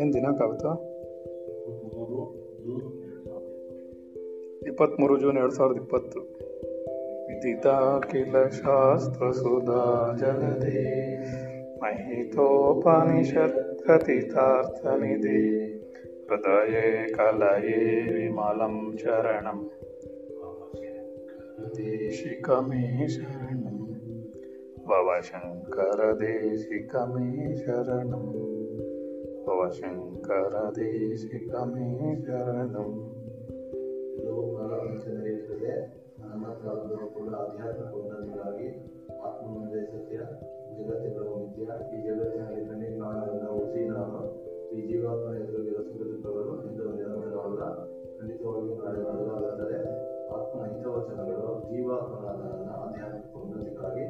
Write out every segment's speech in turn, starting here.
ಏನು ದಿನಾಂಕ ಆಗುತ್ತಾ? 23 ಜೂನ್ 2020. ವಿದಿತಾಖಿಲ ಶಾಸ್ತ್ರ ಸುಧಾ ಜಲಧಿ ಮಹಿತೋಪನಿಷತ್ ಕಥಿತಾರ್ಥನಿಧಿ ಹೃದಯೇ ಕಲಯೇ ವಿಮಲಂ ಚರಣಂ ದೇಶಿಕಮೇ ಶರಣಂ ಭವಶಂಕರ ದೇಶಿಕಮೇ ಶರಣಂ ಭವಶಂಕರ ದೇಶಿಕಮೇ ಶರಣಂ. ಜನರಿರುತ್ತದೆ ನಮ್ಮ ಕಾಲದಲ್ಲೂ ಕೂಡ ಆಧ್ಯಾತ್ಮಿಕ ಉನ್ನತಿಗಾಗಿ ಆತ್ಮವಂದೇ ಸತ್ಯ ಜಗತ್ತಿನ ನಿತ್ಯ ಈ ಜಗತ್ತಿನಲ್ಲಿ ತನಿಖೆಗಳನ್ನು ಹುಸಿ ನಾನು ಈ ಜೀವಾತ್ಮ ಎದುರಿಗಿರುವ ಸುಖದುಃಖಗಳು ಇಂಥವರಲ್ಲ, ಖಂಡಿತವಾಗಿಯೂ ನಡೆಯಲಾಗುತ್ತದೆ. ಆತ್ಮ ಹಿತವಚನಗಳು ಜೀವಾತ್ಮಗಳನ್ನು ಆಧ್ಯಾತ್ಮಿಕ ಉನ್ನತಿಗಾಗಿ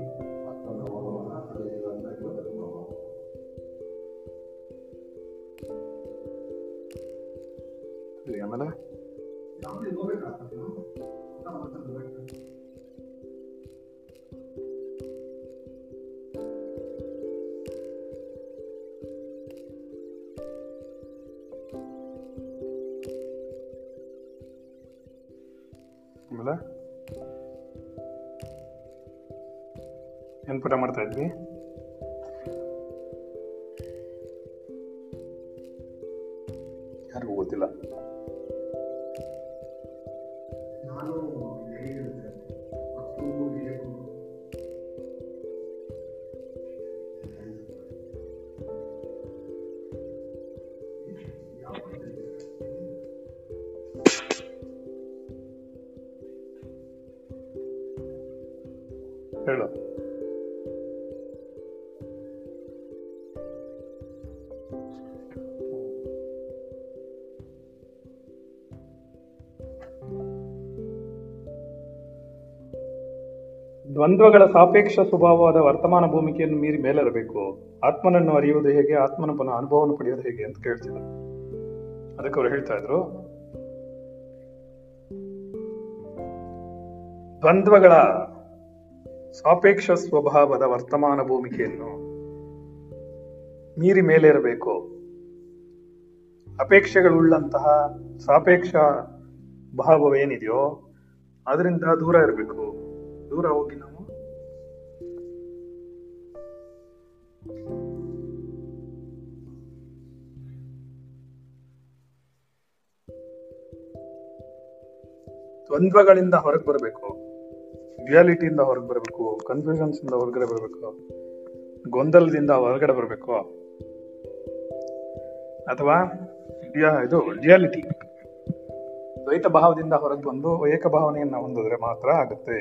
ಆತ್ಮನವನವನ್ನು ಹಾಗೂ ಜೀವಾತ್ಮಕ್ಕೆ ಅನುಭವ. ಆಮೇಲೆ ಏನು ಪುಟ ಮಾಡ್ತಾ ಇದ್ವಿ? ಯಾರಿಗೂ ಗೊತ್ತಿಲ್ಲ. ದ್ವಂದ್ವಗಳ ಸಾಪೇಕ್ಷ ಸ್ವಭಾವವಾದ ವರ್ತಮಾನ ಭೂಮಿಕೆಯನ್ನು ಮೀರಿ ಮೇಲೇರಬೇಕು. ಆತ್ಮನನ್ನು ಅರಿಯುವುದು ಹೇಗೆ, ಆತ್ಮನ ಪುನಃ ಅನುಭವವನ್ನು ಪಡೆಯೋದು ಹೇಗೆ ಅಂತ ಕೇಳ್ತಿದ್ರು. ಅದಕ್ಕೆ ಅವರು ಹೇಳ್ತಾ ಇದ್ರು, ದ್ವಂದ್ವಗಳ ಸಾಪೇಕ್ಷ ಸ್ವಭಾವದ ವರ್ತಮಾನ ಭೂಮಿಕೆಯನ್ನು ಮೀರಿ ಮೇಲೇರಬೇಕು. ಅಪೇಕ್ಷೆಗಳುಳ್ಳಂತಹ ಸಾಪೇಕ್ಷ ಭಾವವೇನಿದೆಯೋ ಅದರಿಂದ ದೂರ ಇರಬೇಕು. ದೂರ ಹೋಗಿ ನಾವು ದ್ವಂದ್ವಗಳಿಂದ ಹೊರಗೆ ಬರಬೇಕು, ಡ್ಯುಯಾಲಿಟಿಯಿಂದ ಹೊರಗೆ ಬರಬೇಕು, ಕನ್ಫ್ಯೂಷನ್ಸ್ ಇಂದ ಹೊರಗಡೆ ಬರಬೇಕು, ಗೊಂದಲದಿಂದ ಹೊರಗಡೆ ಬರಬೇಕು. ಅಥವಾ ಇದು ಡ್ಯುಯಾಲಿಟಿ ದ್ವೈತ ಭಾವದಿಂದ ಹೊರಗೆ ಬಂದು ಏಕಭಾವನೆಯನ್ನು ಹೊಂದಿದ್ರೆ ಮಾತ್ರ ಆಗುತ್ತೆ.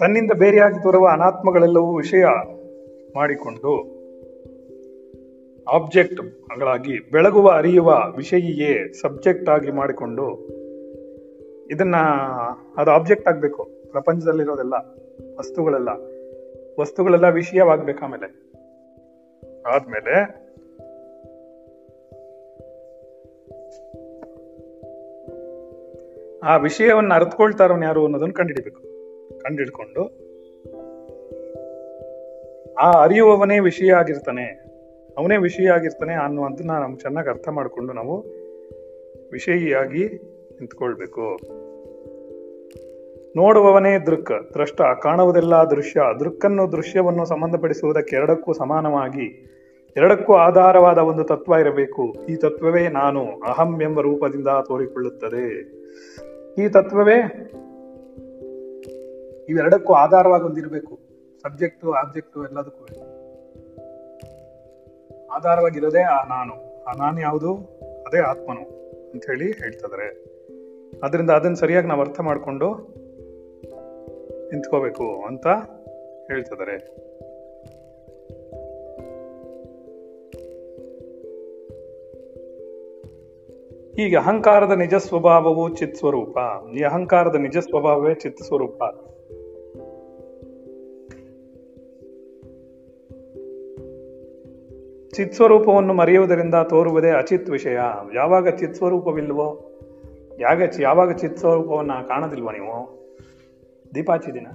ತನ್ನಿಂದ ಬೇರೆಯಾಗಿ ತೋರುವ ಅನಾತ್ಮಗಳೆಲ್ಲವೂ ವಿಷಯ ಮಾಡಿಕೊಂಡು ಆಬ್ಜೆಕ್ಟ್ಗಳಾಗಿ ಬೆಳಗುವ ಅರಿಯುವ ವಿಷಯಿಯೇ ಸಬ್ಜೆಕ್ಟ್ ಆಗಿ ಮಾಡಿಕೊಂಡು ಇದನ್ನ ಅದು ಆಬ್ಜೆಕ್ಟ್ ಆಗಬೇಕು. ಪ್ರಪಂಚದಲ್ಲಿರೋದೆಲ್ಲ ವಸ್ತುಗಳೆಲ್ಲ ವಿಷಯವಾಗಬೇಕು. ಆದ್ಮೇಲೆ ಆ ವಿಷಯವನ್ನು ಅರ್ಥಕೊಳ್ತಾರವನ್ ಯಾರು ಅನ್ನೋದನ್ನು ಕಂಡಿಡ್ಕೊಂಡು ಆ ಅರಿಯುವವನೇ ವಿಷಯ ಆಗಿರ್ತಾನೆ, ಅವನೇ ವಿಷಯ ಆಗಿರ್ತಾನೆ ಅನ್ನುವಂಥದ್ದು ನಾವು ಚೆನ್ನಾಗಿ ಅರ್ಥ ಮಾಡಿಕೊಂಡು ನಾವು ವಿಷಯಿಯಾಗಿ ನಿಂತ್ಕೊಳ್ಬೇಕು. ನೋಡುವವನೇ ದೃಕ್, ದ್ರಷ್ಟ, ಕಾಣುವುದೆಲ್ಲ ದೃಶ್ಯ. ದೃಕ್ಕನ್ನು ದೃಶ್ಯವನ್ನು ಸಂಬಂಧಪಡಿಸುವುದಕ್ಕೆ ಎರಡಕ್ಕೂ ಸಮಾನವಾಗಿ ಎರಡಕ್ಕೂ ಆಧಾರವಾದ ಒಂದು ತತ್ವ ಇರಬೇಕು. ಈ ತತ್ವವೇ ನಾನು ಅಹಂ ಎಂಬ ರೂಪದಿಂದ ತೋರಿಕೊಳ್ಳುತ್ತದೆ. ಈ ತತ್ವವೇ ಇವೆರಡಕ್ಕೂ ಆಧಾರವಾಗಿ ಒಂದಿರಬೇಕು. ಸಬ್ಜೆಕ್ಟು ಆಬ್ಜೆಕ್ಟು ಎಲ್ಲದಕ್ಕೂ ಆಧಾರವಾಗಿರೋದೇ ಆ ನಾನು. ಆ ನಾನು ಯಾವುದು? ಅದೇ ಆತ್ಮನು ಅಂತ ಹೇಳಿ ಹೇಳ್ತಿದ್ದಾರೆ. ಅದರಿಂದ ಅದನ್ನು ಸರಿಯಾಗಿ ನಾವು ಅರ್ಥ ಮಾಡಿಕೊಂಡು ನಿಂತ್ಕೋಬೇಕು ಅಂತ ಹೇಳ್ತಿದ್ದಾರೆ. ಈಗ ಅಹಂಕಾರದ ನಿಜ ಸ್ವಭಾವವು ಚಿತ್ ಸ್ವರೂಪ. ಈ ಅಹಂಕಾರದ ನಿಜ ಸ್ವಭಾವವೇ ಚಿತ್ ಸ್ವರೂಪ. ಚಿತ್ ಸ್ವರೂಪವನ್ನು ಮರೆಯುವುದರಿಂದ ತೋರುವುದೇ ಅಚಿತ್ ವಿಷಯ. ಯಾವಾಗ ಚಿತ್ ಸ್ವರೂಪವಿಲ್ವೋ, ಯಾವಾಗ ಚಿತ್ ಸ್ವರೂಪವನ್ನು ಕಾಣೋದಿಲ್ವ ನೀವು? ದೀಪ ಹಚ್ಚಿದ್ದೀನ,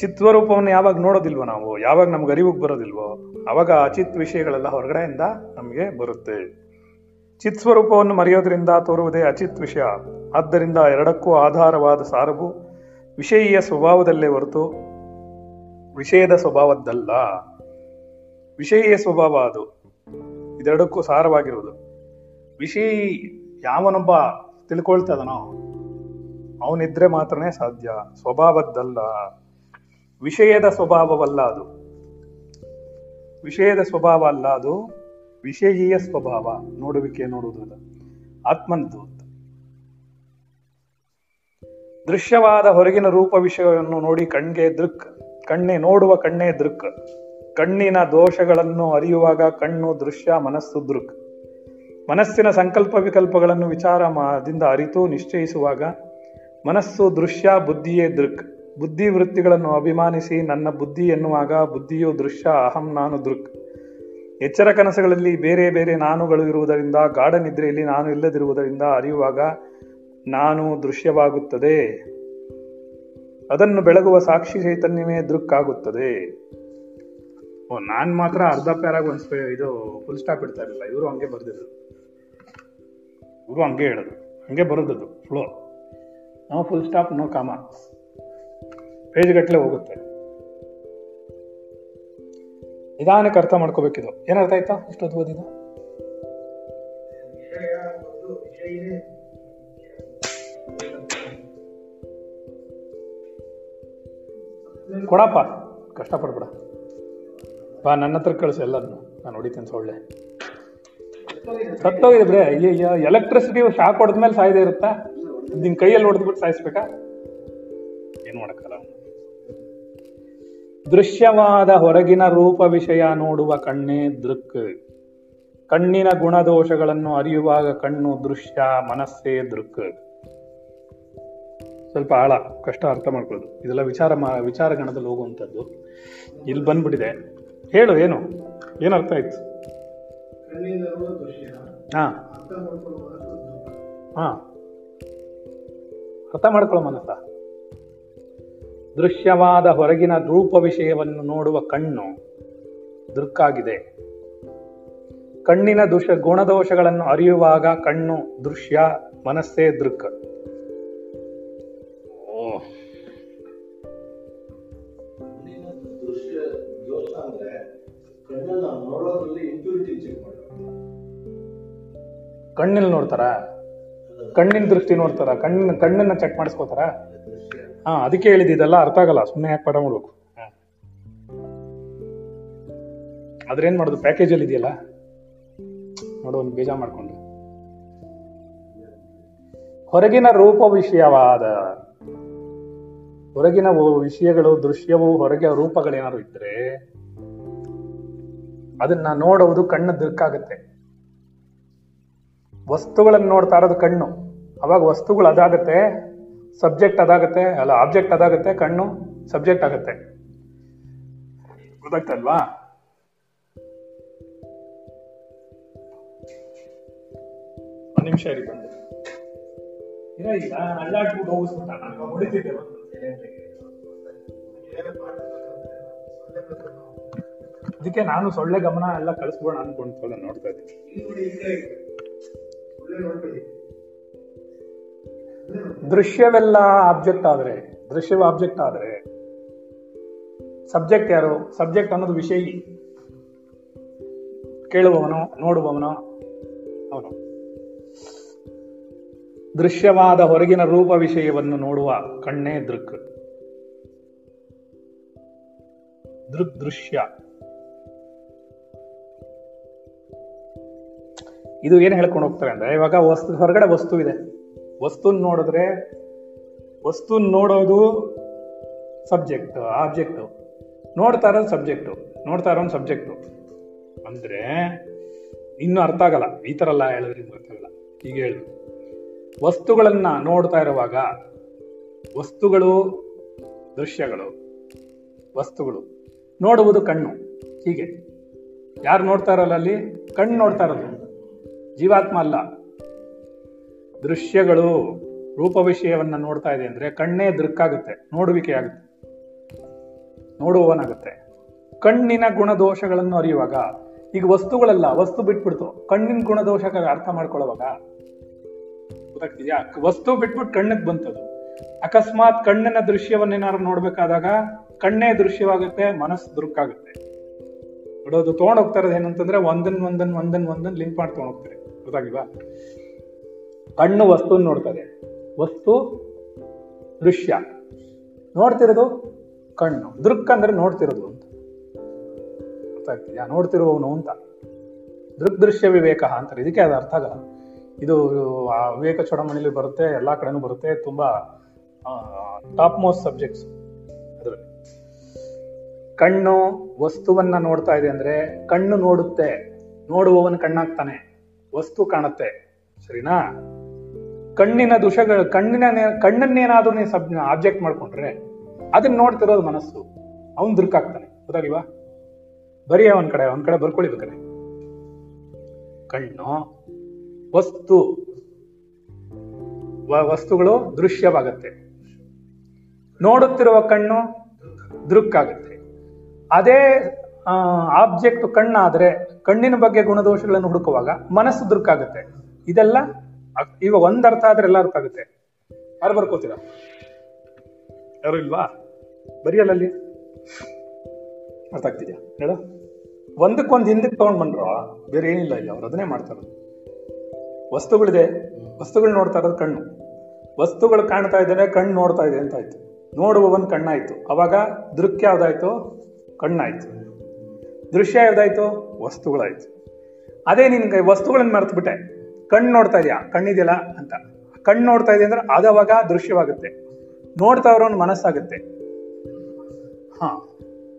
ಚಿತ್ವರೂಪವನ್ನು ಯಾವಾಗ ನೋಡೋದಿಲ್ವೋ ನಾವು, ಯಾವಾಗ ನಮ್ಗೆ ಅರಿವು ಬರೋದಿಲ್ವೋ ಅವಾಗ ಅಚಿತ್ ವಿಷಯಗಳೆಲ್ಲ ಹೊರಗಡೆಯಿಂದ ನಮಗೆ ಬರುತ್ತೆ. ಚಿತ್ಸ್ವರೂಪವನ್ನು ಮರೆಯೋದ್ರಿಂದ ತೋರುವುದೇ ಅಚಿತ್ ವಿಷಯ. ಆದ್ದರಿಂದ ಎರಡಕ್ಕೂ ಆಧಾರವಾದ ಸಾರವು ವಿಷಯೀಯ ಸ್ವಭಾವದಲ್ಲೇ ಹೊರತು ವಿಷಯದ ಸ್ವಭಾವದ್ದಲ್ಲ. ವಿಷಯೀಯ ಸ್ವಭಾವ ಅದು, ಇದೆರಡಕ್ಕೂ ಸಾರವಾಗಿರುವುದು. ವಿಷಯೀ ಯಾವನೊಬ್ಬ ತಿಳ್ಕೊಳ್ತದನೋ ಅವನಿದ್ರೆ ಮಾತ್ರನೇ ಸಾಧ್ಯ, ಸ್ವಭಾವದ್ದಲ್ಲ, ವಿಷಯದ ಸ್ವಭಾವವಲ್ಲ ಅದು, ವಿಷಯದ ಸ್ವಭಾವ ಅಲ್ಲ ಅದು, ವಿಷಯೀಯ ಸ್ವಭಾವ. ನೋಡುವಿಕೆ ನೋಡುವುದಲ್ಲ ಆತ್ಮನದು. ದೃಶ್ಯವಾದ ಹೊರಗಿನ ರೂಪ ವಿಷಯವನ್ನು ನೋಡಿ ಕಣ್ಣಿಗೆ ದೃಕ್, ಕಣ್ಣೆ ನೋಡುವ ಕಣ್ಣೇ ದೃಕ್. ಕಣ್ಣಿನ ದೋಷಗಳನ್ನು ಅರಿಯುವಾಗ ಕಣ್ಣು ದೃಶ್ಯ, ಮನಸ್ಸು ದೃಕ್. ಮನಸ್ಸಿನ ಸಂಕಲ್ಪ ವಿಕಲ್ಪಗಳನ್ನು ವಿಚಾರದಿಂದ ಅರಿತು ನಿಶ್ಚಯಿಸುವಾಗ ಮನಸ್ಸು ದೃಶ್ಯ, ಬುದ್ಧಿಯೇ ದೃಕ್. ಬುದ್ಧಿ ವೃತ್ತಿಗಳನ್ನು ಅಭಿಮಾನಿಸಿ ನನ್ನ ಬುದ್ಧಿ ಎನ್ನುವಾಗ ಬುದ್ಧಿಯು ದೃಶ್ಯ, ಅಹಂ ನಾನು ದೃಕ್. ಎಚ್ಚರ ಕನಸುಗಳಲ್ಲಿ ಬೇರೆ ಬೇರೆ ನಾನುಗಳು ಇರುವುದರಿಂದ, ಗಾಢ ನಿದ್ರೆಯಲ್ಲಿ ನಾನು ಇಲ್ಲದಿರುವುದರಿಂದ ಅರಿಯುವಾಗ ನಾನು ದೃಶ್ಯವಾಗುತ್ತದೆ. ಅದನ್ನು ಬೆಳಗುವ ಸಾಕ್ಷಿ ಚೈತನ್ಯವೇ ದೃಕ್ ಆಗುತ್ತದೆ. ನಾನ್ ಮಾತ್ರ ಅರ್ಧ ಪ್ಯಾರಾಗ ಇದು ಫುಲ್ ಸ್ಟಾಪ್ ಇಡ್ತಾ ಇರಲಿಲ್ಲ, ಇವರು ಹಂಗೆ ಬರ್ದಿದ್ರು, ಇವರು ಹಂಗೆ ಹೇಳೋದು, ಹಂಗೆ ಬರೋದದು ಫ್ಲೋ. ನಾವು ಫುಲ್ ಸ್ಟಾಪ್ ನೋ ಕಾಮ, ಪೇಜ್ಗಟ್ಟಲೆ ಹೋಗುತ್ತೆ. ನಿಧಾನಕ್ಕೆ ಅರ್ಥ ಮಾಡ್ಕೋಬೇಕಿದು. ಏನರ್ಥ ಆಯ್ತಾ ಇಷ್ಟೊತ್ತು ಓದಿದ್ದು? ಕೊಡಪ್ಪ, ಕಷ್ಟಪಡ್ಬೇಡ, ಬಾ ನನ್ನ ಹತ್ರ ಕಳಿಸು ಎಲ್ಲರನ್ನು, ನಾನು ಹೊಡಿತೀನಿ ಸೊಳ್ಳೆ ಸತ್ತೋಗಿದೆ ಬ್ರೇ. ಅಯ್ಯಯ್ಯ, ಎಲೆಕ್ಟ್ರಿಸಿಟಿ ಶಾಕ್ ಹೊಡೆದ್ಮೇಲೆ ಸಾಯ್ದೆ ಇರುತ್ತಾ? ನಿನ್ನ ಕೈಯಲ್ಲಿ ಹೊಡೆದ್ಬಿಟ್ಟು ಸಾಯಿಸ್ಬೇಕಾ? ಏನು ಮಾಡೋಕ್ಕಲ್ಲ. ದೃಶ್ಯವಾದ ಹೊರಗಿನ ರೂಪ ವಿಷಯ ನೋಡುವ ಕಣ್ಣೇ ದೃಕ್. ಕಣ್ಣಿನ ಗುಣದೋಷಗಳನ್ನು ಅರಿಯುವಾಗ ಕಣ್ಣು ದೃಶ್ಯ, ಮನಸ್ಸೇ ದೃಕ್. ಸ್ವಲ್ಪ ಆಳ, ಕಷ್ಟ ಅರ್ಥ ಮಾಡ್ಕೊಳ್ಳೋದು. ಇದೆಲ್ಲ ವಿಚಾರಗಣದಲ್ಲಿ ಹೋಗುವಂಥದ್ದು. ಇಲ್ಲಿ ಬಂದ್ಬಿಟ್ಟಿದೆ, ಹೇಳು ಏನು ಏನರ್ಥ ಆಯ್ತು? ಹಾಂ ಹಾಂ, ಅರ್ಥ ಮಾಡ್ಕೊಳ್ಳೋ ಮನಸ್ಸ. ದೃಶ್ಯವಾದ ಹೊರಗಿನ ರೂಪ ವಿಷಯವನ್ನು ನೋಡುವ ಕಣ್ಣು ದೃಕ್ಕಾಗಿದೆ. ಕಣ್ಣಿನ ಗುಣದೋಷಗಳನ್ನು ಅರಿಯುವಾಗ ಕಣ್ಣು ದೃಶ್ಯ, ಮನಸ್ಸೇ ದೃಕ್. ಕಣ್ಣಲ್ಲಿ ನೋಡ್ತಾರ? ಕಣ್ಣಿನ ದೃಷ್ಟಿ ನೋಡ್ತಾರ? ಕಣ್ಣನ್ನ ಚೆಕ್ ಮಾಡಿಸ್ಕೋತಾರ? ಹಾ, ಅದಕ್ಕೆ ಹೇಳಿದ್ದೆಲ್ಲ ಅರ್ಥ ಆಗಲ್ಲ, ಸುಮ್ಮನೆ ಯಾಕೆ ಪಾಠ ಮಾಡ್ಬೇಕು? ಆದ್ರೆ ಏನ್ ಮಾಡೋದು, ಪ್ಯಾಕೇಜ್ ಅಲ್ಲಿ ಇದೆಯಲ್ಲ ನೋಡು, ಒಂದು ಬೇಜಾರು ಮಾಡ್ಕೊಂಡು. ಹೊರಗಿನ ರೂಪ ವಿಷಯವಾದ ಹೊರಗಿನ ವಿಷಯಗಳು, ದೃಶ್ಯವು, ಹೊರಗೆ ರೂಪಗಳೇನಾದ್ರು ಇದ್ರೆ ಅದನ್ನ ನೋಡುವುದು ಕಣ್ಣು ದೃಕ್ಕಾಗುತ್ತೆ. ವಸ್ತುಗಳನ್ನು ನೋಡ್ತಾ ಇರೋದು ಕಣ್ಣು, ಅವಾಗ ವಸ್ತುಗಳು ಅದಾಗತ್ತೆ, ಸಬ್ಜೆಕ್ಟ್ ಅದಾಗತ್ತೆ, ಅಲ್ಲ ಆಬ್ಜೆಕ್ಟ್ ಅದಾಗತ್ತೆ, ಕಣ್ಣು ಸಬ್ಜೆಕ್ಟ್ ಆಗತ್ತೆ. ಗೊತ್ತಾಗ್ತಲ್ವಾ? ಒಂದು ನಿಮಿಷ ಇರಿ, ಬಂದು ಇಲ್ಲ ಅಳ್ಳಾಡ್ಬಿಟ್ಟು ಹೋಗಿಸ್ಬಿಟ್ಟಿದ್ದೆ. ಅದಕ್ಕೆ ನಾನು ಸೊಳ್ಳೆ ಗಮನ ಎಲ್ಲ ಕಳಿಸ್ಬೋಣ ಅನ್ಕೊಂಡ್ಸೋಲ್ಲ, ನೋಡ್ತಾ ಇದ್ದೀನಿ. ದೃಶ್ಯವೆಲ್ಲ ದೃಶ್ಯವ ಆಬ್ಜೆಕ್ಟ್ ಆದ್ರೆ ಸಬ್ಜೆಕ್ಟ್ ಯಾರು? ಸಬ್ಜೆಕ್ಟ್ ಅನ್ನೋದು ವಿಷಯಿ, ಕೇಳುವವನು, ನೋಡುವವನು ಅವನು. ದೃಶ್ಯವಾದ ಹೊರಗಿನ ರೂಪ ವಿಷಯವನ್ನು ನೋಡುವ ಕಣ್ಣೇ ದೃಕ್. ದೃಗ್ ದೃಶ್ಯ ಇದು ಏನು ಹೇಳ್ಕೊಂಡು ಹೋಗ್ತಾರೆ ಅಂದ್ರೆ, ಇವಾಗ ಹೊರಗಡೆ ವಸ್ತು ಇದೆ, ವಸ್ತುನ್ ನೋಡಿದ್ರೆ ವಸ್ತುನ್ ನೋಡೋದು ಸಬ್ಜೆಕ್ಟ್, ಆಬ್ಜೆಕ್ಟು ನೋಡ್ತಾ ಇರೋದು ಸಬ್ಜೆಕ್ಟು, ನೋಡ್ತಾ ಇರೋನು ಸಬ್ಜೆಕ್ಟು ಅಂದರೆ ಇನ್ನೂ ಅರ್ಥ ಆಗಲ್ಲ. ಈ ಥರ ಎಲ್ಲ ಹೇಳಿದ್ರೆ ಅರ್ಥ ಆಗಲ್ಲ. ಹೀಗೆ ಹೇಳಿ, ವಸ್ತುಗಳನ್ನು ನೋಡ್ತಾ ಇರುವಾಗ ವಸ್ತುಗಳು ದೃಶ್ಯಗಳು, ವಸ್ತುಗಳು ನೋಡುವುದು ಕಣ್ಣು. ಹೀಗೆ ಯಾರು ನೋಡ್ತಾ ಇರೋಲ್ಲ? ಅಲ್ಲಿ ಕಣ್ಣು ನೋಡ್ತಾ ಇರೋದು, ಜೀವಾತ್ಮ ಅಲ್ಲ. ದೃಶ್ಯಗಳು ರೂಪ ವಿಷಯವನ್ನು ನೋಡ್ತಾ ಇದೆ ಅಂದರೆ ಕಣ್ಣೇ ದೃಕ್ಕಾಗುತ್ತೆ, ನೋಡುವಿಕೆ ಆಗುತ್ತೆ, ನೋಡುವವನಾಗುತ್ತೆ. ಕಣ್ಣಿನ ಗುಣದೋಷಗಳನ್ನು ಅರಿಯುವಾಗ, ಈಗ ವಸ್ತುಗಳೆಲ್ಲ ವಸ್ತು ಬಿಟ್ಬಿಡ್ತು, ಕಣ್ಣಿನ ಗುಣದೋಷ ಅರ್ಥ ಮಾಡ್ಕೊಳ್ಳುವಾಗ ಗೊತ್ತಾಗ್ತಿದ್ಯಾ? ವಸ್ತು ಬಿಟ್ಬಿಟ್ಟು ಕಣ್ಣಿಗೆ ಬಂತದು. ಅಕಸ್ಮಾತ್ ಕಣ್ಣಿನ ದೃಶ್ಯವನ್ನೇನಾರು ನೋಡ್ಬೇಕಾದಾಗ ಕಣ್ಣೇ ದೃಶ್ಯವಾಗುತ್ತೆ, ಮನಸ್ಸು ದೃಕ್ಕಾಗುತ್ತೆ. ನೋಡೋದು ತೊಗೊಂಡೋಗ್ತಾ ಇರೋದು ಏನಂತಂದ್ರೆ ಒಂದನ್ ಒಂದನ್ ಒಂದನ್ ಒಂದನ್ ಲಿಂಕ್ ಮಾಡಿ ತೊಗೊಂಡೋಗ್ತಾರೆ. ಗೊತ್ತಾಗಿಲ್ವಾ? ಕಣ್ಣು ವಸ್ತು ನೋಡ್ತದೆ, ವಸ್ತು ದೃಶ್ಯ, ನೋಡ್ತಿರೋದು ಕಣ್ಣು, ದೃಕ್ ಅಂದ್ರೆ ನೋಡ್ತಿರೋದು ಅಂತ ಗೊತ್ತಾಗ್ತಿದ್ಯಾ? ನೋಡ್ತಿರುವವನು ಅಂತ ದೃಗ್ ದೃಶ್ಯ ವಿವೇಕ ಅಂತಾರೆ. ಇದಕ್ಕೆ ಅದು ಅರ್ಥ ಆಗಲ್ಲ. ಇದು ಆ ವಿವೇಕ ಚೂಡಾಮಣಿಲಿ ಬರುತ್ತೆ, ಎಲ್ಲ ಕಡೆನೂ ಬರುತ್ತೆ, ತುಂಬಾ ಟಾಪ್ ಮೋಸ್ಟ್ ಸಬ್ಜೆಕ್ಟ್ಸ್ ಅದರಲ್ಲಿ. ಕಣ್ಣು ವಸ್ತುವನ್ನ ನೋಡ್ತಾ ಇದೆ ಅಂದ್ರೆ ಕಣ್ಣು ನೋಡುತ್ತೆ, ನೋಡುವವನು ಕಣ್ಣಾಗ್ತಾನೆ, ವಸ್ತು ಕಾಣುತ್ತೆ, ಸರಿನಾ? ಕಣ್ಣಿನ ದೃಶ್ಯಗಳು, ಕಣ್ಣನ್ನೇನಾದ್ರೂ ನೀವು ಆಬ್ಜೆಕ್ಟ್ ಮಾಡ್ಕೊಂಡ್ರೆ ಅದನ್ನ ನೋಡ್ತಿರೋದು ಮನಸ್ಸು, ಅವನ್ ದೃಕ್ಕಾಗ್ತಾನೆ. ಗೊತ್ತಾಗಿಲ್ವಾ? ಬರೀ ಒಂದ್ ಕಡೆ ಬರ್ಕೊಳ್ಳಿ ಬೇಕಾರೆ. ಕಣ್ಣು ವಸ್ತು, ವಸ್ತುಗಳು ದೃಶ್ಯವಾಗತ್ತೆ, ನೋಡುತ್ತಿರುವ ಕಣ್ಣು ದೃಕ್ಕಾಗತ್ತೆ. ಅದೇ ಆಬ್ಜೆಕ್ಟ್ ಕಣ್ಣಾದ್ರೆ ಕಣ್ಣಿನ ಬಗ್ಗೆ ಗುಣದೋಷಗಳನ್ನು ಹುಡುಕುವಾಗ ಮನಸ್ಸು ದೃಕ್ಕಾಗತ್ತೆ. ಇದೆಲ್ಲ ಈಗ ಒಂದ್ ಅರ್ಥ ಆದ್ರೆ ಎಲ್ಲ ಅರ್ಥ ಆಗುತ್ತೆ. ಯಾರು ಬರ್ಕೋತೀರಾ? ಯಾರು ಇಲ್ವಾ? ಬರೀಯಲ್ಲಿ ಅರ್ಥ ಆಗ್ತಿದ್ಯಾ? ಹೇಳ. ಒಂದಕ್ಕೊಂದು ಹಿಂದಕ್ಕೆ ತಗೊಂಡ್ ಬಂದ್ರು, ಬೇರೆ ಏನಿಲ್ಲ ಇಲ್ಲ, ಅವ್ರು ಅದನ್ನೇ ಮಾಡ್ತಾರೆ. ವಸ್ತುಗಳಿದೆ, ವಸ್ತುಗಳು ನೋಡ್ತಾ ಇರೋದು ಕಣ್ಣು, ವಸ್ತುಗಳು ಕಾಣ್ತಾ ಇದ್ದಾರೆ ಕಣ್ಣು ನೋಡ್ತಾ ಇದೆ ಅಂತ ಆಯ್ತು, ನೋಡುವವನ್ ಕಣ್ಣಾಯ್ತು, ಅವಾಗ ದೃಕ್ ಯಾವ್ದಾಯ್ತು? ಕಣ್ಣಾಯ್ತು. ದೃಶ್ಯ ಯಾವ್ದಾಯ್ತು? ವಸ್ತುಗಳಾಯ್ತು. ಅದೇ ನಿನ್ಗೆ ವಸ್ತುಗಳನ್ನ ಮರೆತುಬಿಟ್ಟೆ, ಕಣ್ಣು ನೋಡ್ತಾ ಇದೆಯಾ, ಕಣ್ಣಿದೆಯಲ್ಲ ಅಂತ ಕಣ್ಣು ನೋಡ್ತಾ ಇದೆ ಅಂದ್ರೆ ಅದವಾಗ ದೃಶ್ಯವಾಗುತ್ತೆ, ನೋಡ್ತಾ ಇರೋನ್ ಮನಸ್ಸಾಗುತ್ತೆ. ಹಾ,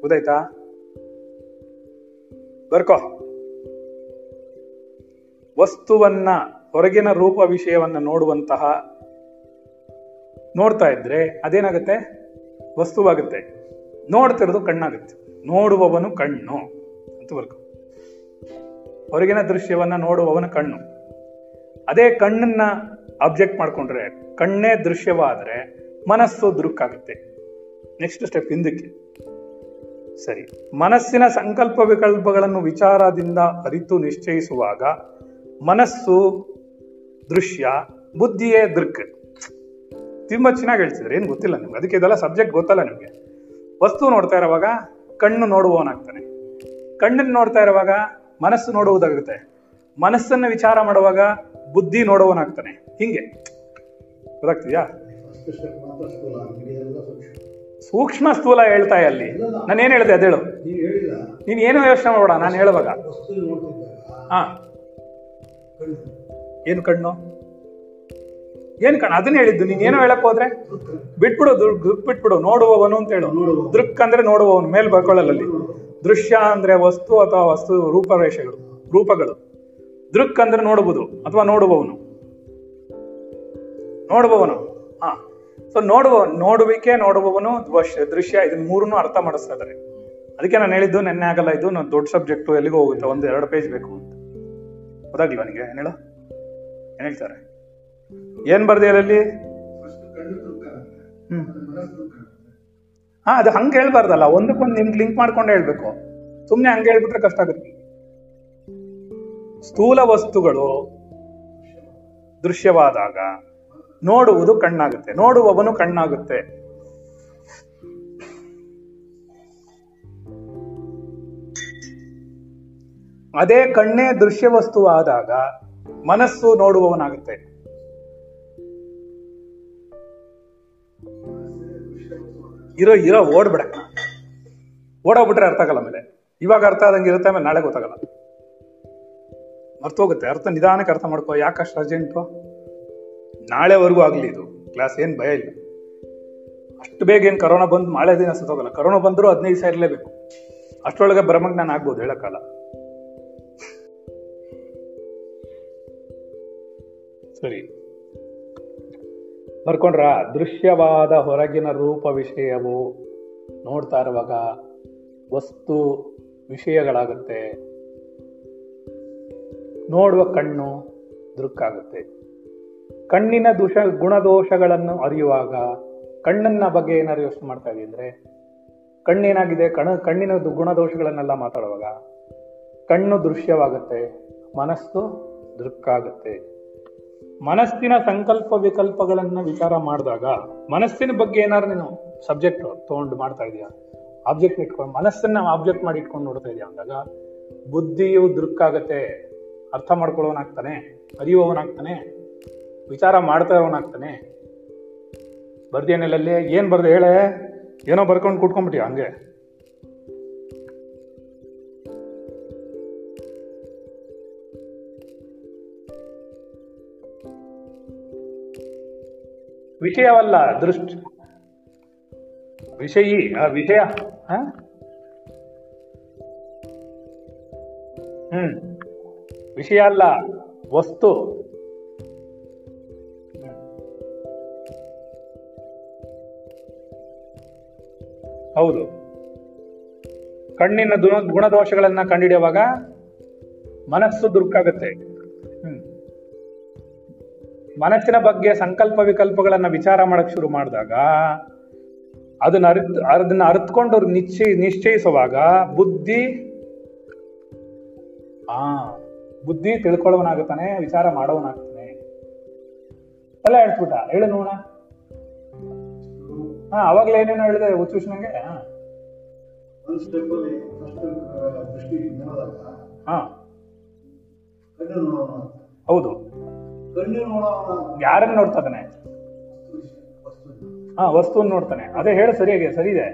ಗೊತ್ತಾಯ್ತಾ? ಬರ್ಕೋ. ವಸ್ತುವನ್ನ, ಹೊರಗಿನ ರೂಪ ವಿಷಯವನ್ನ ನೋಡುವಂತಹ ನೋಡ್ತಾ ಇದ್ರೆ ಅದೇನಾಗುತ್ತೆ? ವಸ್ತುವಾಗುತ್ತೆ. ನೋಡ್ತಿರೋದು ಕಣ್ಣಾಗುತ್ತೆ, ನೋಡುವವನು ಕಣ್ಣು ಅಂತ ಬರ್ಕೋ. ಹೊರಗಿನ ದೃಶ್ಯವನ್ನ ನೋಡುವವನ ಕಣ್ಣು. ಅದೇ ಕಣ್ಣನ್ನ ಆಬ್ಜೆಕ್ಟ್ ಮಾಡ್ಕೊಂಡ್ರೆ, ಕಣ್ಣೇ ದೃಶ್ಯವಾದ್ರೆ ಮನಸ್ಸು ದೃಕ್ಕಾಗುತ್ತೆ. ನೆಕ್ಸ್ಟ್ ಸ್ಟೆಪ್ ಹಿಂದಕ್ಕೆ ಸರಿ. ಮನಸ್ಸಿನ ಸಂಕಲ್ಪ ವಿಕಲ್ಪಗಳನ್ನು ವಿಚಾರದಿಂದ ಅರಿತು ನಿಶ್ಚಯಿಸುವಾಗ ಮನಸ್ಸು ದೃಶ್ಯ, ಬುದ್ಧಿಯೇ ದೃಕ್. ತುಂಬಾ ಚೆನ್ನಾಗಿ ಹೇಳ್ತಿದ್ರೆ ಏನು ಗೊತ್ತಿಲ್ಲ ನಿಮ್ಗೆ, ಅದಕ್ಕೆ ಇದೆಲ್ಲ ಸಬ್ಜೆಕ್ಟ್ ಗೊತ್ತಲ್ಲ ನಿಮ್ಗೆ. ವಸ್ತು ನೋಡ್ತಾ ಇರುವಾಗ ಕಣ್ಣು ನೋಡುವವನಾಗ್ತಾನೆ, ಕಣ್ಣನ್ನು ನೋಡ್ತಾ ಇರುವಾಗ ಮನಸ್ಸು ನೋಡುವುದಾಗುತ್ತೆ, ಮನಸ್ಸನ್ನು ವಿಚಾರ ಮಾಡುವಾಗ ಬುದ್ಧಿ ನೋಡುವವನಾಗ್ತಾನೆ. ಹಿಂಗೆ ಗೊತ್ತಾಗ್ತಿದ್ಯಾ? ಸೂಕ್ಷ್ಮ ಸ್ಥೂಲ ಹೇಳ್ತಾ ಅಲ್ಲಿ. ನಾನೇನ್ ಹೇಳಿದೆ ಅದೇಳು, ನೀನ್ ಏನೋ ಯೋಚನೆ ಮಾಡೋಣ. ನಾನು ಹೇಳುವಾಗ ಹಾ ಏನು ಕಣ್ಣು, ಏನ್ ಕಣ್ಣು ಅದನ್ನ ಹೇಳಿದ್ದು. ನೀನ್ ಏನೋ ಹೇಳಕ್ ಹೋದ್ರೆ ಬಿಟ್ಬಿಡು, ದೃಕ್ ಬಿಟ್ಬಿಡು, ನೋಡುವವನು ಅಂತ ಹೇಳು. ದೃಕ್ ಅಂದ್ರೆ ನೋಡುವವನು, ಮೇಲೆ ಬರ್ಕೊಳ್ಳಲ್ಲಿ. ದೃಶ್ಯ ಅಂದ್ರೆ ವಸ್ತು ಅಥವಾ ವಸ್ತು ರೂಪರೇಷೆಗಳು, ರೂಪಗಳು. ದೃಕ್ ಅಂದ್ರೆ ನೋಡುವುದು ಅಥವಾ ನೋಡುವವನು, ನೋಡುವವನು. ಹಾ, ಸೊ ನೋಡುವಿಕೆ, ನೋಡುವವನು, ದೃಶ್ಯ, ಇದನ್ನ ಮೂರನ್ನು ಅರ್ಥ ಮಾಡಿಸ್ತಾ ಇದಾರೆ. ಅದಕ್ಕೆ ನಾನು ಹೇಳಿದ್ದು ನೆನ್ನೆ ಆಗಲ್ಲ, ಇದು ನಾನು ದೊಡ್ಡ ಸಬ್ಜೆಕ್ಟ್, ಎಲ್ಲಿಗೂ ಹೋಗುತ್ತೆ, ಒಂದು 2 ಪೇಜ್ ಬೇಕು ಅಂತ. ಗೊತ್ತಾಗ್ಲಿಲ್ವಾ ನಿನಗೆ? ಏನೇಳು ಏನ್ ಹೇಳ್ತಾರೆ, ಏನ್ ಬರ್ದೇರಲ್ಲಿ? ಹಾ, ಅದು ಹಂಗೆ ಹೇಳ್ಬಾರ್ದಲ್ಲ, ಒಂದಕ್ಕೊಂದು ನಿಮ್ಗೆ ಲಿಂಕ್ ಮಾಡ್ಕೊಂಡು ಹೇಳ್ಬೇಕು. ಸುಮ್ನೆ ಹಂಗೆ ಹೇಳ್ಬಿಟ್ರೆ ಕಷ್ಟ ಆಗುತ್ತೆ. ಸ್ಥೂಲ ವಸ್ತುಗಳು ದೃಶ್ಯವಾದಾಗ ನೋಡುವುದು ಕಣ್ಣಾಗುತ್ತೆ, ನೋಡುವವನು ಕಣ್ಣಾಗುತ್ತೆ. ಅದೇ ಕಣ್ಣೇ ದೃಶ್ಯ ವಸ್ತುವಾದಾಗ ಮನಸ್ಸು ನೋಡುವವನಾಗುತ್ತೆ. ಇರೋ ಓಡ್ಬಿಡ, ಓಡೋಗ್ಬಿಟ್ರೆ ಅರ್ಥ ಆಗಲ್ಲ. ಮೇಲೆ ಇವಾಗ ಅರ್ಥ ಆದಂಗೆ ಇರುತ್ತೆ, ಆಮೇಲೆ ನಾಳೆ ಗೊತ್ತಾಗಲ್ಲ, ಮರ್ತೋಗುತ್ತೆ. ಅರ್ಥ ನಿಧಾನಕ್ಕೆ ಅರ್ಥ ಮಾಡ್ಕೋ. ಯಾಕಷ್ಟು ಅರ್ಜೆಂಟು? ನಾಳೆವರೆಗೂ ಆಗಲಿ ಇದು ಕ್ಲಾಸ್, ಏನು ಭಯ ಇಲ್ಲ. ಅಷ್ಟು ಬೇಗ ಏನು ಕರೋನಾ ಬಂದು ನಾಳೆ ದಿನ ಸತ್ತೋಗಲ್ಲ. ಕರೋನಾ ಬಂದರೂ 15 ದಿವಸ ಇರಲೇಬೇಕು, ಅಷ್ಟರೊಳಗೆ ಬ್ರಹ್ಮಜ್ಞಾನ ಆಗ್ಬೋದು, ಹೇಳೋಕ್ಕಲ್ಲ. ಸರಿ, ಬರ್ಕೊಂಡ್ರ? ದೃಶ್ಯವಾದ ಹೊರಗಿನ ರೂಪ ವಿಷಯವು ನೋಡ್ತಾ ಇರುವಾಗ ವಸ್ತು ವಿಷಯಗಳಾಗುತ್ತೆ, ನೋಡುವ ಕಣ್ಣು ದೃಕ್ಕಾಗುತ್ತೆ. ಕಣ್ಣಿನ ಗುಣದೋಷಗಳನ್ನು ಅರಿಯುವಾಗ ಕಣ್ಣನ್ನ ಬಗ್ಗೆ ಏನಾದ್ರು ಯೋಚನೆ ಮಾಡ್ತಾ ಇದ್ದೀವಿ ಅಂದರೆ, ಕಣ್ಣೇನಾಗಿದೆ, ಕಣ್ಣಿನ ಗುಣದೋಷಗಳನ್ನೆಲ್ಲ ಮಾತಾಡುವಾಗ ಕಣ್ಣು ದೃಶ್ಯವಾಗುತ್ತೆ, ಮನಸ್ಸು ದೃಕ್ಕಾಗುತ್ತೆ. ಮನಸ್ಸಿನ ಸಂಕಲ್ಪ ವಿಕಲ್ಪಗಳನ್ನು ವಿಚಾರ ಮಾಡಿದಾಗ, ಮನಸ್ಸಿನ ಬಗ್ಗೆ ಏನಾದ್ರು ನೀನು ಸಬ್ಜೆಕ್ಟ್ ತೊಗೊಂಡು ಮಾಡ್ತಾ ಇದೆಯಾ, ಆಬ್ಜೆಕ್ಟ್ ಇಟ್ಕೊಂಡು ಮನಸ್ಸನ್ನ ಆಬ್ಜೆಕ್ಟ್ ಮಾಡಿ ಇಟ್ಕೊಂಡು ನೋಡ್ತಾ ಇದೆಯಾ ಅಂದಾಗ ಬುದ್ಧಿಯು ದೃಕ್ಕಾಗತ್ತೆ, ಅರ್ಥ ಮಾಡ್ಕೊಳ್ಳೋನಾಗ್ತಾನೆ, ಅರಿಯುವವನಾಗ್ತಾನೆ, ವಿಚಾರ ಮಾಡ್ತಾ ಇರೋನಾಗ್ತಾನೆ. ಬರ್ದೇನೆಲ್ಲಲ್ಲಿ ಏನು ಬರ್ದೆ ಹೇಳೇ, ಏನೋ ಬರ್ಕೊಂಡು ಕೂತ್ಕೊಂಡ್ಬಿಟ್ಟಿ ಹಂಗೆ. ವಿಷಯವಲ್ಲ ದೃಷ್ಟಿ, ವಿಷಯಿ ಆ ವಿಷಯ. ವಿಷಯ ಅಲ್ಲ, ವಸ್ತು. ಹೌದು, ಕಣ್ಣಿನ ಗುಣದೋಷಗಳನ್ನ ಕಂಡುಹಿಡಿಯುವಾಗ ಮನಸ್ಸು ದುರ್ಕಾಗುತ್ತೆ. ಮನಸ್ಸಿನ ಬಗ್ಗೆ ಸಂಕಲ್ಪ ವಿಕಲ್ಪಗಳನ್ನ ವಿಚಾರ ಮಾಡಕ್ ಶುರು ಮಾಡಿದಾಗ, ಅದನ್ನ ಅರ್ಥಕೊಂಡು ನಿಶ್ಚಯಿಸುವಾಗ ಬುದ್ಧಿ ತಿಳ್ಕೊಳ್ಳೋನಾಗುತ್ತಾನೆ, ವಿಚಾರ ಮಾಡೋವನಾಗ್ತಾನೆ. ಎಲ್ಲ ಹೇಳ್ಬಿಟ್ಟ ಹೇಳು ನೋಡ. ಅವಾಗ್ಲೇ ಏನೇನೋ ಹೇಳಿದೆ ಹುಚ್ಚುಶ್ ನಂಗೆ. ಹೌದು, ಯಾರನ್ನ ನೋಡ್ತಾ ಇದ್ದಾನೆ? ವಸ್ತುವನ್ನು ನೋಡ್ತಾನೆ. ಅದೇ ಹೇಳು, ಸರಿಯಾಗಿ ಸರಿ ಇದೆ.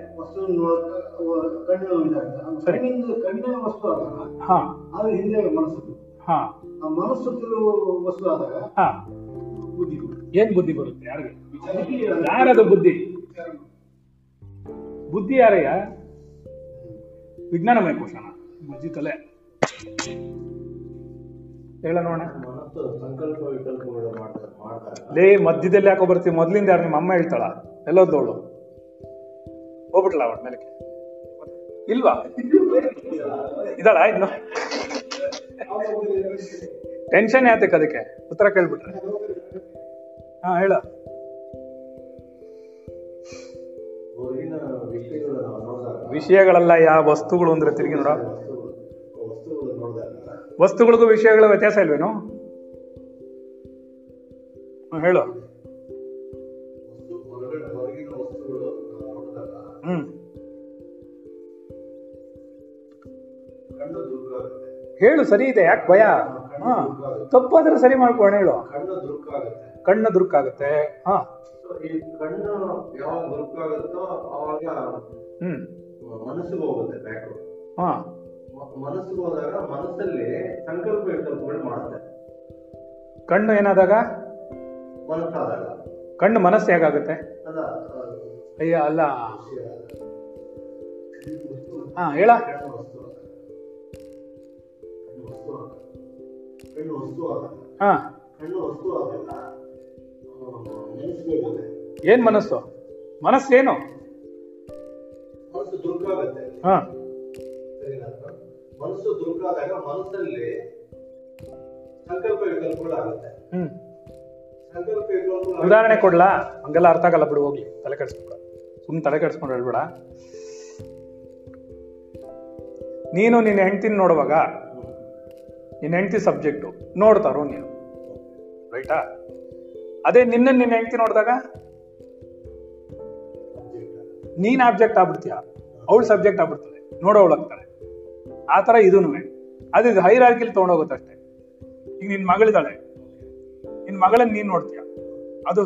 ಏನ್ ಬುದ್ಧಿ ಬರುತ್ತೆ ಯಾರಿಗೆ? ಯಾರದು ಬುದ್ಧಿ? ಬುದ್ಧಿ ಯಾರಯ್ಯ? ವಿಜ್ಞಾನಮಯ ಕೋಶನ ಬುದ್ಧಿ ತಲೆ ಹೇಳ ನೋಡ. ಲೇ ಮಧ್ಯದಲ್ಲಿ ಯಾಕೋ ಬರ್ತೀವಿ, ಮೊದ್ಲಿಂದ ಯಾರು? ನಿಮ್ಮ ಅಮ್ಮ ಹೇಳ್ತಾಳ ಎಲ್ಲೋದೋಳು ಹೋಗ್ಬಿಟ್ಲ ಅವಳ ಮೇಲೆ ಇಲ್ವಾ? ಇದ್ದಾಳ ಇನ್ನು ಟೆನ್ಷನ್ ಯಾತಕ್ಕೆ? ಅದಕ್ಕೆ ಉತ್ತರ ಕೇಳ್ಬಿಟ್ರೆ ಹೇಳ. ವಿಷಯಗಳಲ್ಲ, ಯಾವ ವಸ್ತುಗಳು ಅಂದ್ರೆ ತಿರುಗಿ ನೋಡ. ವಸ್ತುಗಳಿಗೂ ವಿಷಯಗಳ ವ್ಯತ್ಯಾಸ ಇಲ್ವೇನು? ಹೇಳು. ಹೇಳು, ಸರಿ ಇದೆ. ಯಾಕೆ ಭಯ? ತಪ್ಪಾದ್ರೆ ಸರಿ ಮಾಡ್ಕೋಣ. ಹೇಳು. ಕಣ್ಣು ದುರ್ಕಾಗುತ್ತೆ. ಹಾ, ಕಣ್ಣು ಯಾವಾಗ ದುರ್ಕಾಗುತ್ತೋ ಅವಾಗ ಮನಸ್ಸಿಗೆ ಹೋಗುತ್ತೆ. ಹಾ, ಮನಸ್ಸಿಗೆ ಹೋದಾಗ ಮನಸ್ಸಲ್ಲಿ ಸಂಕಲ್ಪ ವಿಕಲ್ಪಗಳು ಮಾಡುತ್ತೆ. ಕಣ್ಣು ಏನಾದಾಗ? ಮನಸ್ಸಾದಾಗ. ಕಣ್ಣು ಮನಸ್ಸು ಹೇಗಾಗುತ್ತೆ? ಅಯ್ಯ ಅಲ್ಲ. ಹಾ ಹೇಳ. ಹಾ, ಏನ್ ಮನಸ್ಸು? ಮನಸ್ಸೇನು? ಹಾ, ಮನಸ್ಸು ದುರ್ಗಾದಾಗ ಮನಸ್ಸಲ್ಲಿ ಸಂಕಲ್ಪ ವಿಕಲ್ಪಗಳಾಗುತ್ತೆ. ಸಂಕಲ್ಪ ವಿಕಲ್ಪಗಳು ಉದಾಹರಣೆ ಕೊಡ್ಲಾ? ಹಂಗೆಲ್ಲ ಅರ್ಥ ಆಗಲ್ಲ ಬಿಡು, ಹೋಗ್ಲಿ, ತಲೆ ಕೆಡಿಸ್ಕೊಂಡ ಸುಮ್ಮನೆ ತಲೆ ಕೆಡಿಸ್ಕೊಂಡು ಹೇಳ್ಬೇಡ. ನೀನು ನಿನ್ನ ಹೆಂಡ್ತಿನ ನೋಡುವಾಗ ನಿನ್ನ ಹೆಂಡ್ತಿ ಸಬ್ಜೆಕ್ಟು, ನೋಡ್ತಾರೋ ನೀನು, ರೈಟಾ? ಅದೇ ನಿನ್ನ ಹೆಂಡ್ತಿ ನೋಡಿದಾಗ ನೀನ್ ಆಬ್ಜೆಕ್ಟ್ ಆಗ್ಬಿಡ್ತೀಯ, ಅವಳು ಸಬ್ಜೆಕ್ಟ್ ಆಗ್ಬಿಡ್ತಾಳೆ, ನೋಡೋವಳಾಗ್ತಾಳೆ. ಆ ಥರ ಇದೂ ಅದು ಹೈರಾರ್ಕಿಲಿ ತೊಗೊಂಡೋಗುತ್ತೆ ಅಷ್ಟೇ. ಈಗ ನಿನ್ನ ಮಗಳಿದ್ದಾಳೆ, ನಿನ್ನ ಮಗಳನ್ನ ನೀನು ನೋಡ್ತೀಯ, ಅದು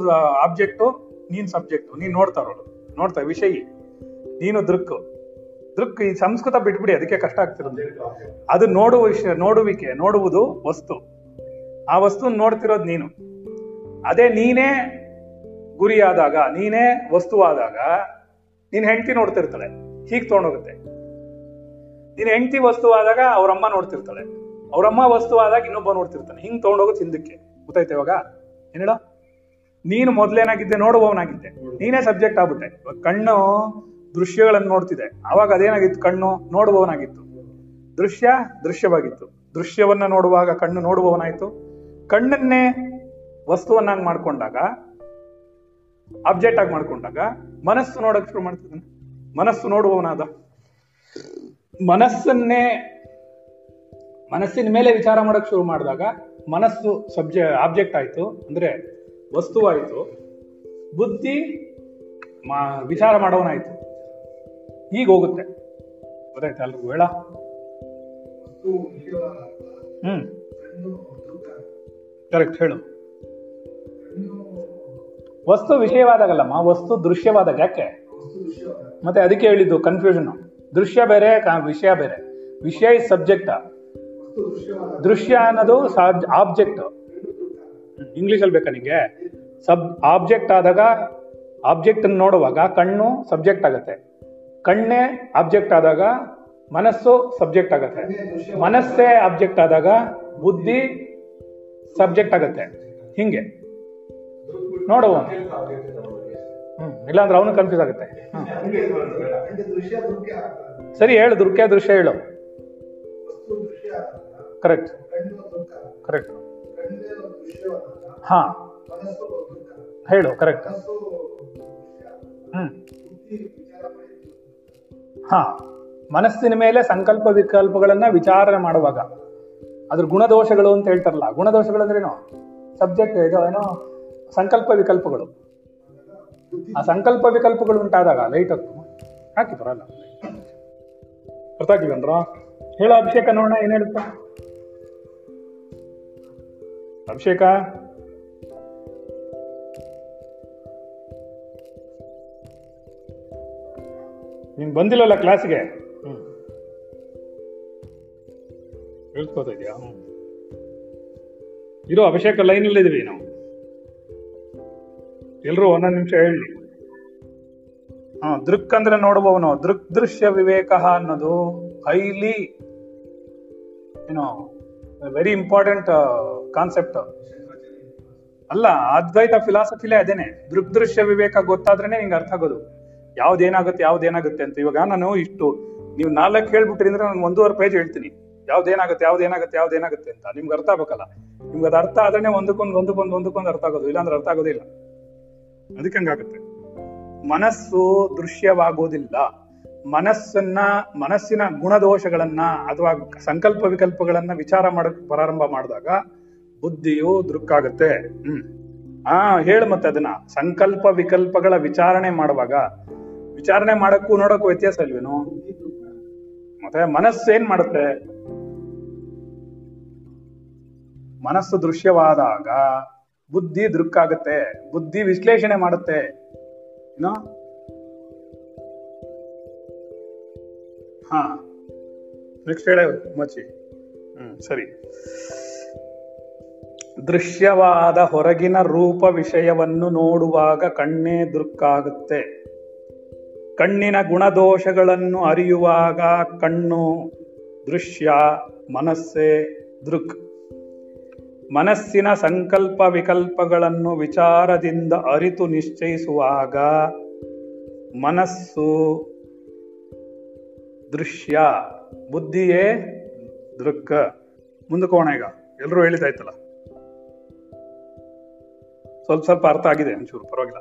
ಆಬ್ಜೆಕ್ಟು, ನೀನು ಸಬ್ಜೆಕ್ಟು, ನೀನು ನೋಡ್ತಾರೋಳು, ನೋಡ್ತಾ ವಿಷಯಿ, ನೀನು ದೃಕ್. ದೃಕ್ ಈ ಸಂಸ್ಕೃತ ಬಿಟ್ಬಿಡಿ, ಅದಕ್ಕೆ ಕಷ್ಟ ಆಗ್ತಿರೋದು. ಅದು ನೋಡುವ ವಿಷಯ, ನೋಡುವಿಕೆ, ನೋಡುವುದು ವಸ್ತು. ಆ ವಸ್ತುನ ನೋಡ್ತಿರೋದು ನೀನು. ಅದೇ ನೀನೇ ಗುರಿಯಾದಾಗ, ನೀನೇ ವಸ್ತುವಾದಾಗ ನೀನು ಹೆಂಡ್ತಿ ನೋಡ್ತಿರ್ತಾಳೆ, ಹೀಗೆ ತೊಗೊಂಡೋಗುತ್ತೆ. ನೀನು ಹೆಂಡ್ತಿ ವಸ್ತುವಾದಾಗ ಅವರಮ್ಮ ನೋಡ್ತಿರ್ತಾಳೆ, ಅವರಮ್ಮ ವಸ್ತುವಾದಾಗ ಇನ್ನೊಬ್ಬ ನೋಡ್ತಿರ್ತಾನೆ, ಹಿಂಗೆ ತೊಗೊಂಡೋಗೋದು ಹಿಂದಕ್ಕೆ. ಗೊತ್ತಾಯ್ತು ಇವಾಗ? ಏನೇಳ ನೀನು ಮೊದಲೇನಾಗಿದ್ದೆ? ನೋಡುವವನಾಗಿದ್ದೆ, ನೀನೇ ಸಬ್ಜೆಕ್ಟ್ ಆಗ್ಬಿಟ್ಟೆ. ಇವಾಗ ಕಣ್ಣು ದೃಶ್ಯಗಳನ್ನು ನೋಡ್ತಿದೆ, ಆವಾಗ ಅದೇನಾಗಿತ್ತು? ಕಣ್ಣು ನೋಡುವವನಾಗಿತ್ತು. ದೃಶ್ಯ ದೃಶ್ಯವಾಗಿತ್ತು. ದೃಶ್ಯವನ್ನ ನೋಡುವಾಗ ಕಣ್ಣು ನೋಡುವವನಾಯಿತು. ಕಣ್ಣನ್ನೇ ವಸ್ತುವನ್ನಾಗಿ ಮಾಡ್ಕೊಂಡಾಗ, ಅಬ್ಜೆಕ್ಟ್ ಆಗಿ ಮಾಡ್ಕೊಂಡಾಗ ಮನಸ್ಸು ನೋಡಕ್ ಶುರು ಮಾಡ್ತಿದ್ದಾನೆ. ಮನಸ್ಸು ನೋಡುವವನಾದ, ಮನಸ್ಸಿನ ಮೇಲೆ ವಿಚಾರ ಮಾಡಕ್ ಶುರು ಮಾಡಿದಾಗ ಮನಸ್ಸು ಆಬ್ಜೆಕ್ಟ್ ಆಯ್ತು, ಅಂದ್ರೆ ವಸ್ತುವಾಯ್ತು. ಬುದ್ಧಿ ವಿಚಾರ ಮಾಡೋವನಾಯ್ತು. ಈಗ ಹೋಗುತ್ತೆ, ಗೊತ್ತಾಯ್ತಾ ಅಲ್ರಿಗೂ ಹೇಳ. ಕರೆಕ್ಟ್ ಹೇಳು. ವಸ್ತು ವಿಷಯವಾದಾಗಲ್ಲಮ್ಮ, ವಸ್ತು ದೃಶ್ಯವಾದಾಗ. ಯಾಕೆ ಮತ್ತೆ ಅದಕ್ಕೆ ಹೇಳಿದ್ದು ಕನ್ಫ್ಯೂಷನ್. ದೃಶ್ಯ ಬೇರೆ, ವಿಷಯ ಬೇರೆ. ವಿಷಯ ಇಸ್ ಸಬ್ಜೆಕ್ಟ್, ದೃಶ್ಯ ಅನ್ನೋದು ಆಬ್ಜೆಕ್ಟ್. ಇಂಗ್ಲಿಷಲ್ಲಿ ಬೇಕಾ ನಿಂಗೆ? ಆಬ್ಜೆಕ್ಟ್ ಆದಾಗ, ಆಬ್ಜೆಕ್ಟ್ ಅನ್ನು ನೋಡುವಾಗ ಕಣ್ಣು ಸಬ್ಜೆಕ್ಟ್ ಆಗತ್ತೆ, ಕಣ್ಣೇ ಆಬ್ಜೆಕ್ಟ್ ಆದಾಗ ಮನಸ್ಸು ಸಬ್ಜೆಕ್ಟ್ ಆಗತ್ತೆ, ಮನಸ್ಸೇ ಆಬ್ಜೆಕ್ಟ್ ಆದಾಗ ಬುದ್ಧಿ ಸಬ್ಜೆಕ್ಟ್ ಆಗತ್ತೆ. ಹಿಂಗೆ ನೋಡುವ, ಇಲ್ಲಾಂದ್ರೆ ಅವನು ಕನ್ಫ್ಯೂಸ್ ಆಗುತ್ತೆ. ಸರಿ ಹೇಳು, ದೃಕ್ಯ ದೃಶ್ಯ ಹೇಳು. ಕರೆಕ್ಟ್ ಕರೆಕ್ಟ್ ಹಾ ಹೇಳು ಕರೆಕ್ಟ್ ಹಾ ಮನಸ್ಸಿನ ಮೇಲೆ ಸಂಕಲ್ಪ ವಿಕಲ್ಪಗಳನ್ನ ವಿಚಾರಣೆ ಮಾಡುವಾಗ ಅದ್ರ ಗುಣದೋಷಗಳು ಅಂತ ಹೇಳ್ತಾರಲ್ಲ. ಗುಣದೋಷಗಳು ಅಂದ್ರೇನು? ಸಬ್ಜೆಕ್ಟ್ ಇದು ಏನೋ ಸಂಕಲ್ಪ ವಿಕಲ್ಪಗಳು. ಆ ಸಂಕಲ್ಪ ವಿಕಲ್ಪಗಳು ಉಂಟಾದಾಗ ಲೈಟ್ ಹಾಕ್ತು ಹಾಕಿ ಬರಲ್ಲ. ಅರ್ಥ ಆಗಿಲ್ವಂದ್ರ? ಹೇಳೋ ಅಭಿಷೇಕ ನೋಡೋಣ, ಏನ್ ಹೇಳುತ್ತ ಅಭಿಷೇಕ? ನೀನ್ ಬಂದಿಲ್ಲಲ್ಲ ಕ್ಲಾಸ್ಗೆ? ಹೇಳ್ಕೋತಾ ಇದೆಯಾ? ಇರೋ ಅಭಿಷೇಕ, ಲೈನಲ್ಲಿ ಇದೀವಿ ನಾವು. ಎಲ್ರೂ ಒಂದೊಂದು ನಿಮಿಷ ಹೇಳಿ. ದೃಕ್ ಅಂದ್ರೆ ನೋಡುವವನು. ದೃಗ್ ದೃಶ್ಯ ವಿವೇಕ ಅನ್ನೋದು ಹೈಲಿ ವೆರಿ ಇಂಪಾರ್ಟೆಂಟ್ ಕಾನ್ಸೆಪ್ಟ್ ಅಲ್ಲ. ಅದ್ವೈತ ಫಿಲಾಸಫಿಲೇ ಅದೇನೆ. ದೃಗ್ ದೃಶ್ಯ ವಿವೇಕ ಗೊತ್ತಾದ್ರೇನೆ ನಿಂಗೆ ಅರ್ಥ ಆಗೋದು, ಯಾವ್ದೇನಾಗುತ್ತೆ ಯಾವ್ದೇನಾಗುತ್ತೆ ಅಂತ. ಇವಾಗ ನಾನು ಇಷ್ಟು, ನೀವು 4 ಹೇಳ್ಬಿಟ್ರಿ ಅಂದ್ರೆ ನಾನು 1.5 ಪೇಜ್ ಹೇಳ್ತೀನಿ ಯಾವ್ದೇನಾಗುತ್ತೆ ಯಾವ್ದೇನಾಗುತ್ತೆ ಯಾವ್ದೇನಾಗುತ್ತೆ ಅಂತ. ನಿಮ್ಗೆ ಅರ್ಥ ಆಗ್ಬೇಕಲ್ಲ. ನಿಮ್ಗೆ ಅದು ಅರ್ಥ ಆದ್ರೆ ಒಂದಕ್ಕೊಂದು ಅರ್ಥ ಆಗೋದು, ಇಲ್ಲಾಂದ್ರೆ ಅರ್ಥ ಆಗೋದಿಲ್ಲ. ಅದಕ್ಕೆ ಹಂಗಾಗುತ್ತೆ. ಮನಸ್ಸು ದೃಶ್ಯವಾಗೋದಿಲ್ಲ. ಮನಸ್ಸಿನ ಗುಣದೋಷಗಳನ್ನ ಅಥವಾ ಸಂಕಲ್ಪ ವಿಕಲ್ಪಗಳನ್ನ ವಿಚಾರ ಮಾಡಕ್ ಪ್ರಾರಂಭ ಮಾಡಿದಾಗ ಬುದ್ಧಿಯು ದೃಕ್ಕಾಗತ್ತೆ. ಹೇಳು ಮತ್ತೆ ಅದನ್ನ. ಸಂಕಲ್ಪ ವಿಕಲ್ಪಗಳ ವಿಚಾರಣೆ ಮಾಡುವಾಗ, ವಿಚಾರಣೆ ಮಾಡಕ್ಕೂ ನೋಡಕ್ಕೂ ವ್ಯತ್ಯಾಸ ಇಲ್ವೇನು? ಮತ್ತೆ ಮನಸ್ಸೇನ್ ಮಾಡುತ್ತೆ? ಮನಸ್ಸು ದೃಶ್ಯವಾದಾಗ ಬುದ್ಧಿ ದೃಕ್ಕಾಗತ್ತೆ, ಬುದ್ಧಿ ವಿಶ್ಲೇಷಣೆ ಮಾಡುತ್ತೆ. ಹಾ ನೆಕ್ಸ್ಟ್ ಹೇಳ ಮಚ್ಚಿ. ಸರಿ. ದೃಶ್ಯವಾದ ಹೊರಗಿನ ರೂಪ ವಿಷಯವನ್ನು ನೋಡುವಾಗ ಕಣ್ಣೇ ದೃಕ್ಕಾಗುತ್ತೆ. ಕಣ್ಣಿನ ಗುಣದೋಷಗಳನ್ನು ಅರಿಯುವಾಗ ಕಣ್ಣು ದೃಶ್ಯ, ಮನಸ್ಸೇ ದೃಕ್. ಮನಸ್ಸಿನ ಸಂಕಲ್ಪ ವಿಕಲ್ಪಗಳನ್ನು ವಿಚಾರದಿಂದ ಅರಿತು ನಿಶ್ಚಯಿಸುವಾಗ ಮನಸ್ಸು ದೃಶ್ಯ, ಬುದ್ಧಿಯೇ ದೃಕ್. ಮುಂದಕ್ಕೋಣ ಈಗ. ಎಲ್ಲರೂ ಹೇಳಿದಾಯ್ತಲ್ಲ, ಸ್ವಲ್ಪ ಸ್ವಲ್ಪ ಅರ್ಥ ಆಗಿದೆ ಒಂಚೂರು, ಪರವಾಗಿಲ್ಲ.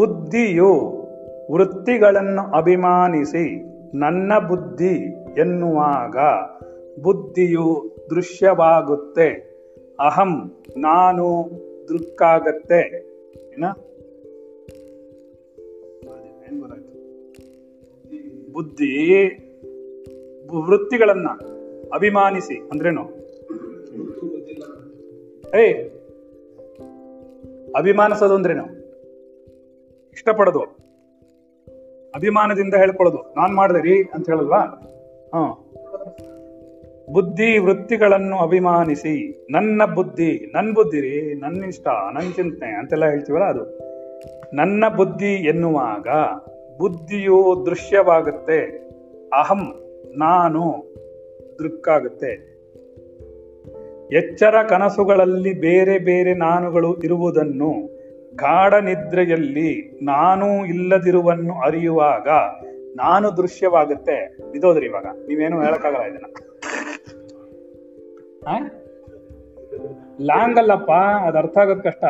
ಬುದ್ಧಿಯು ವೃತ್ತಿಗಳನ್ನು ಅಭಿಮಾನಿಸಿ ನನ್ನ ಬುದ್ಧಿ ಎನ್ನುವಾಗ ಬುದ್ಧಿಯು ದೃಶ್ಯವಾಗುತ್ತೆ, ಅಹಂ ನಾನು ದೃಕ್ಕಾಗತ್ತೆ. ಬುದ್ಧಿ ವೃತ್ತಿಗಳನ್ನ ಅಭಿಮಾನಿಸಿ ಅಂದ್ರೇನು? ಅಭಿಮಾನಿಸೋದು ಅಂದ್ರೇನು? ಇಷ್ಟಪಡೋದು, ಅಭಿಮಾನದಿಂದ ಹೇಳ್ಕೊಳ್ಳೋದು, ನಾನ್ ಮಾಡಿದ್ರಿ ಅಂತ ಹೇಳಲ್ವಾ? ಬುದ್ಧಿ ವೃತ್ತಿಗಳನ್ನು ಅಭಿಮಾನಿಸಿ ನನ್ನ ಬುದ್ಧಿ, ನನ್ ಬುದ್ಧಿ ರೀ, ನನ್ನ ಇಷ್ಟ, ನನ್ನ ಚಿಂತನೆ ಅಂತೆಲ್ಲ ಹೇಳ್ತೀವಲ್ಲ, ಅದು ನನ್ನ ಬುದ್ಧಿ ಎನ್ನುವಾಗ ಬುದ್ಧಿಯು ದೃಶ್ಯವಾಗುತ್ತೆ, ಅಹಂ ನಾನು ದೃಕ್ಕಾಗುತ್ತೆ. ಎಚ್ಚರ ಕನಸುಗಳಲ್ಲಿ ಬೇರೆ ಬೇರೆ ನಾನುಗಳು ಇರುವುದನ್ನು, ಗಾಢ ನಿದ್ರೆಯಲ್ಲಿ ನಾನು ಇಲ್ಲದಿರುವನ್ನು ಅರಿಯುವಾಗ ನಾನು ದೃಶ್ಯವಾಗುತ್ತೆ. ಬಿದ್ದೋದ್ರಿ ಇವಾಗ, ನೀವೇನು ಹೇಳಕ್ಕಾಗಲ್ಲ ಇದನ್ನ. ಲಾಂಗ್ ಅಲ್ಲಪ್ಪ, ಅದ್ ಅರ್ಥ ಆಗೋದ್ ಕಷ್ಟ.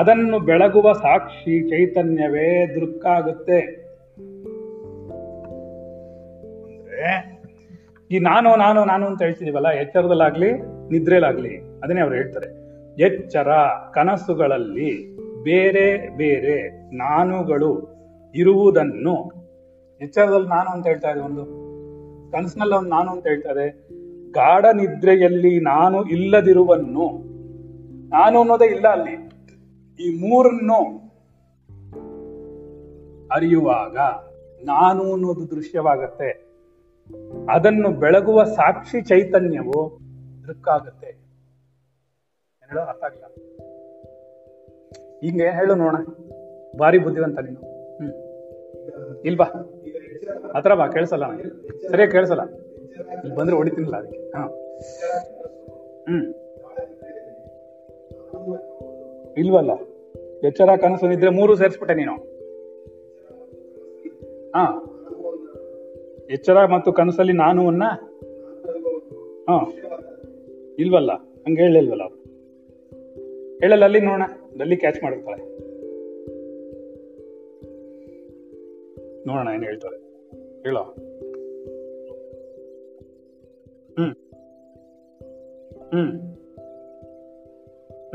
ಅದನ್ನು ಬೆಳಗುವ ಸಾಕ್ಷಿ ಚೈತನ್ಯವೇ ದೃಕ್ಕಾಗುತ್ತೆ. ಅಂದ್ರೆ ಈ ನಾನು ನಾನು ನಾನು ಅಂತ ಹೇಳ್ತಿದೀವಲ್ಲ, ಎಚ್ಚರದಲ್ಲಾಗ್ಲಿ ನಿದ್ರೆಲಾಗ್ಲಿ, ಅದನ್ನೇ ಅವ್ರು ಹೇಳ್ತಾರೆ. ಎಚ್ಚರ ಕನಸುಗಳಲ್ಲಿ ಬೇರೆ ಬೇರೆ ನಾನುಗಳು ಇರುವುದನ್ನು, ಎಚ್ಚರದಲ್ಲಿ ನಾನು ಅಂತ ಹೇಳ್ತಾ ಇದೆ ಒಂದು, ಕನಸಿನಲ್ಲಿ ಒಂದು ನಾನು ಅಂತ ಹೇಳ್ತಾರೆ. ಗಾಢ ನಿದ್ರೆಯಲ್ಲಿ ನಾನು ಇಲ್ಲದಿರುವನ್ನು, ನಾನು ಅನ್ನೋದೇ ಇಲ್ಲ ಅಲ್ಲಿ, ಈ ಮೂರನ್ನು ಅರಿಯುವಾಗ ನಾನು ಅನ್ನೋದು ದೃಶ್ಯವಾಗತ್ತೆ. ಅದನ್ನು ಬೆಳಗುವ ಸಾಕ್ಷಿ ಚೈತನ್ಯವು ದೃಕ್ಕಾಗತ್ತೆ. ಹೇಳೋ ಅರ್ಥ ಆಗಿಲ್ಲ ಹಿಂಗೆ ಹೇಳು ನೋಡೋಣ. ಭಾರಿ ಬುದ್ಧಿವಂತ ನೀನು. ಇಲ್ವಾ ಹತ್ರ ಬಾ, ಕೇಳಿಸಲ್ಲ ನನಗೆ, ಸರಿಯಾಗಿ ಕೇಳಿಸಲ್ಲ. ಇಲ್ಲಿ ಬಂದ್ರೆ ಹೊಡಿತೀನಿಲ್ಲ ಅದಕ್ಕೆ. ಇಲ್ವಲ್ಲ, ಎಚ್ಚರ ಕನಸು ನಿದ್ರೆ ಮೂರು ಸೇರಿಸ್ಬಿಟ್ಟೆ ನೀನು. ಎಚ್ಚರ ಮತ್ತು ಕನಸಲ್ಲಿ ನಾನು ಅನ್ನ ಇಲ್ವಲ್ಲ, ಹಂಗೆ ಹೇಳಿಲ್ವಲ್ಲ ಅವ್ರು. ಹೇಳಲ್ಲ ಅಲ್ಲಿ ನೋಡೋಣ, ಅಲ್ಲಿ ಕ್ಯಾಚ್ ಮಾಡಿರ್ತಾಳೆ ನೋಡೋಣ ಏನು ಹೇಳ್ತಾಳೆ. ಹೇಳೋ ಹ್ಮ್ ಹ್ಮ್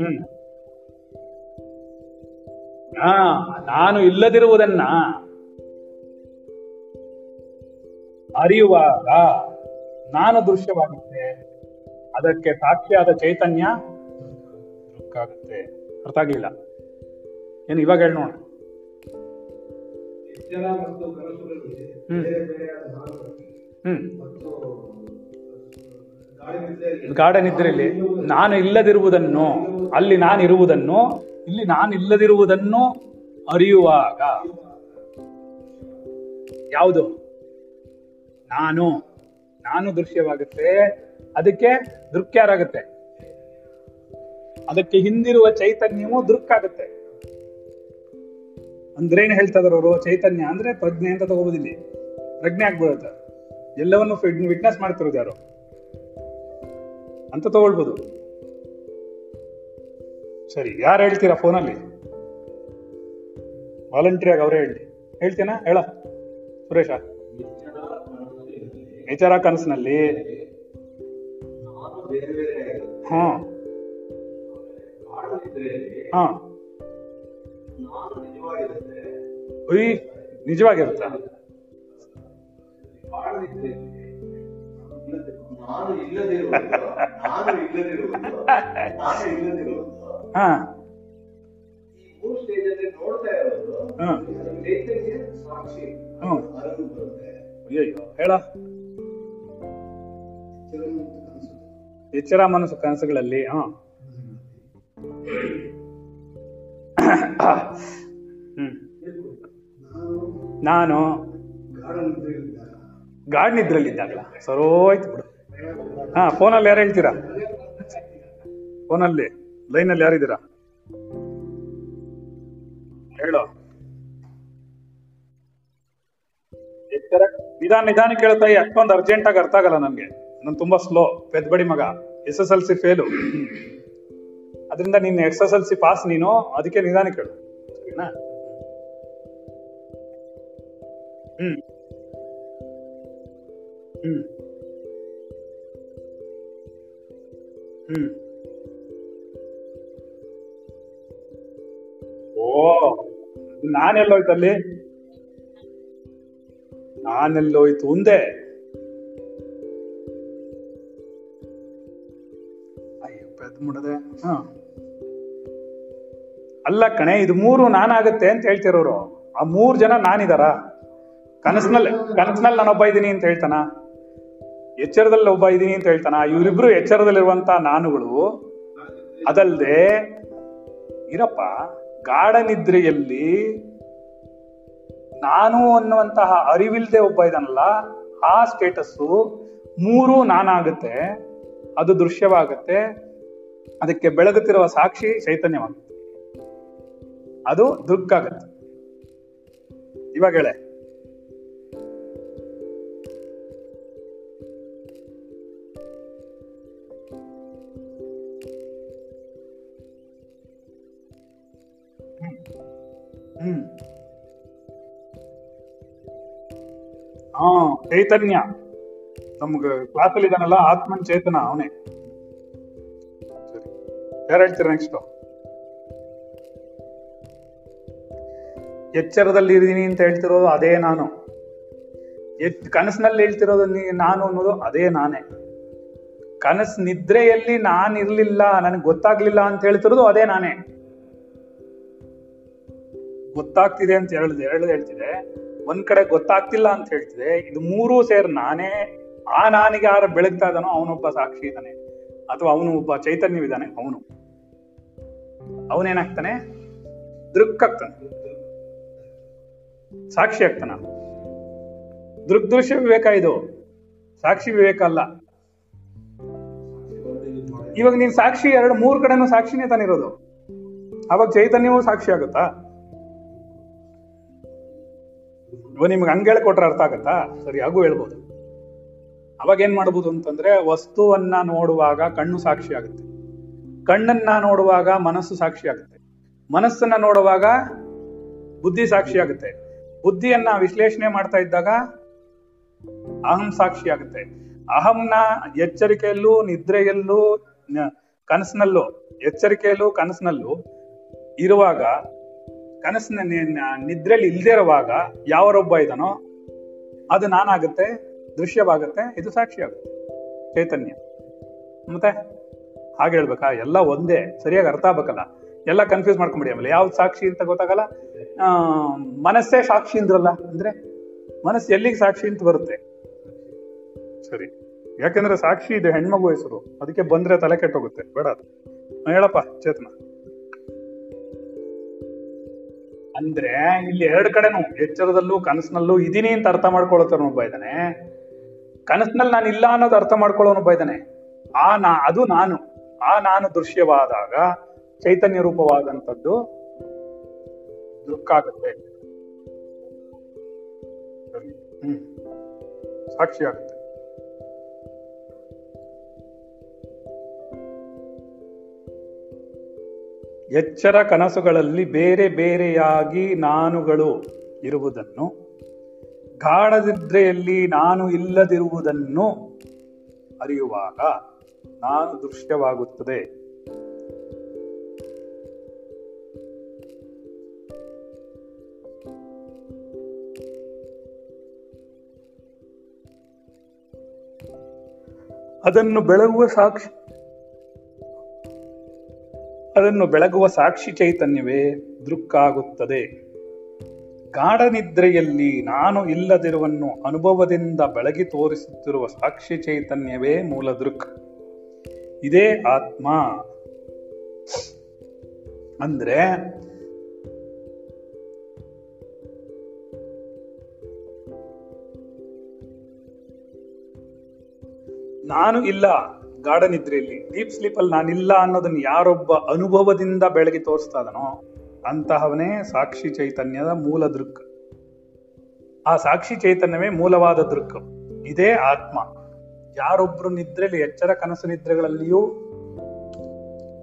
ಹ್ಮ್ ಹಾ, ನಾನು ಇಲ್ಲದಿರುವುದನ್ನ ಅರಿಯುವಾಗ ನಾನು ದೃಶ್ಯವಾಗುತ್ತೆ. ಅದಕ್ಕೆ ಸಾಕ್ಷಿಯಾದ ಚೈತನ್ಯ ದೃಕ್ಕಾಗುತ್ತೆ. ಅರ್ಥ ಆಗ್ಲಿಲ್ಲ ಏನು? ಇವಾಗ ಹೇಳಿ ನೋಡೋಣ. ಗಾಢ ನಿದ್ರೆಯಲ್ಲಿ ನಾನು ಇಲ್ಲದಿರುವುದನ್ನು, ಅಲ್ಲಿ ನಾನಿರುವುದನ್ನು, ಇಲ್ಲಿ ನಾನಿಲ್ಲದಿರುವುದನ್ನು ಅರಿಯುವಾಗ ಯಾವುದು ನಾನು ನಾನು ದೃಶ್ಯವಾಗುತ್ತೆ. ಅದಕ್ಕೆ ದೃಕ್ಯಾರಾಗುತ್ತೆ, ಅದಕ್ಕೆ ಹಿಂದಿರುವ ಚೈತನ್ಯವೂ ದೃಕ್ಕಾಗುತ್ತೆ. ಅಂದ್ರೇನು ಹೇಳ್ತಾ ಇದಾರೆ ಅವರು? ಚೈತನ್ಯ ಅಂದ್ರೆ ಪ್ರಜ್ಞೆ ಅಂತ ತಗೋಬೋದಿಲ್ಲಿ. ಪ್ರಜ್ಞೆ ಆಗ್ಬಿಡುತ್ತೆ, ಎಲ್ಲವನ್ನು ವಿಟ್ನೆಸ್ ಮಾಡ್ತಿರೋದು ಯಾರು ಅಂತ ತಗೊಳ್ಬೋದು. ಸರಿ, ಯಾರು ಹೇಳ್ತೀರಾ ಫೋನಲ್ಲಿ? ವಾಲಂಟಿಯರ್ ಅವರೇ ಹೇಳಿ. ಹೇಳ್ತೀನಾ? ಹೇಳ ಸುರೇಶ. ಎಚ್ಚರ ಕನಸಿನಲ್ಲಿ ಹಾ ಹಾ ಉಯ್ ನಿಜವಾಗಿರುತ್ತ. ಹಾ ಅಯ್ಯೋ ಹೇಳ. ಎಚ್ಚರ ಮನಸ್ಸು ಕನಸುಗಳಲ್ಲಿ ಹಾ ನಾನು ಗಾಢ ನಿದ್ರೆಯಲ್ಲಿದ್ದಾಗಲ್ಲ. ಸರೋಯ್ತು ಬಿಡು. ಹಾ, ಫೋನಲ್ಲಿ ಯಾರು ಹೇಳ್ತೀರಾ? ಫೋನಲ್ಲಿ ಲೈನಲ್ಲಿ ಯಾರಿದ್ದೀರಾ? ಹೇಳೋ. ಎಚ್ಚರ ನಿಧಾನ ಕೇಳುತ್ತಾಯಿ, ಅಷ್ಟೊಂದು ಅರ್ಜೆಂಟ್ ಆಗಿ ಅರ್ಥ ಆಗಲ್ಲ ನನ್ಗೆ. ನಾನು ತುಂಬಾ ಸ್ಲೋ, ಪೆದ್ಬಡಿ ಮಗ, SSLC ಫೇಲು. ಅದರಿಂದ ನೀನು SSLC ಪಾಸ್ ನೀನು, ಅದಕ್ಕೆ ನಿಧಾನ ಕೇಳು, ಸರಿನಾ? ಹ್ಮ್ ಹ್ಮ್ ಹ್ಮ್ ಓ, ನಾನೆಲ್ಲೋಯ್ತಲ್ಲಿ, ನಾನೆಲ್ಲೋಯ್ತು ಒಂದೇ. ಮುಡದೆ ಅಲ್ಲ ಕಣೆ, ಇದು ಮೂರು ನಾನಾಗತ್ತೆ ಅಂತ ಹೇಳ್ತಿರೋರು. ಆ ಮೂರು ಜನ ನಾನಿದಾರ? ಕನಸಿನಲ್ಲಿ ನಾನೊಬ್ಬ ಇದ್ದೀನಿ ಅಂತ ಹೇಳ್ತಾನ, ಎಚ್ಚರದಲ್ಲಿ ಒಬ್ಬ ಇದ್ದೀನಿ ಅಂತ ಹೇಳ್ತಾನ. ಇವರಿಬ್ರು ಎಚ್ಚರದಲ್ಲಿರುವಂತ ನಾನುಗಳು. ಅದಲ್ಲದೆ ಇರಪ್ಪ, ಗಾಢ ನಿದ್ರೆಯಲ್ಲಿ ನಾನು ಅನ್ನುವಂತಹ ಅರಿವಿಲ್ಲದೆ ಒಬ್ಬ ಇದನ್ನಲ್ಲ, ಆ ಸ್ಟೇಟಸ್ಸು ಮೂರು ನಾನಾಗುತ್ತೆ. ಅದು ದೃಶ್ಯವಾಗುತ್ತೆ, ಅದಕ್ಕೆ ಬೆಳಗುತ್ತಿರುವ ಸಾಕ್ಷಿ ಚೈತನ್ಯವಾಗುತ್ತೆ, ಅದು ದೃಗ್ಗಾಗತ್ತೆ. ಇವಾಗ ಹೇಳ. ಹ್ಮ್ ಹಾ, ಚೈತನ್ಯ ನಮ್ಗೆ ಕ್ಲಾಸಲ್ಲಿ ಇದಾನಲ್ಲ, ಆತ್ಮನ್ ಚೇತನ ಅವನೇ. ಸರಿ, ಯಾರು ಹೇಳ್ತೀರ ನೆಕ್ಸ್ಟ್? ಎಚ್ಚರದಲ್ಲಿ ಇದ್ದೀನಿ ಅಂತ ಹೇಳ್ತಿರೋದು ಅದೇ ನಾನು, ಕನಸಿನಲ್ಲಿ ಹೇಳ್ತಿರೋದು ನಾನು ಅನ್ನೋದು ಅದೇ ನಾನೇ, ಕನಸು ನಿದ್ರೆಯಲ್ಲಿ ನಾನಿರ್ಲಿಲ್ಲ ನನಗೆ ಗೊತ್ತಾಗ್ಲಿಲ್ಲ ಅಂತ ಹೇಳ್ತಿರೋದು ಅದೇ ನಾನೇ. ಗೊತ್ತಾಗ್ತಿದೆ ಅಂತ ಹೇಳ್ತಿದೆ, ಒಂದ್ ಕಡೆ ಗೊತ್ತಾಗ್ತಿಲ್ಲ ಅಂತ ಹೇಳ್ತಿದೆ, ಇದು ಮೂರೂ ಸೇರಿ ನಾನೇ. ಆ ನಾನಿಗೆ ಯಾರು ಬೆಳಗ್ತಾ ಇದ್ದಾನೋ ಅವನೊಬ್ಬ ಸಾಕ್ಷಿ ಇದ್ದಾನೆ, ಅಥವಾ ಅವನು ಒಬ್ಬ ಚೈತನ್ಯವಿದ್ದಾನೆ. ಅವನೇನಾಗ್ತಾನೆ? ದೃಕ್ಕಾಗ್ತಾನೆ, ಸಾಕ್ಷಿ ಆಗ್ತಾನ. ದೃಗ್ ದೃಶ್ಯ ವಿವೇಕ ಇದು, ಸಾಕ್ಷಿ ವಿವೇಕ ಅಲ್ಲ. ಇವಾಗ ನೀನ್ ಸಾಕ್ಷಿ, ಎರಡು ಮೂರ್ ಕಡೆನೂ ಸಾಕ್ಷಿನೇ ತಾನಿರೋದು, ಅವಾಗ ಚೈತನ್ಯವೂ ಸಾಕ್ಷಿ ಆಗುತ್ತಾ? ನಿಮ್ಗೆ ಹಂಗೆ ಹೇಳ್ಕೊಟ್ರೆ ಅರ್ಥ ಆಗತ್ತಾ? ಸರಿ, ಹಾಗೂ ಹೇಳ್ಬೋದು. ಅವಾಗ ಏನ್ ಮಾಡ್ಬೋದು ಅಂತಂದ್ರೆ, ವಸ್ತುವನ್ನ ನೋಡುವಾಗ ಕಣ್ಣು ಸಾಕ್ಷಿ ಆಗುತ್ತೆ, ಕಣ್ಣನ್ನ ನೋಡುವಾಗ ಮನಸ್ಸು ಸಾಕ್ಷಿ ಆಗುತ್ತೆ, ಮನಸ್ಸನ್ನ ನೋಡುವಾಗ ಬುದ್ಧಿ ಸಾಕ್ಷಿ ಆಗುತ್ತೆ, ಬುದ್ಧಿಯನ್ನ ವಿಶ್ಲೇಷಣೆ ಮಾಡ್ತಾ ಇದ್ದಾಗ ಅಹಂ ಸಾಕ್ಷಿ ಆಗುತ್ತೆ. ಅಹಂನ ಎಚ್ಚರಿಕೆಯಲ್ಲೂ ನಿದ್ರೆಯಲ್ಲೂ ಕನಸಿನಲ್ಲೂ, ಎಚ್ಚರಿಕೆಯಲ್ಲೂ ಕನಸಿನಲ್ಲೂ ಇರುವಾಗ, ಕನಸಿನ ನಿದ್ರೆಯಲ್ಲಿ ಇಲ್ದೇ ಇರುವಾಗ ಯಾವರೊಬ್ಬ ಇದ್ದಾನೋ ಅದು ನಾನಾಗುತ್ತೆ, ದೃಶ್ಯವಾಗುತ್ತೆ, ಇದು ಸಾಕ್ಷಿ ಆಗುತ್ತೆ, ಚೈತನ್ಯ. ಮತ್ತೆ ಹಾಗೆ ಹೇಳ್ಬೇಕಾ? ಎಲ್ಲ ಒಂದೇ, ಸರಿಯಾಗಿ ಅರ್ಥ ಆಗ್ಬೇಕಲ್ಲ, ಎಲ್ಲ ಕನ್ಫ್ಯೂಸ್ ಮಾಡ್ಕೊಂಬಿಡಿ ಆಮೇಲೆ, ಯಾವ್ದು ಸಾಕ್ಷಿ ಅಂತ ಗೊತ್ತಾಗಲ್ಲ. ಮನಸ್ಸೇ ಸಾಕ್ಷಿ ಅಂದ್ರಲ್ಲ, ಅಂದ್ರೆ ಮನಸ್ಸು ಎಲ್ಲಿಗೆ ಸಾಕ್ಷಿ ಅಂತ ಬರುತ್ತೆ? ಸರಿ, ಯಾಕೆಂದ್ರೆ ಸಾಕ್ಷಿ ಇದೆ ಹೆಣ್ಮಗು ಹೆಸರು, ಅದಕ್ಕೆ ಬಂದ್ರೆ ತಲೆ ಕೆಟ್ಟೋಗುತ್ತೆ, ಬೇಡ ಅದು. ಹೇಳಪ್ಪ ಚೇತನ. ಅಂದ್ರೆ ಇಲ್ಲಿ ಎರಡು ಕಡೆನೂ, ಎಚ್ಚರದಲ್ಲೂ ಕನಸಿನಲ್ಲೂ ಇದೀನಿ ಅಂತ ಅರ್ಥ ಮಾಡ್ಕೊಳ್ಳೋತವ್ರ ಒಬ್ಬ ಇದ್ದಾನೆ, ಕನಸಿನಲ್ಲಿ ನಾನು ಇಲ್ಲ ಅನ್ನೋದು ಅರ್ಥ ಮಾಡ್ಕೊಳ್ಳೋನೊಬ್ಬ ಇದ್ದಾನೆ. ಅದು ನಾನು, ಆ ನಾನು ದೃಶ್ಯವಾದಾಗ ಚೈತನ್ಯ ರೂಪವಾದಂಥದ್ದು ದುಃಖಾಗುತ್ತೆ, ಸಾಕ್ಷಿ ಆಗುತ್ತೆ. ಎಚ್ಚರ ಕನಸುಗಳಲ್ಲಿ ಬೇರೆ ಬೇರೆಯಾಗಿ ನಾನುಗಳು ಇರುವುದನ್ನು, ಗಾಢನಿದ್ರೆಯಲ್ಲಿ ನಾನು ಇಲ್ಲದಿರುವುದನ್ನು ಅರಿಯುವಾಗ ನಾನು ದೃಶ್ಯವಾಗುತ್ತದೆ. ಅದನ್ನು ಬೆಳಗುವ ಸಾಕ್ಷಿ ಚೈತನ್ಯವೇ ದೃಕ್ಕಾಗುತ್ತದೆ. ಗಾಢನಿದ್ರೆಯಲ್ಲಿ ನಾನು ಇಲ್ಲದಿರುವನ್ನು ಅನುಭವದಿಂದ ಬೆಳಗಿ ತೋರಿಸುತ್ತಿರುವ ಸಾಕ್ಷಿ ಚೈತನ್ಯವೇ ಮೂಲ ದೃಕ್, ಇದೇ ಆತ್ಮ. ಅಂದ್ರೆ ನಾನು ಇಲ್ಲ, ಗಾಢನಿದ್ರೆಯಲ್ಲಿ ಡೀಪ್ ಸ್ಲೀಪ್ ಅಲ್ಲಿ ನಾನಿಲ್ಲ ಅನ್ನೋದನ್ನ ಯಾರೊಬ್ಬ ಅನುಭವದಿಂದ ಬೆಳಗಿ ತೋರಿಸ್ತಾ ಇದನೋ ಅಂತಹವನೇ ಸಾಕ್ಷಿ ಚೈತನ್ಯದ ಮೂಲ ದೃಕ್. ಆ ಸಾಕ್ಷಿ ಚೈತನ್ಯವೇ ಮೂಲವಾದ ದೃಕ್, ಇದೇ ಆತ್ಮ. ಯಾರೊಬ್ರು ನಿದ್ರೆಯಲ್ಲಿ, ಎಚ್ಚರ ಕನಸು ನಿದ್ರೆಗಳಲ್ಲಿಯೂ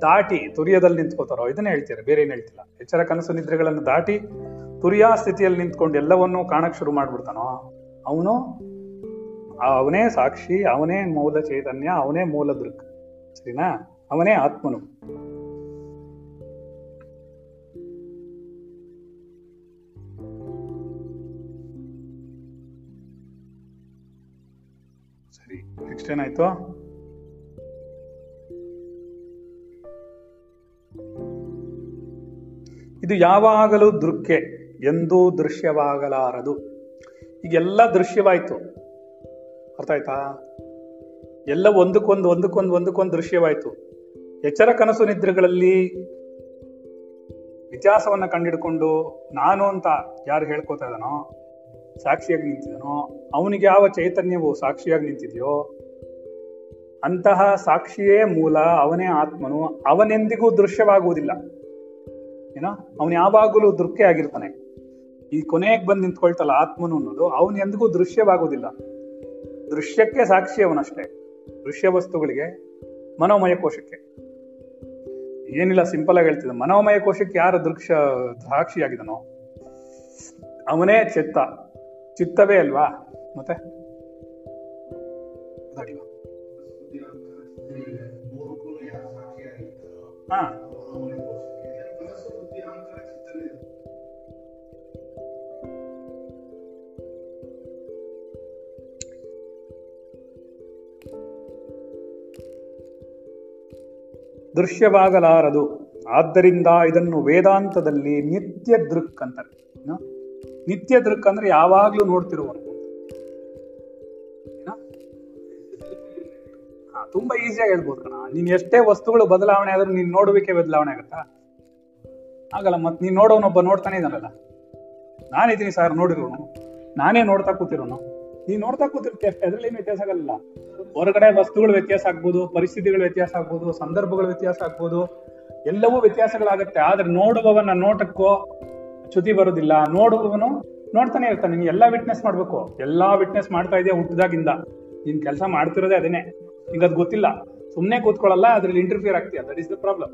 ದಾಟಿ ತುರ್ಯದಲ್ಲಿ ನಿಂತ್ಕೋತಾರೋ ಇದನ್ನ ಹೇಳ್ತಾರೆ, ಬೇರೆ ಏನು ಹೇಳ್ತಿಲ್ಲ. ಎಚ್ಚರ ಕನಸು ನಿದ್ರೆಗಳನ್ನು ದಾಟಿ ತುರ್ಯಾ ಸ್ಥಿತಿಯಲ್ಲಿ ನಿಂತ್ಕೊಂಡು ಎಲ್ಲವನ್ನೂ ಕಾಣಕ್ ಶುರು ಮಾಡ್ಬಿಡ್ತಾನೋ ಅವನೇ ಸಾಕ್ಷಿ, ಅವನೇ ಮೂಲ ಚೈತನ್ಯ, ಅವನೇ ಮೂಲ ದೃಕ್. ಸರಿನಾ? ಅವನೇ ಆತ್ಮನು. ಸರಿ, ನೆಕ್ಸ್ಟ್ ಏನಾಯ್ತು? ಇದು ಯಾವಾಗಲೂ ದೃಕ್ಕೆ, ಎಂದೂ ದೃಶ್ಯವಾಗಲಾರದು. ಈಗೆಲ್ಲ ದೃಶ್ಯವಾಯ್ತು, ಅರ್ಥ ಆಯ್ತಾ? ಎಲ್ಲ ಒಂದಕ್ಕೊಂದು ದೃಶ್ಯವಾಯ್ತು. ಎಚ್ಚರ ಕನಸು ನಿದ್ರೆಗಳಲ್ಲಿ ವ್ಯತ್ಯಾಸವನ್ನ ಕಂಡಿಡ್ಕೊಂಡು ನಾನು ಅಂತ ಯಾರು ಹೇಳ್ಕೊತಾ ಇದ್ದಾನೋ, ಸಾಕ್ಷಿಯಾಗಿ ನಿಂತಿದ್ದಾನೋ, ಅವನಿಗೆ ಯಾವ ಚೈತನ್ಯವು ಸಾಕ್ಷಿಯಾಗಿ ನಿಂತಿದೆಯೋ ಅಂತಹ ಸಾಕ್ಷಿಯೇ ಮೂಲ, ಅವನೇ ಆತ್ಮನು. ಅವನೆಂದಿಗೂ ದೃಶ್ಯವಾಗುವುದಿಲ್ಲ, ಏನೋ ಅವನು ಯಾವಾಗಲೂ ದೃಕ್ಕೆ ಆಗಿರ್ತಾನೆ. ಈ ಕೊನೆಗೆ ಬಂದು ನಿಂತ್ಕೊಳ್ತಲ್ಲ ಆತ್ಮನು ಅನ್ನೋದು, ಅವನು ಎಂದಿಗೂ ದೃಶ್ಯವಾಗುವುದಿಲ್ಲ. ದೃಶ್ಯಕ್ಕೆ ಸಾಕ್ಷಿ ಅವನಷ್ಟೇ, ದೃಶ್ಯ ವಸ್ತುಗಳಿಗೆ, ಮನೋಮಯ ಕೋಶಕ್ಕೆ ಏನಿಲ್ಲ. ಸಿಂಪಲ್ ಆಗಿ ಹೇಳ್ತಿದ್ದ, ಮನೋಮಯ ಕೋಶಕ್ಕೆ ಯಾರು ಸಾಕ್ಷಿಯಾಗಿದನೋ ಅವನೇ ಚಿತ್ತ. ಚಿತ್ತವೇ ಅಲ್ವಾ ಮತ್ತೆ? ಹಾ, ದೃಶ್ಯವಾಗಲಾರದು. ಆದ್ದರಿಂದ ಇದನ್ನು ವೇದಾಂತದಲ್ಲಿ ನಿತ್ಯ ದೃಕ್ ಅಂತಾರೆ. ನಿತ್ಯ ದೃಕ್ ಅಂದ್ರೆ ಯಾವಾಗ್ಲೂ ನೋಡ್ತಿರುವನು. ತುಂಬಾ ಈಸಿಯಾಗಿ ಹೇಳ್ಬೋದು ಕಣ, ನೀನ್ ಎಷ್ಟೇ ವಸ್ತುಗಳು ಬದಲಾವಣೆ ಆದ್ರೂ ನೀನ್ ನೋಡುವಿಕೆ ಬದಲಾವಣೆ ಆಗತ್ತಾ? ಆಗಲ್ಲ. ಮತ್ ನೀನ್ ನೋಡೋನೊಬ್ಬ ನೋಡ್ತಾನೆ ಇದ್ದಾನಲ್ಲ, ನಾನಿದ್ದೀನಿ ಸಾರ್ ನೋಡಿರೋನು, ನಾನೇ ನೋಡ್ತಾ ಕೂತಿರೋನು, ನೀನ್ ನೋಡ್ತಾ ಕೂತಿರ್ತೀಯ ಅಷ್ಟೇ, ಅದ್ರಲ್ಲಿ ಏನು ವ್ಯತ್ಯಾಸ ಆಗಲ್ಲ. ಹೊರಗಡೆ ವಸ್ತುಗಳು ವ್ಯತ್ಯಾಸ ಆಗ್ಬೋದು, ಪರಿಸ್ಥಿತಿಗಳು ವ್ಯತ್ಯಾಸ ಆಗ್ಬೋದು, ಸಂದರ್ಭಗಳು ವ್ಯತ್ಯಾಸ ಆಗ್ಬೋದು, ಎಲ್ಲವೂ ವ್ಯತ್ಯಾಸಗಳಾಗತ್ತೆ. ಆದ್ರೆ ನೋಡುವವನ ನೋಟಕ್ಕೋ ಚ್ಯುತಿ ಬರೋದಿಲ್ಲ. ನೋಡುವವನು ನೋಡ್ತಾನೆ ಇರ್ತಾನೆ. ನೀನು ಎಲ್ಲ ವಿಟ್ನೆಸ್ ಮಾಡ್ಬೇಕು, ಎಲ್ಲಾ ವಿಟ್ನೆಸ್ ಮಾಡ್ತಾ ಇದೆಯಾ ಹುಟ್ಟಿದಾಗಿಂದ, ನೀನ್ ಕೆಲಸ ಮಾಡ್ತಿರೋದೇ ಅದನ್ನೇ, ನಿಂಗೆ ಅದು ಗೊತ್ತಿಲ್ಲ, ಸುಮ್ಮನೆ ಕೂತ್ಕೊಳ್ಳಲ್ಲ, ಅದ್ರಲ್ಲಿ ಇಂಟರ್ಫಿಯರ್ ಆಗ್ತೀಯ. That is the problem.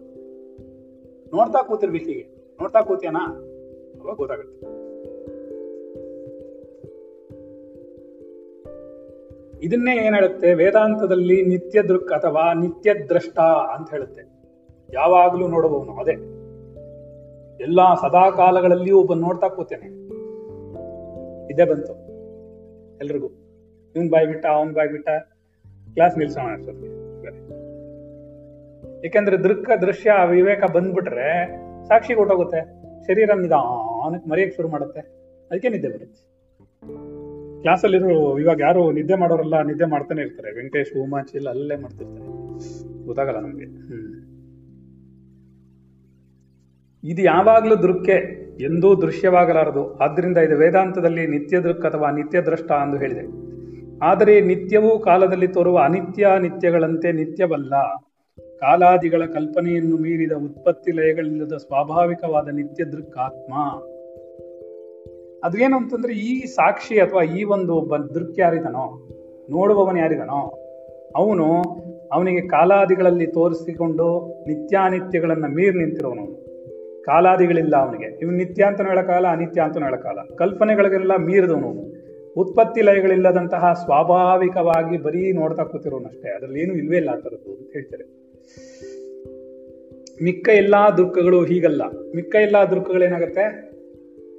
ನೋಡ್ತಾ ಕೂತಿರ್ಬೇಕು, ಹೀಗೆ ನೋಡ್ತಾ ಕೂತಿಯಾನಾ, ಅವಾಗ ಗೊತ್ತಾಗುತ್ತೆ. ಇದನ್ನೇ ಏನ್ ಹೇಳುತ್ತೆ ವೇದಾಂತದಲ್ಲಿ ನಿತ್ಯ ದೃಕ್ ಅಥವಾ ನಿತ್ಯ ದ್ರಷ್ಟ ಅಂತ ಹೇಳುತ್ತೆ. ಯಾವಾಗ್ಲೂ ನೋಡಬಹುದು. ಅದೇ ಎಲ್ಲಾ ಸದಾ ಕಾಲಗಳಲ್ಲಿಯೂ ಒಬ್ಬ ನೋಡ್ತಾ ಕೂತೇನೆ. ಇದೇ ಬಂತು ಎಲ್ರಿಗೂ, ಇವನ್ ಬಾಯ್ ಬಿಟ್ಟ, ಅವನ್ ಬಾಯ್ ಬಿಟ್ಟ, ಕ್ಲಾಸ್ ನಿಲ್ಸೋಣ ಅನ್ಸೋದು. ಯಾಕೆಂದ್ರೆ ದೃಕ್ ದೃಶ್ಯ ವಿವೇಕ ಬಂದ್ಬಿಟ್ರೆ ಸಾಕ್ಷಿ ಕೊಟ್ಟೋಗುತ್ತೆ, ಶರೀರ ನಿಧಾನಕ್ಕೆ ಮರೆಯಕ್ಕೆ ಶುರು ಮಾಡುತ್ತೆ, ಅದಕ್ಕೆ ನಿದ್ದೆ ಬರುತ್ತೆ. ಕ್ಲಾಸಲ್ಲಿರೋ ಇವಾಗ ಯಾರು ನಿದ್ದೆ ಮಾಡೋರೆಲ್ಲ ನಿದ್ದೆ ಮಾಡ್ತಾನೆ ಇರ್ತಾರೆ. ವೆಂಕಟೇಶ್, ಉಮಾಚಿ ಎಲ್ಲ ಅಲ್ಲೇ ಮಾಡ್ತಿರ್ತಾರೆ, ಗೊತ್ತಾಗಲ್ಲ ನಮ್ಗೆ. ಇದು ಯಾವಾಗ್ಲೂ ದೃಕ್ಕೆ, ಎಂದೂ ದೃಶ್ಯವಾಗಲಾರದು. ಆದ್ರಿಂದ ಇದು ವೇದಾಂತದಲ್ಲಿ ನಿತ್ಯ ದೃಕ್ ಅಥವಾ ನಿತ್ಯ ದ್ರಷ್ಟ ಎಂದು ಹೇಳಿದೆ. ಆದರೆ ನಿತ್ಯವೂ ಕಾಲದಲ್ಲಿ ತೋರುವ ಅನಿತ್ಯ ನಿತ್ಯಗಳಂತೆ ನಿತ್ಯವಲ್ಲ. ಕಾಲಾದಿಗಳ ಕಲ್ಪನೆಯನ್ನು ಮೀರಿದ ಉತ್ಪತ್ತಿ ಲಯಗಳಿಲ್ಲದ ಸ್ವಾಭಾವಿಕವಾದ ನಿತ್ಯ ದೃಕ್ ಆತ್ಮ. ಅದೇನು ಅಂತಂದ್ರೆ, ಈ ಸಾಕ್ಷಿ ಅಥವಾ ಈ ಒಂದು ದೃಕ್ ಯಾರಿದಾನೋ, ನೋಡುವವನು ಯಾರಿದಾನೋ, ಅವನು ಅವನಿಗೆ ಕಾಲಾದಿಗಳಲ್ಲಿ ತೋರಿಸಿಕೊಂಡು ನಿತ್ಯಾನಿತ್ಯಗಳನ್ನ ಮೀರಿ ನಿಂತಿರೋನು. ಕಾಲಾದಿಗಳಿಲ್ಲ ಅವನಿಗೆ, ಇವ್ನು ನಿತ್ಯ ಅಂತನೂ ಹೇಳಕಾಲ, ಅನಿತ್ಯ ಅಂತನೂ ಹೇಳಕಾಲ. ಕಲ್ಪನೆಗಳಿಗೆಲ್ಲ ಮೀರಿದವನು, ಉತ್ಪತ್ತಿ ಲಯಗಳಿಲ್ಲದಂತಹ ಸ್ವಾಭಾವಿಕವಾಗಿ ಬರೀ ನೋಡ್ತಾ ಕೂತಿರೋನಷ್ಟೇ, ಅದರಲ್ಲಿ ಏನು ಇಲ್ವೇ ಇಲ್ಲ ಅಂತರದ್ದು ಅಂತ ಹೇಳ್ತಾರೆ. ಮಿಕ್ಕ ಎಲ್ಲಾ ದೃಕ್ಕಗಳು ಹೀಗಲ್ಲ. ಮಿಕ್ಕ ಎಲ್ಲಾ ದೃಕ್ಕಗಳೇನಾಗತ್ತೆ?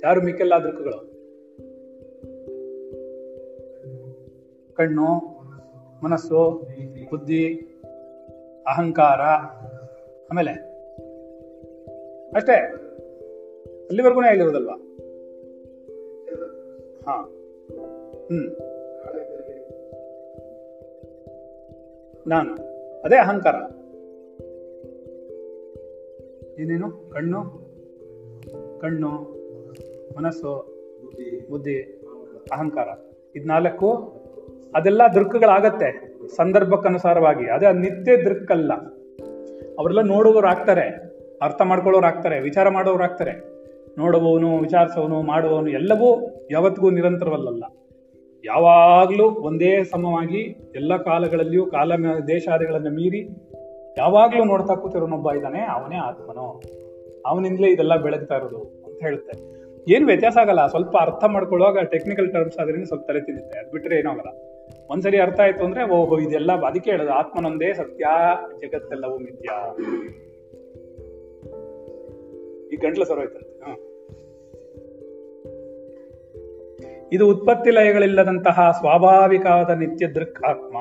ಯಾರು ಮಿಕ್ಕೆಲ್ಲಾ ದೃಕ್ಕಗಳು? ಕಣ್ಣು, ಮನಸ್ಸು, ಬುದ್ಧಿ, ಅಹಂಕಾರ, ಆಮೇಲೆ ಅಷ್ಟೇ. ಅಲ್ಲಿವರೆಗೂನೇ ಹೇಳಿರೋದಲ್ವಾ? ಹಾ, ನಾನು ಅದೇ ಅಹಂಕಾರ. ಏನೇನು? ಕಣ್ಣು, ಕಣ್ಣು, ಮನಸ್ಸು, ಬುದ್ಧಿ, ಅಹಂಕಾರ, ಇದ್ ನಾಲ್ಕು. ಅದೆಲ್ಲ ದೃಕ್ಕಗಳಾಗತ್ತೆ ಸಂದರ್ಭಕ್ಕನುಸಾರವಾಗಿ. ಅದೇ ನಿತ್ಯ ದೃಕ್ಕಲ್ಲ. ಅವರೆಲ್ಲ ನೋಡುವವ್ರು ಆಗ್ತಾರೆ, ಅರ್ಥ ಮಾಡ್ಕೊಳ್ಳೋರು ಆಗ್ತಾರೆ, ವಿಚಾರ ಮಾಡೋರು ಆಗ್ತಾರೆ. ನೋಡುವವನು, ವಿಚಾರಿಸೋನು, ಮಾಡುವವನು ಎಲ್ಲವೂ ಯಾವತ್ತಿಗೂ ನಿರಂತರವಲ್ಲ. ಯಾವಾಗ್ಲೂ ಒಂದೇ ಸಮವಾಗಿ ಎಲ್ಲ ಕಾಲಗಳಲ್ಲಿಯೂ ಕಾಲ ದೇಶಾದಿಗಳನ್ನ ಮೀರಿ ಯಾವಾಗ್ಲೂ ನೋಡ್ತಾ ಕೂತಿರೋನೊಬ್ಬ ಇದ್ದಾನೆ, ಅವನೇ ಆತ್ಮನು. ಅವನಿಂದಲೇ ಇದೆಲ್ಲ ಬೆಳಗ್ತಾ ಇರೋದು ಅಂತ ಹೇಳುತ್ತೆ. ಏನು ವ್ಯತ್ಯಾಸ ಆಗಲ್ಲ. ಸ್ವಲ್ಪ ಅರ್ಥ ಮಾಡ್ಕೊಳ್ಳುವಾಗ ಟೆಕ್ನಿಕಲ್ ಟರ್ಮ್ಸ್ ಆದ್ರಿಂದ ಸ್ವಲ್ಪ ತಲೆ ತಿನ್ನುತ್ತೆ, ಅದು ಬಿಟ್ರೆ ಏನೂ ಆಗಲ್ಲ. ಒಂದ್ಸರಿ ಅರ್ಥ ಆಯ್ತು ಅಂದ್ರೆ ಓಹೋ ಇದೆಲ್ಲ, ಅದಕ್ಕೆ ಹೇಳೋದು ಆತ್ಮನೊಂದೇ ಸತ್ಯ, ಜಗತ್ತೆಲ್ಲವೂ ಮಿಥ್ಯ. ಈ ಗಂಟ್ಲು ಸರೋಯ್ತಂತೆ. ಇದು ಉತ್ಪತ್ತಿ ಲಯಗಳಿಲ್ಲದಂತಹ ಸ್ವಾಭಾವಿಕವಾದ ನಿತ್ಯ ದೃಕ್ ಆತ್ಮ.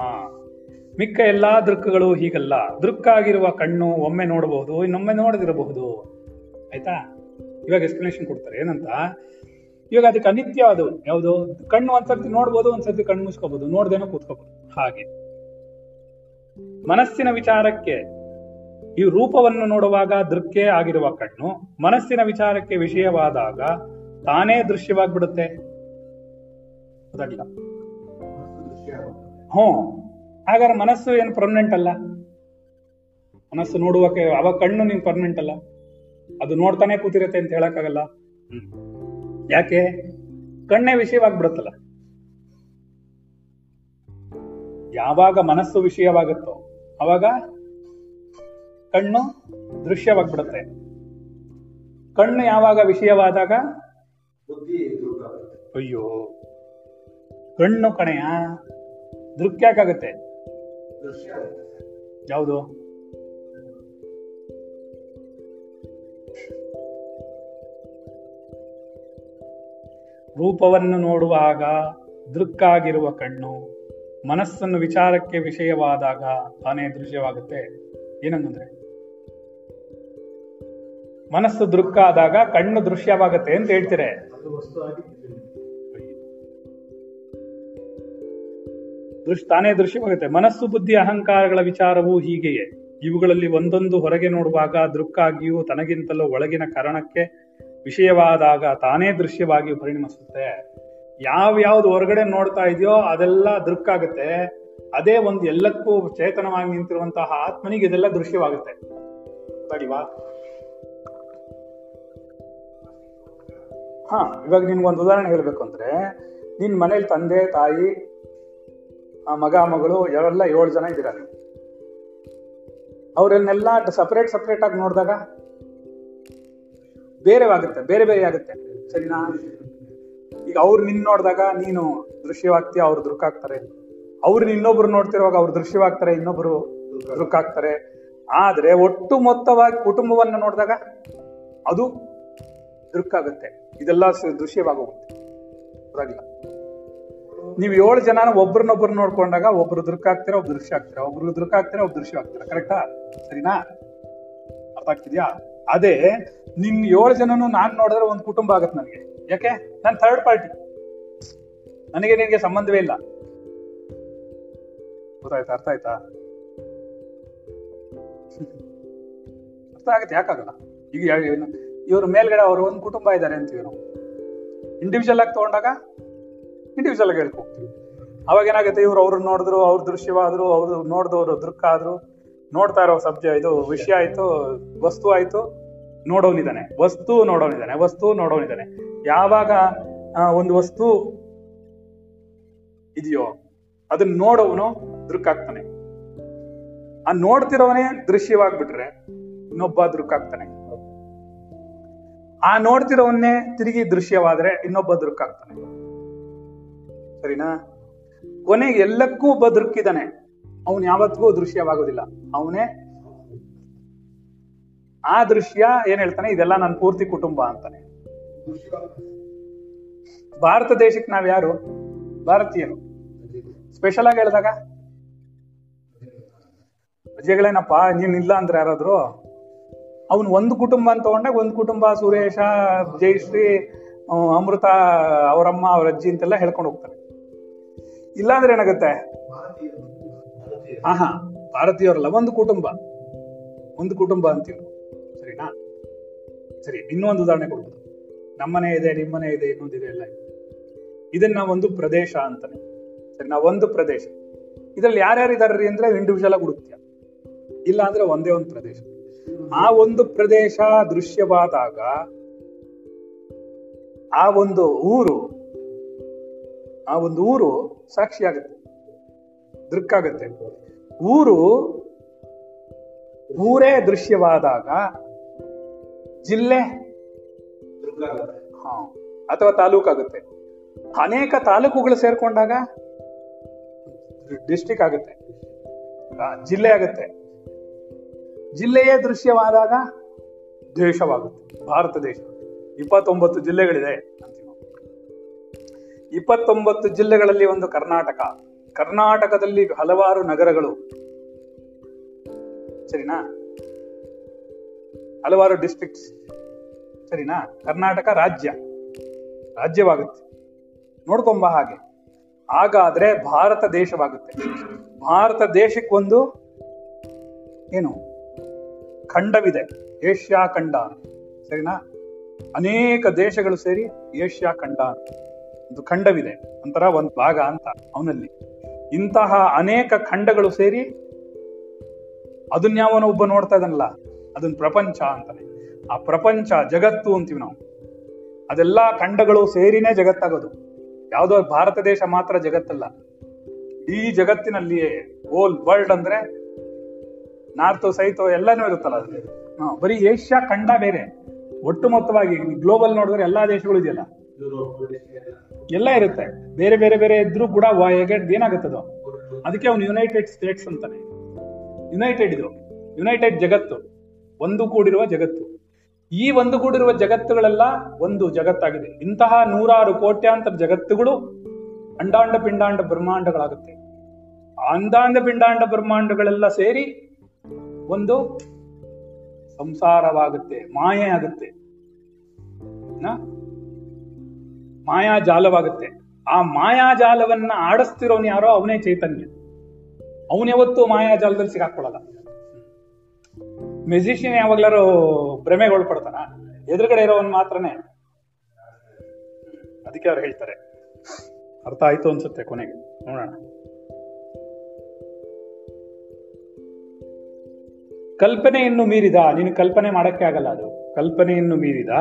ಮಿಕ್ಕ ಎಲ್ಲಾ ದೃಕ್ಗಳು ಹೀಗಲ್ಲ. ದೃಕ್ ಆಗಿರುವ ಕಣ್ಣು ಒಮ್ಮೆ ನೋಡಬಹುದು, ಇನ್ನೊಮ್ಮೆ ನೋಡದಿರಬಹುದು. ಆಯ್ತಾ? ಇವಾಗ ಎಕ್ಸ್ಪ್ಲನೇಷನ್ ಕೊಡ್ತಾರೆ ಏನಂತ. ಇವಾಗ ಅದಕ್ಕೆ ಅನಿತ್ಯವಾದವು ಯಾವುದು? ಕಣ್ಣು ಒಂದ್ಸರ್ತಿ ನೋಡ್ಬೋದು, ಒಂದ್ಸರ್ತಿ ಕಣ್ಣು ಮುಚ್ಕೋಬಹುದು, ನೋಡ್ದೇನೋ ಕೂತ್ಕೋಬಹುದು. ಹಾಗೆ ಮನಸ್ಸಿನ ವಿಚಾರಕ್ಕೆ ಈ ರೂಪವನ್ನು ನೋಡುವಾಗ ದೃಕ್ಕೆ ಆಗಿರುವ ಕಣ್ಣು ಮನಸ್ಸಿನ ವಿಚಾರಕ್ಕೆ ವಿಷಯವಾದಾಗ ತಾನೇ ದೃಶ್ಯವಾಗ್ಬಿಡುತ್ತೆ. ಗೊತ್ತಾಗಿಲ್ಲ? ಹ್ಞೂ. ಹಾಗಾದ್ರೆ ಮನಸ್ಸು ಏನು ಪರ್ಮನೆಂಟ್ ಅಲ್ಲ? ಮನಸ್ಸು ನೋಡುವಕ್ಕೆ ಅವಾಗ ಕಣ್ಣು ನೀನು ಪರ್ಮನೆಂಟ್ ಅಲ್ಲ, ಅದು ನೋಡ್ತಾನೆ ಕೂತಿರುತ್ತೆ ಅಂತ ಹೇಳಕ್ಕಾಗಲ್ಲ. ಯಾಕೆ? ಕಣ್ಣೇ ವಿಷಯವಾಗ್ಬಿಡುತ್ತಲ್ಲ. ಯಾವಾಗ ಮನಸ್ಸು ವಿಷಯವಾಗುತ್ತೋ ಅವಾಗ ಕಣ್ಣು ದೃಶ್ಯವಾಗ್ಬಿಡುತ್ತೆ. ಕಣ್ಣು ಯಾವಾಗ ವಿಷಯವಾದಾಗ ಅಯ್ಯೋ ಕಣ್ಣು ಕಣೆಯ ದೃಕ್ಯಾಕಾಗತ್ತೆ. ಯಾವುದು? ರೂಪವನ್ನು ನೋಡುವಾಗ ದೃಕ್ಕಾಗಿರುವ ಕಣ್ಣು ಮನಸ್ಸನ್ನು ವಿಚಾರಕ್ಕೆ ವಿಷಯವಾದಾಗ ತಾನೇ ದೃಶ್ಯವಾಗುತ್ತೆ. ಏನಂದ್ರೆ ಮನಸ್ಸು ದೃಕ್ಕ ಆದಾಗ ಕಣ್ಣು ದೃಶ್ಯವಾಗುತ್ತೆ ಅಂತ ಹೇಳ್ತೀರ. ತಾನೇ ದೃಶ್ಯವಾಗುತ್ತೆ. ಮನಸ್ಸು, ಬುದ್ಧಿ, ಅಹಂಕಾರಗಳ ವಿಚಾರವೂ ಹೀಗೆಯೇ. ಇವುಗಳಲ್ಲಿ ಒಂದೊಂದು ಹೊರಗೆ ನೋಡುವಾಗ ದೃಕ್ಕಾಗಿಯೂ ತನಗಿಂತಲೂ ಒಳಗಿನ ಕಾರಣಕ್ಕೆ ವಿಷಯವಾದಾಗ ತಾನೇ ದೃಶ್ಯವಾಗಿ ಪರಿಣಮಿಸುತ್ತೆ. ಯಾವ್ಯಾವ್ದು ಹೊರಗಡೆ ನೋಡ್ತಾ ಇದೆಯೋ ಅದೆಲ್ಲ ದೃಕ್ಕಾಗುತ್ತೆ. ಅದೇ ಒಂದು ಎಲ್ಲಕ್ಕೂ ಚೇತನವಾಗಿ ನಿಂತಿರುವಂತಹ ಆತ್ಮನಿಗೆ ಇದೆಲ್ಲ ದೃಶ್ಯವಾಗುತ್ತೆ. ಗೊತ್ತಾಗಿಲ್ವಾ? ಹಾ, ಇವಾಗ ನಿನ್ಗೊಂದು ಉದಾಹರಣೆ ಹೇಳ್ಬೇಕು ಅಂದ್ರೆ, ನಿನ್ ಮನೇಲಿ ತಂದೆ, ತಾಯಿ, ಮಗ, ಮಗಳು ಎಲ್ಲ 7 ಜನ ಇದ್ದೀರ. ಅವರನ್ನೆಲ್ಲ ಸಪರೇಟ್ ಸಪರೇಟ್ ಆಗಿ ನೋಡಿದಾಗ ಬೇರೆ ಬೇರೆ ಆಗುತ್ತೆ, ಸರಿನಾ? ಈಗ ಅವ್ರು ನಿನ್ ನೋಡಿದಾಗ ನೀನು ದೃಶ್ಯವಾಗ್ತೀಯ, ಅವ್ರು ದೃಕ್ಕಾಗ್ತಾರೆ. ಅವ್ರು ಇನ್ನೊಬ್ರು ನೋಡ್ತಿರುವಾಗ ಅವ್ರು ದೃಶ್ಯವಾಗ್ತಾರೆ, ಇನ್ನೊಬ್ರು ದೃಕ್ಕಾಗ್ತಾರೆ. ಆದ್ರೆ ಒಟ್ಟು ಮೊತ್ತವಾಗಿ ಕುಟುಂಬವನ್ನು ನೋಡಿದಾಗ ಅದು ದೃಕ್ಕಾಗುತ್ತೆ. ಇದೆಲ್ಲ ದೃಶ್ಯವಾಗುತ್ತೆ. ಗೊತ್ತಾಗಿಲ್ಲ? ನೀವು 7 ಜನನ ಒಬ್ರನ್ನೊಬ್ರು ನೋಡ್ಕೊಂಡಾಗ ಒಬ್ರು ದೃಕ್ಕಾಗ್ತೀರ, ಒಬ್ರು ದೃಶ್ಯ ಆಗ್ತೀರ, ಒಬ್ರು ದೃಕ್ಕಾಗ್ತೀರ, ಒಬ್ರು ದೃಶ್ಯ ಆಗ್ತೀರ. ಕರೆಕ್ಟಾ? ಸರಿನಾ? ಅರ್ಥ ಆಗ್ತಿದ್ಯಾ? ಅದೇ ನಿನ್ 7 ಜನನು ನಾನ್ ನೋಡಿದ್ರೆ ಒಂದು ಕುಟುಂಬ ಆಗತ್ತೆ ನನಗೆ. ಯಾಕೆ? ನಾನು ಥರ್ಡ್ ಪಾರ್ಟಿ, ನನಗೆ ನಿನಗೆ ಸಂಬಂಧವೇ ಇಲ್ಲ. ಗೊತ್ತಾಯ್ತಾ? ಅರ್ಥ ಆಯ್ತಾ? ಅರ್ಥ ಆಗತ್ತೆ. ಯಾಕಾಗಲ್ಲ? ಈಗ ಇವ್ರ ಮೇಲ್ಗಡೆ ಅವರು ಒಂದು ಕುಟುಂಬ ಇದ್ದಾರೆ ಅಂತ ಇವರು ಇಂಡಿವಿಜುವಲ್ ಆಗಿ ತಗೊಂಡಾಗ ಇಂಡಿವಿಜುವಲ್ ಆಗಿ ಹೇಳ್ಕೊ ಹೋಗ್ತೀವಿ. ಅವಾಗ ಏನಾಗುತ್ತೆ, ಇವ್ರು ಅವ್ರನ್ನ ನೋಡಿದ್ರು, ಅವ್ರ ದೃಶ್ಯವಾದ್ರು, ಅವ್ರು ನೋಡಿದವರು ದೃಕ್ಕ ಆದ್ರು. ನೋಡ್ತಾ ಇರೋ ವಿಷಯ ಆಯ್ತು, ವಸ್ತು ಆಯ್ತು, ನೋಡೋನಿದ್ದಾನೆ, ವಸ್ತು ನೋಡೋನಿದ್ದಾನೆ, ವಸ್ತು ನೋಡೋನಿದ್ದಾನೆ. ಯಾವಾಗ ಒಂದು ವಸ್ತು ಇದೆಯೋ ಅದನ್ನ ನೋಡೋವನು ದೃಕ್ಕಾಗ್ತಾನೆ. ಆ ನೋಡ್ತಿರೋವನೇ ದೃಶ್ಯವಾಗ್ಬಿಟ್ರೆ ಇನ್ನೊಬ್ಬ ದೃಕ್ಕಾಗ್ತಾನೆ. ಆ ನೋಡ್ತಿರೋವನ್ನೇ ತಿರುಗಿ ದೃಶ್ಯವಾದ್ರೆ ಇನ್ನೊಬ್ಬ ದೃಕ್ಕಾಗ್ತಾನೆ. ಸರಿನಾ? ಕೊನೆಗೆ ಎಲ್ಲಕ್ಕೂ ಒಬ್ಬ ದೃಕ್ಕಿದ್ದಾನೆ, ಅವನು ಯಾವತ್ತಿಗೂ ದೃಶ್ಯವಾಗೋದಿಲ್ಲ, ಅವನೇ. ಆ ದೃಶ್ಯ ಏನ್ ಹೇಳ್ತಾನೆ, ಇದೆಲ್ಲ ನನ್ನ ಪೂರ್ತಿ ಕುಟುಂಬ ಅಂತಾನೆ. ಭಾರತ ದೇಶಕ್ಕೆ ನಾವ್ ಯಾರು? ಭಾರತೀಯರು. ಸ್ಪೆಷಲ್ ಆಗಿ ಹೇಳಿದಾಗ ಅಜ್ಜಗಳೇನಪ್ಪ ನೀನ್ ಇಲ್ಲ ಅಂದ್ರೆ ಯಾರಾದ್ರು ಅವನು ಒಂದು ಕುಟುಂಬ ಅಂತ ತಗೊಂಡಾಗ ಒಂದು ಕುಟುಂಬ ಸುರೇಶ, ಜಯಶ್ರೀ, ಅಮೃತ, ಅವರಮ್ಮ, ಅವ್ರ ಅಜ್ಜಿ ಅಂತೆಲ್ಲ ಹೇಳ್ಕೊಂಡು ಹೋಗ್ತಾರೆ. ಇಲ್ಲಾಂದ್ರೆ ಏನಾಗುತ್ತೆ, ಆಹಾ ಭಾರತೀಯವರಲ್ಲ, ಒಂದು ಕುಟುಂಬ ಅಂತೀವಿ. ಸರಿನಾ? ಸರಿ, ಇನ್ನೊಂದು ಉದಾಹರಣೆ ಕೊಡ್ಬೋದು. ನಮ್ಮನೆ ಇದೆ, ನಿಮ್ಮನೆ ಇದೆ, ಇನ್ನೊಂದಿದೆ, ಎಲ್ಲ ಇದೆ. ಇದನ್ನ ಒಂದು ಪ್ರದೇಶ ಅಂತಾನೆ. ಸರಿ, ನಾವು ಒಂದು ಪ್ರದೇಶ, ಇದ್ರಲ್ಲಿ ಯಾರ್ಯಾರು ಇದಾರ್ರಿ ಅಂದ್ರೆ ಇಂಡಿವಿಜುವಲ್ ಆಗಿ ಹುಡುಕ್ತೀಯ, ಇಲ್ಲ ಅಂದ್ರೆ ಒಂದೇ ಒಂದು ಪ್ರದೇಶ. ಆ ಒಂದು ಪ್ರದೇಶ ದೃಶ್ಯವಾದಾಗ ಆ ಒಂದು ಊರು ಸಾಕ್ಷಿಯಾಗುತ್ತೆ, ದೃಕ್ಕಾಗುತ್ತೆ. ಊರೇ ದೃಶ್ಯವಾದಾಗ ಜಿಲ್ಲೆ ಅಥವಾ ತಾಲೂಕಾಗುತ್ತೆ. ಅನೇಕ ತಾಲೂಕುಗಳು ಸೇರ್ಕೊಂಡಾಗ ಡಿಸ್ಟ್ರಿಕ್ಟ್ ಆಗುತ್ತೆ, ಜಿಲ್ಲೆ ಆಗುತ್ತೆ. ಜಿಲ್ಲೆಯೇ ದೃಶ್ಯವಾದಾಗ ದೇಶವಾಗುತ್ತೆ. ಭಾರತ ದೇಶ 29 ಜಿಲ್ಲೆಗಳಿದೆ ಅಂತೀವಿ. 29 ಜಿಲ್ಲೆಗಳಲ್ಲಿ ಒಂದು ಕರ್ನಾಟಕ. ಕರ್ನಾಟಕದಲ್ಲಿ ಹಲವಾರು ನಗರಗಳು, ಸರಿನಾ, ಹಲವಾರು ಡಿಸ್ಟ್ರಿಕ್ಟ್ಸ್, ಸರಿನಾ. ಕರ್ನಾಟಕ ರಾಜ್ಯವಾಗುತ್ತೆ, ನೋಡ್ಕೊಂಬ ಹಾಗೆ. ಹಾಗಾದ್ರೆ ಭಾರತ ದೇಶವಾಗುತ್ತೆ. ಭಾರತ ದೇಶಕ್ಕೊಂದು ಏನು ಖಂಡವಿದೆ, ಏಷ್ಯಾ ಖಂಡ, ಸರಿನಾ. ಅನೇಕ ದೇಶಗಳು ಸೇರಿ ಏಷ್ಯಾ ಖಂಡ ಒಂದು ಖಂಡವಿದೆ, ಒಂಥರ ಒಂದು ಭಾಗ ಅಂತ ಅವನಲ್ಲಿ. ಇಂತಹ ಅನೇಕ ಖಂಡಗಳು ಸೇರಿ ಅದನ್ಯಾವನೋ ಒಬ್ಬ ನೋಡ್ತಾ ಇದನ್ನಲ್ಲ, ಅದನ್ನ ಪ್ರಪಂಚ ಅಂತಾನೆ. ಆ ಪ್ರಪಂಚ, ಜಗತ್ತು ಅಂತೀವಿ ನಾವು. ಆ ಅದೆಲ್ಲ ಖಂಡಗಳು ಸೇರಿನೇ ಜಗತ್ತಾಗೋದು. ಯಾವುದೋ ಭಾರತ ದೇಶ ಮಾತ್ರ ಜಗತ್ತಲ್ಲ, ಈ ಜಗತ್ತಿನಲ್ಲಿಯೇ ಹೋಲ್ ವರ್ಲ್ಡ್ ಅಂದ್ರೆ ನಾರ್ತ್ ಸೌತ್ ಎಲ್ಲಾನು ಇರುತ್ತಲ್ಲ ಅದ್ರಲ್ಲಿ. ಬರೀ ಏಷ್ಯಾ ಖಂಡ ಬೇರೆ, ಒಟ್ಟು ಮೊತ್ತವಾಗಿ ಗ್ಲೋಬಲ್ ನೋಡಿದ್ರೆ ಎಲ್ಲಾ ದೇಶಗಳು ಇದೆಯಲ್ಲ ಎಲ್ಲ ಇರುತ್ತೆ. ಬೇರೆ ಬೇರೆ ಬೇರೆ ಇದ್ರೂ ಕೂಡ ಏನಾಗುತ್ತದೋ ಅದಕ್ಕೆ ಅವನು ಯುನೈಟೆಡ್ ಸ್ಟೇಟ್ಸ್ ಅಂತಾನೆ. ಯುನೈಟೆಡ್ ಇದು ಯುನೈಟೆಡ್ ಜಗತ್ತು, ಒಂದು ಕೂಡಿರುವ ಜಗತ್ತು. ಈ ಒಂದು ಕೂಡಿರುವ ಜಗತ್ತುಗಳೆಲ್ಲ ಒಂದು ಜಗತ್ತಾಗಿದೆ. ಇಂತಹ ನೂರಾರು ಕೋಟ್ಯಾಂತರ ಜಗತ್ತುಗಳು ಅಂಡಾಂಡ ಪಿಂಡಾಂಡ ಬ್ರಹ್ಮಾಂಡಗಳಾಗುತ್ತೆ. ಅಂಡಾಂಡ ಪಿಂಡಾಂಡ ಬ್ರಹ್ಮಾಂಡಗಳೆಲ್ಲ ಸೇರಿ ಒಂದು ಸಂಸಾರವಾಗುತ್ತೆ, ಮಾಯೆ ಆಗುತ್ತೆ, ಮಾಯಾಜಾಲವಾಗುತ್ತೆ. ಆ ಮಾಯಾಜಾಲವನ್ನ ಆಡಿಸ್ತಿರೋನು ಯಾರೋ ಅವನೇ ಚೈತನ್ಯ. ಅವನ್ಯಾವತ್ತು ಮಾಯಾಜಾಲದಲ್ಲಿ ಸಿಗಾಕೊಳ್ಳಲ್ಲ. ಮ್ಯೂಸಿಷಿಯನ್ ಯಾವಾಗ್ಲಾರು ಭ್ರಮೆಗೊಳ್ಪಡ್ತಾನ? ಎದುರುಗಡೆ ಇರೋವನ್ ಮಾತ್ರನೇ. ಅದಕ್ಕೆ ಅವ್ರು ಹೇಳ್ತಾರೆ. ಅರ್ಥ ಆಯ್ತು ಅನ್ಸುತ್ತೆ ಕೊನೆಗೆ, ನೋಡೋಣ. ಕಲ್ಪನೆಯನ್ನು ಮೀರಿದ, ನೀನು ಕಲ್ಪನೆ ಮಾಡಕ್ಕೆ ಆಗಲ್ಲ, ಅದು ಕಲ್ಪನೆಯನ್ನು ಮೀರಿದ,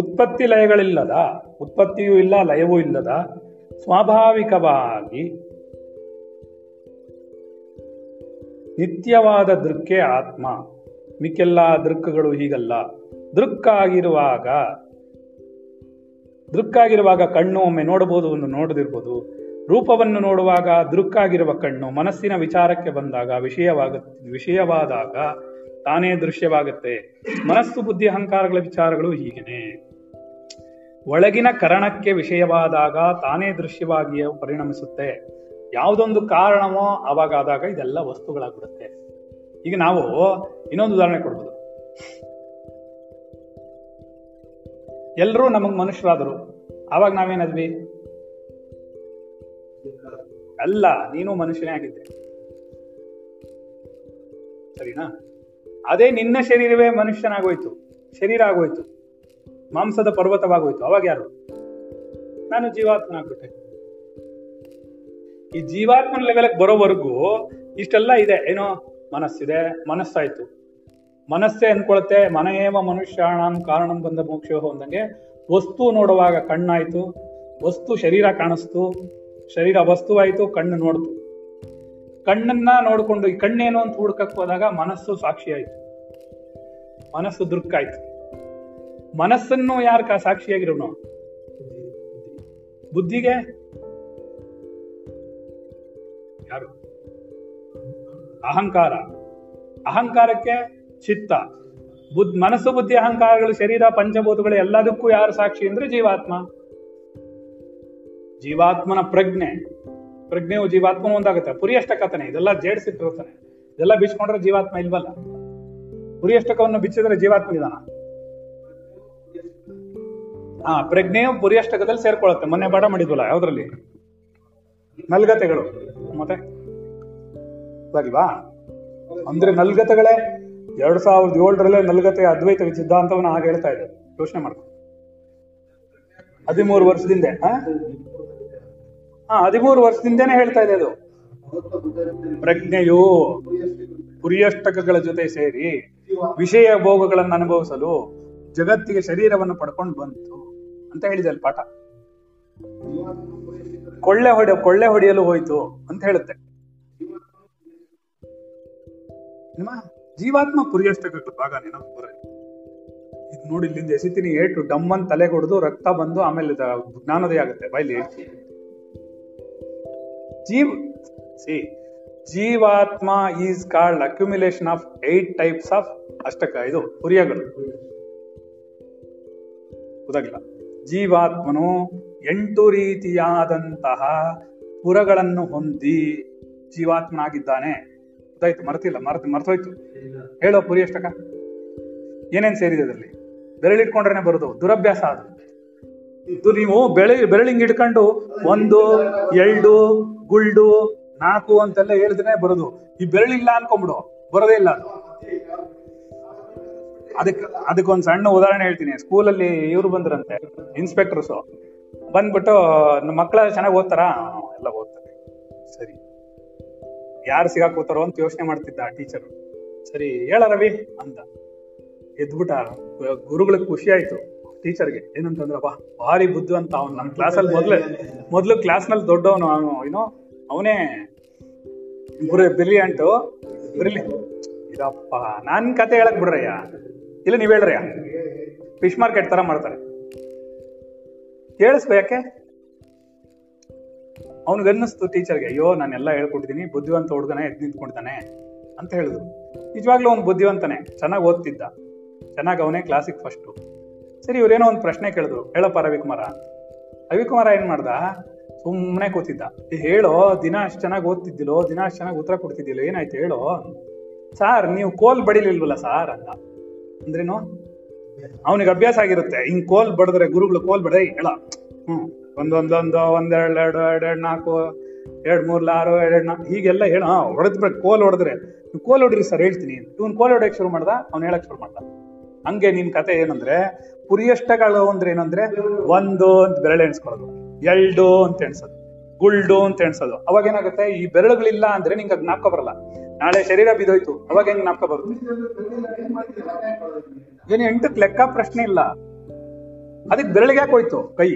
ಉತ್ಪತ್ತಿ ಲಯಗಳಿಲ್ಲದ, ಉತ್ಪತ್ತಿಯೂ ಇಲ್ಲ ಲಯವೂ ಇಲ್ಲದ, ಸ್ವಾಭಾವಿಕವಾಗಿ ನಿತ್ಯವಾದ ದೃಕ್ಕೆ ಆತ್ಮ. ಮಿಕ್ಕೆಲ್ಲ ದೃಕ್ಕಗಳು ಹೀಗಲ್ಲ. ದೃಕ್ಕಾಗಿರುವಾಗ ಕಣ್ಣು ಒಮ್ಮೆ ನೋಡಬಹುದು, ಒಂದು ನೋಡದಿರ್ಬೋದು. ರೂಪವನ್ನು ನೋಡುವಾಗ ದೃಕ್ಕಾಗಿರುವ ಕಣ್ಣು ಮನಸ್ಸಿನ ವಿಚಾರಕ್ಕೆ ಬಂದಾಗ ವಿಷಯವಾದಾಗ ತಾನೇ ದೃಶ್ಯವಾಗುತ್ತೆ. ಮನಸ್ಸು ಬುದ್ಧಿ ಅಹಂಕಾರಗಳ ವಿಚಾರಗಳು ಹೀಗೇನೆ ಒಳಗಿನ ಕರಣಕ್ಕೆ ವಿಷಯವಾದಾಗ ತಾನೇ ದೃಶ್ಯವಾಗಿಯೇ ಪರಿಣಮಿಸುತ್ತೆ. ಯಾವುದೊಂದು ಕಾರಣವೋ ಆದಾಗ ಇದೆಲ್ಲ ವಸ್ತುಗಳಾಗ್ಬಿಡುತ್ತೆ. ಈಗ ನಾವು ಇನ್ನೊಂದು ಉದಾಹರಣೆ ಕೊಡ್ಬೋದು. ಎಲ್ಲರೂ ನಮಗ್ ಮನುಷ್ಯರಾದರು, ಆವಾಗ ನಾವೇನಾದ್ವಿ? ಅಲ್ಲ, ನೀನು ಮನುಷ್ಯನೇ ಆಗಿದ್ದೆ, ಸರಿನಾ? ಅದೇ ನಿನ್ನ ಶರೀರವೇ ಮನುಷ್ಯನಾಗೋಯ್ತು, ಶರೀರ ಆಗೋಯ್ತು, ಮಾಂಸದ ಪರ್ವತವಾಗೋಯ್ತು, ಅವಾಗ ಯಾರು? ನಾನು ಜೀವಾತ್ಮನ ಆಗ್ಬಿಟ್ಟೆ. ಈ ಜೀವಾತ್ಮನ ಲೆವೆಲ್ಗೆ ಬರೋವರೆಗೂ ಇಷ್ಟೆಲ್ಲ ಇದೆ. ಏನೋ ಮನಸ್ಸಿದೆ, ಮನಸ್ಸಾಯ್ತು, ಮನಸ್ಸೇ ಅನ್ಕೊಳತ್ತೆ ಮನಯೇವ ಮನುಷ್ಯಾಣಂ ಕಾರಣಂ ಬಂದ ಮೋಕ್ಷೋಹ ಅಂದಂಗೆ. ವಸ್ತು ನೋಡುವಾಗ ಕಣ್ಣಾಯ್ತು, ವಸ್ತು ಶರೀರ ಕಾಣಿಸ್ತು, ಶರೀರ ವಸ್ತುವಾಯ್ತು, ಕಣ್ಣು ನೋಡ್ತು. ಕಣ್ಣನ್ನ ನೋಡ್ಕೊಂಡು ಈ ಕಣ್ಣೇನು ಅಂತ ಹುಡ್ಕಕ್ ಹೋದಾಗ ಮನಸ್ಸು ಸಾಕ್ಷಿ ಆಯ್ತು, ಮನಸ್ಸು ದೃಕ್ಕಾಯ್ತು. ಮನಸ್ಸನ್ನು ಯಾರ ಸಾಕ್ಷಿಯಾಗಿರೋನು? ಬುದ್ಧಿಗೆ ಯಾರು? ಅಹಂಕಾರಕ್ಕೆ ಚಿತ್ತ. ಮನಸ್ಸು ಬುದ್ಧಿ ಅಹಂಕಾರಗಳು ಶರೀರ ಪಂಚಭೂತಗಳು ಎಲ್ಲದಕ್ಕೂ ಯಾರು ಸಾಕ್ಷಿ ಅಂದ್ರೆ ಜೀವಾತ್ಮ. ಜೀವಾತ್ಮನ ಪ್ರಜ್ಞೆಯು ಜೀವಾತ್ಮನ ಒಂದಾಗುತ್ತೆ. ಪುರಿಯಷ್ಟಕತಾನೆ ಇದೆಲ್ಲ ಜೇಡ್ಸಿಟ್ಟಿರ್ತಾನೆ, ಇದೆಲ್ಲ ಬಿಚ್ಕೊಂಡ್ರೆ ಜೀವಾತ್ಮ ಇಲ್ವಲ್ಲ. ಪುರಿಯಷ್ಟಕವನ್ನು ಬಿಚ್ಚಿದ್ರೆ ಜೀವಾತ್ಮ ಇದಾನ? ಪ್ರಜ್ಞೆಯು ಪುರಿಯಷ್ಟಕದಲ್ಲಿ ಸೇರ್ಕೊಳ್ಳುತ್ತೆ. ಮೊನ್ನೆ ಪಾಠ ಮಾಡಿದ್ವಲ್ಲ ಯಾವ್ದ್ರಲ್ಲಿ? ನಲ್ಗತೆಗಳು. ಮತ್ತೆ ಅಲ್ವಾ ಅಂದ್ರೆ ನಲ್ಗತೆಗಳೇ 2007 ನಲ್ಗತೆ ಅದ್ವೈತ ಸಿದ್ಧಾಂತವನ್ನ ಹಾಗೆ ಹೇಳ್ತಾ ಇದ್ದಾರೆ. ಯೋಚನೆ ಮಾಡ್ಕೊ, 13 ವರ್ಷದಿಂದ 13 ವರ್ಷದಿಂದನೇ ಹೇಳ್ತಾ ಇದೆ ಅದು. ಪ್ರಜ್ಞೆಯು ಪುರಿಯಷ್ಟಕಗಳ ಜೊತೆ ಸೇರಿ ವಿಷಯ ಭೋಗಗಳನ್ನು ಅನುಭವಿಸಲು ಜಗತ್ತಿಗೆ ಶರೀರವನ್ನು ಪಡ್ಕೊಂಡು ಬಂತು ಅಂತ ಹೇಳಿದೆ ಅಲ್ಲಿ ಪಾಠ. ಕೊಳ್ಳೆ ಹೊಡೆಯಲು ಹೋಯ್ತು ಅಂತ ಹೇಳುತ್ತೆ. ಜೀವಾತ್ಮ ಪುರಿಯಷ್ಟಕಗಳ ಭಾಗ. ಇದು ನೋಡಿ, ಇಲ್ಲಿಂದ ಎಸಿತೀನಿ ಏಟು ಡಮ್ಮನ್ ತಲೆ ಕೊಡದು ರಕ್ತ ಬಂದು ಆಮೇಲೆ ಜ್ಞಾನೋದಯ ಆಗುತ್ತೆ. ಬೈಲಿ ಜೀವಾತ್ಮ is called accumulation of 8 types of ಅಷ್ಟಕ, ಇದು ಪುರಿಯಗಳು. ಗೊತ್ತಾಗಿಲ್ಲ? ಜೀವಾತ್ಮನು 8 ರೀತಿಯಾದಂತಹ ಪುರಗಳನ್ನು ಹೊಂದಿ ಜೀವಾತ್ಮನಾಗಿದ್ದಾನೆ. ಗೊತ್ತಾಯ್ತು? ಮರ್ತೋಯ್ತು ಹೇಳೋ ಪುರಿ ಅಷ್ಟಕ ಏನೇನ್ ಸೇರಿದೆ ಅದರಲ್ಲಿ? ಬೆರಳಿಟ್ಕೊಂಡ್ರೆ ಬರೋದು ದುರಭ್ಯಾಸ. ಅದು ಇದು ನೀವು ಬೆರಳಿಂಗ್ ಇಟ್ಕೊಂಡು 1, 2, 4 ಅಂತೆಲ್ಲ ಹೇಳಿದ್ರೆ ಬರೋದು. ಈ ಬೆರಳಿಲ್ಲ ಅನ್ಕೊಂಡ್ಬಿಡು, ಬರೋದೇ ಇಲ್ಲ ಅದು. ಅದಕ್ಕೊಂದು ಸಣ್ಣ ಉದಾಹರಣೆ ಹೇಳ್ತೀನಿ. ಸ್ಕೂಲಲ್ಲಿ ಇವ್ರು ಬಂದ್ರಂತೆ, ಇನ್ಸ್ಪೆಕ್ಟರ್ಸು ಬಂದ್ಬಿಟ್ಟು, ನಮ್ಮ ಮಕ್ಕಳ ಚೆನ್ನಾಗಿ ಓದ್ತಾರಾ? ಎಲ್ಲ ಓದ್ತಾರೆ. ಸರಿ, ಯಾರು ಸಿಗಾಕೋತಾರೋ ಅಂತ ಯೋಚನೆ ಮಾಡ್ತಿದ್ದ ಟೀಚರು. ಸರಿ, ಹೇಳ ರವಿ ಅಂತ ಎದ್ಬಿಟ್ಟ. ಗುರುಗಳಿಗೆ ಖುಷಿ ಆಯ್ತು, ಟೀಚರ್ಗೆ ಏನಂತಂದ್ರೆ ಬಾ ಭಾರಿ ಬುದ್ಧಿ ಅಂತ ಅವ್ನು ನಮ್ಮ ಕ್ಲಾಸಲ್ಲಿ ಮೊದಲು ಕ್ಲಾಸ್ನಲ್ಲಿ ದೊಡ್ಡವನು ಅವನು ಏನೋ ಅವನೇ ಬ್ರಿಲಿಯಂಟು ಇದಪ್ಪ ನಾನು ಕತೆ ಹೇಳಕ್ ಬಿಡ್ರಯ್ಯ ಇಲ್ಲ ನೀವು ಹೇಳ್ರಯ್ಯ ಫಿಶ್ ಮಾರ್ಕೆಟ್ ಥರ ಮಾಡ್ತಾರೆ ಕೇಳಿಸ್ಕೊ ಯಾಕೆ ಅವ್ನಿಗನ್ನಿಸ್ತು ಟೀಚರ್ಗೆ ಅಯ್ಯೋ ನಾನೆಲ್ಲ ಹೇಳ್ಕೊಟ್ಟಿದ್ದೀನಿ ಬುದ್ಧಿವಂತ ಹುಡುಗನೇ ಎದ್ದು ನಿಂತ್ಕೊಳ್ತಾನೆ ಅಂತ ಹೇಳಿದ್ರು. ನಿಜವಾಗ್ಲೂ ಅವ್ನು ಬುದ್ಧಿವಂತನೇ, ಚೆನ್ನಾಗಿ ಓದ್ತಿದ್ದ, ಚೆನ್ನಾಗಿ ಅವನೇ ಕ್ಲಾಸಿಗೆ ಫಸ್ಟು. ಸರಿ, ಇವರೇನೋ ಒಂದು ಪ್ರಶ್ನೆ ಕೇಳಿದ್ರು, ಹೇಳಪ್ಪ ರವಿಕುಮಾರ. ರವಿಕುಮಾರ ಏನು ಮಾಡ್ದ, ಸುಮ್ಮನೆ ಕೂತಿದ್ದ. ಹೇಳೋ, ದಿನ ಅಷ್ಟು ಚೆನ್ನಾಗಿ ಓದ್ತಿದ್ದಿಲ್ಲೋ, ದಿನ ಅಷ್ಟು ಚೆನ್ನಾಗಿ ಉತ್ತರ ಕೊಡ್ತಿದ್ದಿಲ್ಲೋ, ಏನಾಯ್ತು ಹೇಳೋ. ಸಾರ್ ನೀವು ಕೋಲ್ ಬಡಿಲಿಲ್ವಲ್ಲ ಸಾರ್ ಅಂತ. ಅಂದ್ರೇನು, ಅವನಿಗೆ ಅಭ್ಯಾಸ ಆಗಿರುತ್ತೆ ಹಿಂಗೆ ಕೋಲ್ ಬಡಿದ್ರೆ, ಗುರುಗಳು ಕೋಲ್ ಬಡ್ರಿ ಹೇಳ, ಹ್ಞೂ ಒಂದೊಂದೊಂದು ಒಂದೆರಡು ಎರಡು ಎರಡೆರಡು ನಾಲ್ಕು ಎರಡು ಮೂರು ಆರು ಎರಡು ನಾಲ್ಕು ಹೀಗೆಲ್ಲ ಹೇಳ, ಹೊಡೆದ್ಬಿಟ್ಟು ಕೋಲ್ ಹೊಡೆದ್ರೆ ನೀವು ಕೋಲ್ ಹೊಡ್ರಿ ಸರ್ ಹೇಳ್ತೀನಿ. ಇವ್ನು ಕೋಲ್ ಹೊಡೆಯಕ್ಕೆ ಶುರು ಮಾಡ್ದ, ಅವ್ನು ಹೇಳಕ್ಕೆ ಶುರು ಮಾಡ್ದ. ಹಂಗೆ ನಿನ್ನ ಕತೆ ಏನಂದ್ರೆ ಪುರಿಯಷ್ಟಗಳು ಅಂದ್ರೆ ಏನಂದ್ರೆ ಒಂದು ಅಂತ ಬೆರಳು ಎಣಿಸ್ಕೊಳ್ಳೋದು, ಎಲ್ಡು ಅಂತ ಎಣಿಸೋದು, ಗುಲ್ಡು ಅಂತ ಎಣಿಸೋದು. ಅವಾಗ ಏನಾಗುತ್ತೆ, ಈ ಬೆರಳುಗಳಿಲ್ಲ ಅಂದ್ರೆ ನಿಂಗೆ ಜ್ಞಾಪಕ ಬರಲ್ಲ. ನಾಳೆ ಶರೀರ ಬಿದ್ದೋಯ್ತು ಅವಾಗ ಹೆಂಗ್ ಜ್ಞಾಪಕ ಬರುತ್ತೆ? ಏನು ಎಂಟಕ್ಕೆ ಲೆಕ್ಕ ಪ್ರಶ್ನೆ ಇಲ್ಲ, ಅದಕ್ಕೆ ಬೆರಳಿಗೆ ಯಾಕೆ ಹೋಯ್ತು ಕೈ?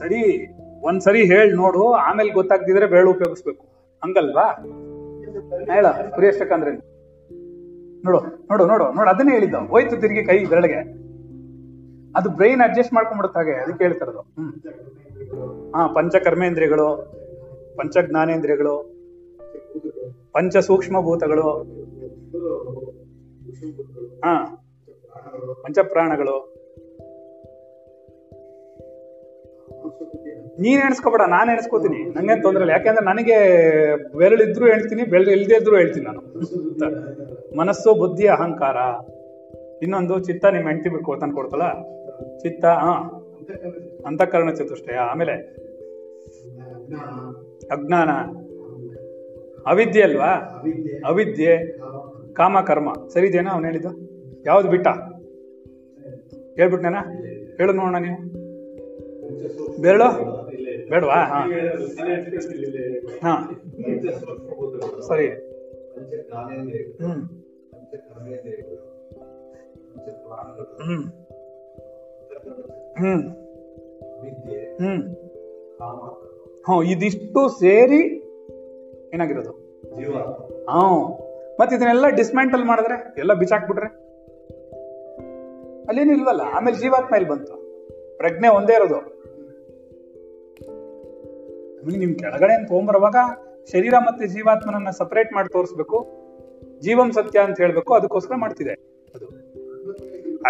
ಸರಿ, ಒಂದ್ಸರಿ ಹೇಳಿ ನೋಡು, ಆಮೇಲೆ ಗೊತ್ತಾಗ್ತಿದ್ರೆ ಬೆರಳು ಉಪಯೋಗಿಸ್ಬೇಕು, ಹಂಗಲ್ವಾ? ಹೇಳ ಪುರಿಯಷ್ಟಕಂದ್ರೆ ನೋಡು ನೋಡು ನೋಡು ನೋಡು ಅದನ್ನೇ ಹೇಳಿದ್ದು, ಹೋಯ್ತು ತಿರ್ಗಿ ಕೈ ಬೆರಳಿಗೆ. ಅದು ಬ್ರೈನ್ ಅಡ್ಜಸ್ಟ್ ಮಾಡ್ಕೊಂಡ್ಬಿಡುತ್ತೆ, ಹಾಗೆ ಅದಕ್ಕೆ ಹೇಳ್ತಾರದು. ಪಂಚಕರ್ಮೇಂದ್ರಿಯಗಳು, ಪಂಚಜ್ಞಾನೇಂದ್ರಿಯಗಳು, ಪಂಚ ಸೂಕ್ಷ್ಮಭೂತಗಳು, ಪಂಚಪ್ರಾಣಗಳು. ನೀನ್ ಎಣಿಸ್ಕೊಬೇಡ, ನಾನು ಎಣಿಸ್ಕೋತೀನಿ, ನಂಗೇನು ತೊಂದ್ರೆ ಇಲ್ಲ. ಯಾಕೆಂದ್ರೆ ನನಗೆ ಬೆರಳಿದ್ರು ಹೇಳ್ತೀನಿ, ಬೆರಳು ಇಲ್ದೇ ಇದ್ರು ಹೇಳ್ತೀನಿ ನಾನು. ಮನಸ್ಸು, ಬುದ್ಧಿ, ಅಹಂಕಾರ, ಇನ್ನೊಂದು ಚಿತ್ತ, ನಿಮ್ಮ ಹೆಂಡತಿ ಬಿಟ್ಟು ಕೊಡ್ತಾನೆ ಕೊಡ್ತಲ್ಲ ಚಿತ್ತ, ಅಂತಃಕರಣ ಚತುಷ್ಟಯ, ಆಮೇಲೆ ಅಜ್ಞಾನ, ಅವಿದ್ಯೆ ಅಲ್ವಾ, ಅವಿದ್ಯೆ, ಕಾಮ, ಕರ್ಮ. ಸರಿ ಇದೆಯಾ ಅವ್ನು ಹೇಳಿದ್ದು? ಯಾವ್ದು ಬಿಟ್ಟ ಹೇಳ್ಬಿಟ್ನೇನಾ ಹೇಳು ನೋಡೋಣ. ನೀವು ಬೆರಳು ಬೇಡವಾ? ಹಾ ಹಾ ಸರಿ. ಹ್ಮ್ ಹ್ಮ್ ಹ್ಮ್ ಹ್ಮ್ ಇದಿಷ್ಟು ಸೇರಿ ಏನಾಗಿರೋದು? ಹ್ಞೂ, ಮತ್ತೆ ಇದನ್ನೆಲ್ಲ ಡಿಸ್ಮ್ಯಾಂಟಲ್ ಮಾಡಿದ್ರೆ, ಎಲ್ಲ ಬಿಚ್ಚಾಕ್ಬಿಟ್ರೆ ಅಲ್ಲೇನು ಇಲ್ವಲ್ಲ. ಆಮೇಲೆ ಜೀವಾತ್ಮ ಇಲ್ಲಿ ಬಂತು, ಪ್ರಜ್ಞೆ ಒಂದೇ ಇರೋದು. ನಿಮ್ ಕೆಳಗಡೆ ತೊಗೊಂಬರುವಾಗ ಶರೀರ ಮತ್ತೆ ಜೀವಾತ್ಮನನ್ನ ಸಪರೇಟ್ ಮಾಡಿ ತೋರಿಸ್ಬೇಕು, ಜೀವಂ ಸತ್ಯ ಅಂತ ಹೇಳ್ಬೇಕು, ಅದಕ್ಕೋಸ್ಕರ ಮಾಡ್ತಿದೆ ಅದು.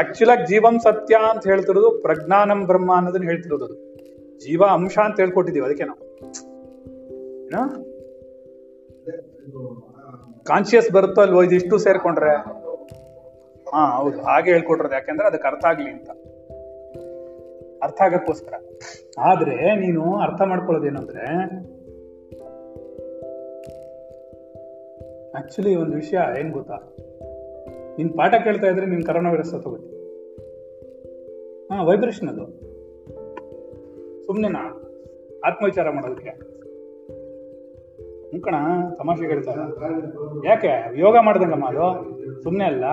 ಆಕ್ಚುಲ್ ಆಗಿ ಜೀವಂ ಸತ್ಯ ಅಂತ ಹೇಳ್ತಿರೋದು ಪ್ರಜ್ಞಾನಂ ಬ್ರಹ್ಮ ಅನ್ನೋದನ್ನ ಹೇಳ್ತಿರೋದು. ಅದು ಜೀವ ಅಂಶ ಅಂತ ಹೇಳ್ಕೊಟ್ಟಿದೀವಿ, ಅದಕ್ಕೆ ನಾವು ಕಾನ್ಶಿಯಸ್ ಬರುತ್ತೋ ಅಲ್ವೋ ಇದಿಷ್ಟು ಸೇರ್ಕೊಂಡ್ರೆ. ಹಾ ಹೌದು, ಹಾಗೆ ಹೇಳ್ಕೊಟ್ರದು, ಯಾಕೆಂದ್ರೆ ಅದಕ್ಕೆ ಅರ್ಥ ಆಗ್ಲಿ ಅಂತ, ಅರ್ಥ ಆಗಕ್ಕೋಸ್ಕರ. ಆದ್ರೆ ನೀನು ಅರ್ಥ ಮಾಡ್ಕೊಳ್ಳೋದೇನಂದ್ರೆ, ಆಕ್ಚುಲಿ ಒಂದು ವಿಷಯ ಏನ್ ಗೊತ್ತಾ, ನಿನ್ ಪಾಠ ಕೇಳ್ತಾ ಇದ್ರೆ ನಿನ್ ಕರೋನಾ ವೈರಸ್ ತಗೋತಿ. ವೈಬ್ರೇಷನ್ ಅದು, ಸುಮ್ನೆ ನಾ ಆತ್ಮವಿಚಾರ ಮಾಡೋದಕ್ಕೆ ಮುಖಣ ತಮಾಷೆ ಕೇಳ್ತಾರೆ. ಯಾಕೆ ಯೋಗ ಮಾಡ್ದಂಗಮ್ಮ, ಅದು ಸುಮ್ನೆ ಅಲ್ಲ,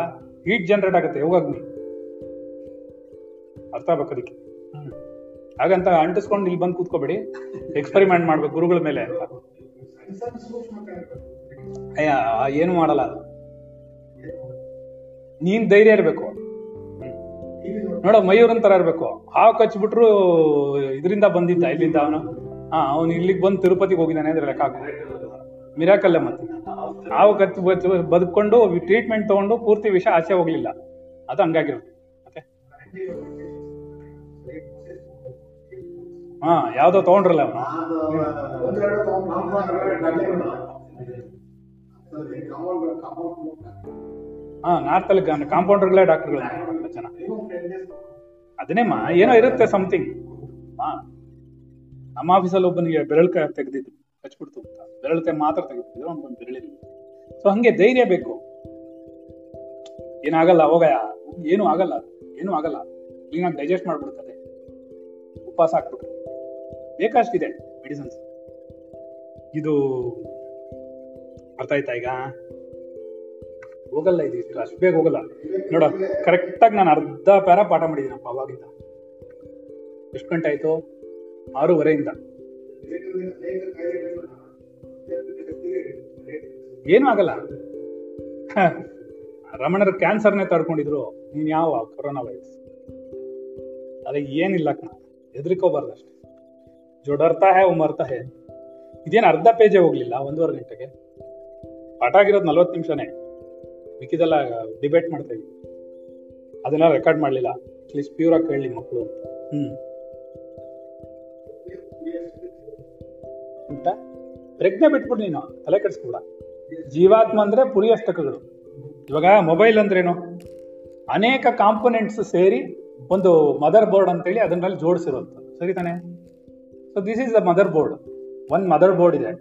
ಹೀಟ್ ಜನರೇಟ್ ಆಗುತ್ತೆ ಯೋಗಾಗ್ನಿ, ಅರ್ಥ ಆಗ್ಬೇಕು. ಅದಕ್ಕೆ ಹಾಗಂತ ಅಂಟಿಸ್ಕೊಂಡು ಇಲ್ಲಿ ಬಂದು ಕೂತ್ಕೋಬೇಡಿ, ಎಕ್ಸ್ಪೆರಿಮೆಂಟ್ ಮಾಡ್ಬೇಕು ಗುರುಗಳ ಮೇಲೆ ಅಂತ. ಅಯ್ಯ ಏನು ಮಾಡಲ್ಲ, ನೀನ್ ಧೈರ್ಯ ಇರ್ಬೇಕು. ನೋಡ, ಮಯೂರನ್ ತರ ಇರ್ಬೇಕು. ಹಾವು ಕಚ್ಬಿಟ್ರು ಇದರಿಂದ ಬಂದಿದ್ದ, ಇಲ್ಲಿಂದ ಅವನು, ಅವನು ಇಲ್ಲಿಗೆ ಬಂದು ತಿರುಪತಿಗೆ ಹೋಗಿದ್ದಾನೆ ಅಂದ್ರೆ ಲೆಕ್ಕ ಹಾಕೋ ಮಿರಾಕಲ್ಲೇ. ಮತ್ತೆ ಹಾವು ಕಚ್ ಬದುಕೊಂಡು ಟ್ರೀಟ್ಮೆಂಟ್ ತಗೊಂಡು ಪೂರ್ತಿ ವಿಷಯ ಆಚೆ ಹೋಗ್ಲಿಲ್ಲ, ಅದು ಹಂಗಾಗಿರುತ್ತೆ. ಮತ್ತೆ ಯಾವ್ದೋ ತಗೊಂಡ್ರಲ್ಲ ಅವನು. ನಾರ್ತ್ ಅಲ್ಲಿ ಕಾಂಪೌಂಡರ್ಗಳೇ ಡಾಕ್ಟರ್ಗಳನ್ನ ಜನ, ಅದನ್ನೇಮ್ಮ ಏನೋ ಇರುತ್ತೆ ಸಮಥಿಂಗ್. ನಮ್ಮ ಆಫೀಸಲ್ಲಿ ಒಬ್ಬನಿಗೆ ಬೆರಳು ತೆಗೆದಿದ್ದು, ಹಚ್ಬಿಡ್ತು ಅಂತ ಬೆರಳುತ್ತೆ ಮಾತ್ರ ತೆಗೆದಿದ್ರು, ಅವ್ನು ಬೆರಳಿಲ್ಲ. ಸೊ ಹಂಗೆ ಧೈರ್ಯ ಬೇಕು, ಏನಾಗಲ್ಲ ಹೋಗಯ್ಯ, ಏನೂ ಆಗಲ್ಲ, ಏನೂ ಆಗಲ್ಲ, ಕ್ಲೀನಾಗಿ ಡೈಜೆಸ್ಟ್ ಮಾಡ್ಬಿಡ್ತದೆ, ಉಪವಾಸ ಹಾಕ್ಬಿಟ್ರೆ ಬೇಕಾಷ್ಟಿದೆ ಮೆಡಿಸನ್ಸ್. ಇದು ಅರ್ಥ ಆಯ್ತಾ ಈಗ? ಹೋಗಲ್ಲ, ಇದು ಇಷ್ಟು ಅಷ್ಟು ಬೇಗ ಹೋಗಲ್ಲ ನೋಡೋ. ಕರೆಕ್ಟಾಗಿ ನಾನು ಅರ್ಧ ಪ್ಯಾರ ಪಾಠ ಮಾಡಿದ್ದೀನಪ್ಪ ಅವಾಗಿಂದ. ಎಷ್ಟು ಗಂಟೆ ಆಯಿತು? 6:30ಇಂದ. ಏನೂ ಆಗಲ್ಲ. ರಮಣರು ಕ್ಯಾನ್ಸರ್ನೇ ತಡ್ಕೊಂಡಿದ್ರು, ನೀನು ಯಾವ ಕೊರೋನಾ ವೈರಸ್. ಅದಕ್ಕೆ ಏನಿಲ್ಲ ಕಣ, ಹೆದರ್ಕೋಬಾರ್ದು ಅಷ್ಟೇ. ಜೋಡರ್ತಾ ಹೇ ಉಮರ್ತಾ ಹೇ. ಇದೇನು ಅರ್ಧ ಪೇಜೇ ಹೋಗಲಿಲ್ಲ 1.5 ಗಂಟೆಗೆ. ಪಾಠ ಆಗಿರೋದು 40 ನಿಮಿಷನೇ, ಮಿಕ್ಕಿದೆಲ್ಲ ಡಿಬೇಟ್ ಮಾಡ್ತಾ ಇದ್ವಿ. ಅದನ್ನ ರೆಕಾರ್ಡ್ ಮಾಡಲಿಲ್ಲ, ಅಟ್ಲೀಸ್ಟ್ ಪ್ಯೂರಾಗಿ ಕೇಳಲಿ ಮಕ್ಕಳು. ಅಂತ ಪ್ರಜ್ಞೆ ಬಿಟ್ಬಿಟ್ಟು ನೀನು ತಲೆ ಕೆಡಿಸ್ಕೊಡ. ಜೀವಾತ್ಮ ಅಂದರೆ ಪುರಿಯಷ್ಟಕಗಳು. ಇವಾಗ ಮೊಬೈಲ್ ಅಂದ್ರೇನು? ಅನೇಕ ಕಾಂಪೊನೆಂಟ್ಸ್ ಸೇರಿ ಒಂದು ಮದರ್ ಬೋರ್ಡ್ ಅಂತೇಳಿ ಅದನ್ನಲ್ಲಿ ಜೋಡಿಸಿರುವಂಥದ್ದು, ಸರಿ ತಾನೆ? So this is the motherboard. ಒಂದು ಮದರ್ ಬೋರ್ಡ್ ಇದೆ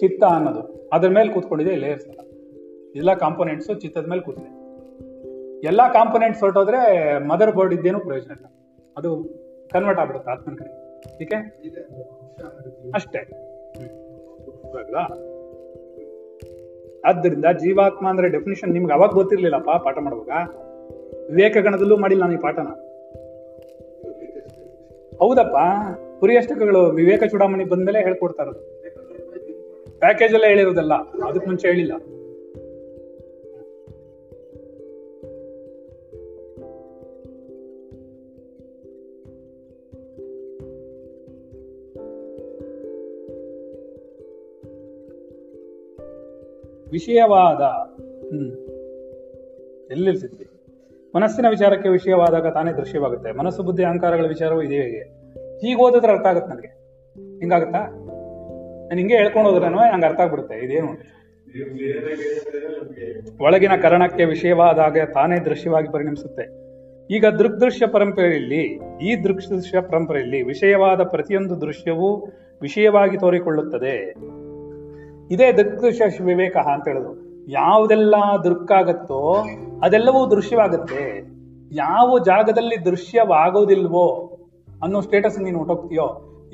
ಚಿತ್ತ ಅನ್ನೋದು, ಅದ್ರ ಮೇಲೆ ಕೂತ್ಕೊಂಡಿದೆ ಲೇಯರ್ಸ್ ಎಲ್ಲ. ಎಲ್ಲ ಕಾಂಪೊನೆಂಟ್ಸು ಚಿತ್ತದ ಮೇಲೆ ಕೂತಿದೆ. ಎಲ್ಲ ಕಾಂಪೊನೆಂಟ್ಸ್ ಹೊರಟೋದ್ರೆ ಮದರ್ ಬೋರ್ಡ್ ಇದ್ದೇನೂ ಪ್ರಯೋಜನ ಇಲ್ಲ, ಅದು ಕನ್ವರ್ಟ್ ಆಗ್ಬಿಡುತ್ತೆ ಆತ್ಮನ ಕಡೆ. ಏಕೆ ಅಷ್ಟೇ. ಆದ್ದರಿಂದ ಜೀವಾತ್ಮ ಅಂದರೆ ಡೆಫಿನಿಷನ್ ನಿಮ್ಗೆ ಅವಾಗ ಗೊತ್ತಿರಲಿಲ್ಲಪ್ಪ ಪಾಠ ಮಾಡುವಾಗ. ವಿವೇಕಗಣದಲ್ಲೂ ಮಾಡಿಲ್ಲ ನಾನು ಈ ಪಾಠನ. ಹೌದಪ್ಪ, ಪುರಿಯಷ್ಟಕಗಳು ವಿವೇಕ ಚೂಡಾಮಣಿ ಬಂದಮೇಲೆ ಹೇಳ್ಕೊಡ್ತಾ ಇರೋದು, ಪ್ಯಾಕೇಜಲ್ಲೇ ಹೇಳಿರೋದಲ್ಲ, ಅದಕ್ಕೆ ಮುಂಚೆ ಹೇಳಿಲ್ಲ. ವಿಷಯವಾದ ಎಲ್ಲಿರ್ತಿದ್ವಿ? ಮನಸ್ಸಿನ ವಿಚಾರಕ್ಕೆ ವಿಷಯವಾದಾಗ ತಾನೇ ದೃಶ್ಯವಾಗುತ್ತೆ. ಮನಸ್ಸು, ಬುದ್ಧಿ, ಅಹಂಕಾರಗಳ ವಿಚಾರವೂ ಇದೇ ಹೇಗೆ. ಈಗ ಓದಿದ್ರೆ ಅರ್ಥ ಆಗುತ್ತೆ ನನಗೆ. ಹಿಂಗಾಗುತ್ತಾ? ನಾನು ಹಿಂಗೆ ಹೇಳ್ಕೊಂಡು ಹೋದ್ರೆ ನಂಗೆ ಅರ್ಥ ಆಗ್ಬಿಡುತ್ತೆ ಇದೇನು. ಒಳಗಿನ ಕರಣಕ್ಕೆ ವಿಷಯವಾದಾಗ ತಾನೇ ದೃಶ್ಯವಾಗಿ ಪರಿಣಮಿಸುತ್ತೆ. ಈಗ ದೃಗ್ದೃಶ್ಯ ಪರಂಪರೆಯಲ್ಲಿ, ಈ ದೃಗ್ದೃಶ್ಯ ಪರಂಪರೆಯಲ್ಲಿ ವಿಷಯವಾದ ಪ್ರತಿಯೊಂದು ದೃಶ್ಯವೂ ವಿಷಯವಾಗಿ ತೋರಿಕೊಳ್ಳುತ್ತದೆ. ಇದೇ ದೃಗ್ದೃಶ್ಯ ವಿವೇಕ ಅಂತ ಹೇಳೋದು. ಯಾವುದೆಲ್ಲ ದೃಕ್ಕಾಗತ್ತೋ ಅದೆಲ್ಲವೂ ದೃಶ್ಯವಾಗುತ್ತೆ. ಯಾವ ಜಾಗದಲ್ಲಿ ದೃಶ್ಯವಾಗೋದಿಲ್ವೋ ಅನ್ನೋ ಸ್ಟೇಟಸ್ ನೀನು ಹೊಟ್ಟೋಗ್ತೀಯೋ,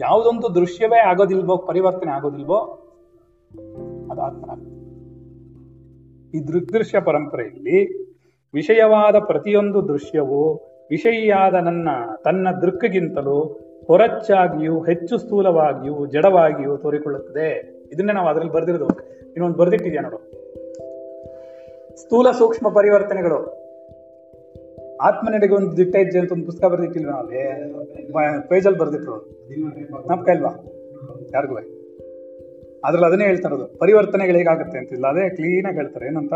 ಯಾವುದೊಂದು ದೃಶ್ಯವೇ ಆಗೋದಿಲ್ವೋ, ಪರಿವರ್ತನೆ ಆಗೋದಿಲ್ವೋ, ಅದು ಆತ್ಮನ. ಈ ದೃಗ್ದೃಶ್ಯ ಪರಂಪರೆಯಲ್ಲಿ ವಿಷಯವಾದ ಪ್ರತಿಯೊಂದು ದೃಶ್ಯವು ವಿಷಯಿಯಾದ ತನ್ನ ದೃಕ್ಗಿಂತಲೂ ಹೊರಚ್ಚಾಗಿಯೂ ಹೆಚ್ಚು ಸ್ಥೂಲವಾಗಿಯೂ ಜಡವಾಗಿಯೂ ತೋರಿಕೊಳ್ಳುತ್ತದೆ. ಇದನ್ನೇ ನಾವು ಅದರಲ್ಲಿ ಬರೆದಿರೋದು. ಇನ್ನೊಂದು ಬರೆದಿಟ್ಟಿದ್ಯಾ ನೋಡು, ಸ್ಥೂಲ ಸೂಕ್ಷ್ಮ ಪರಿವರ್ತನೆಗಳು. ಆತ್ಮನೆಡೆಗೆ ಒಂದು ದಿಟ್ಟ ಹೆಜ್ಜೆ ಅಂತ ಒಂದು ಪುಸ್ತಕ ಬರೆದಿಟ್ಟಿಲ್ವ? ನಾವು ಪೇಜಲ್ಲಿ ಬರ್ದಿಟ್ರು, ನಮ್ಗೆ ಅಲ್ವಾ ಯಾರಿಗೂ. ಅದ್ರಲ್ಲಿ ಅದನ್ನೇ ಹೇಳ್ತಾ ಇರೋದು, ಪರಿವರ್ತನೆಗಳು ಹೇಗಾಗುತ್ತೆ ಅಂತಿಲ್ಲ, ಅದೇ ಕ್ಲೀನಾಗಿ ಹೇಳ್ತಾರೆ. ಏನಂತ?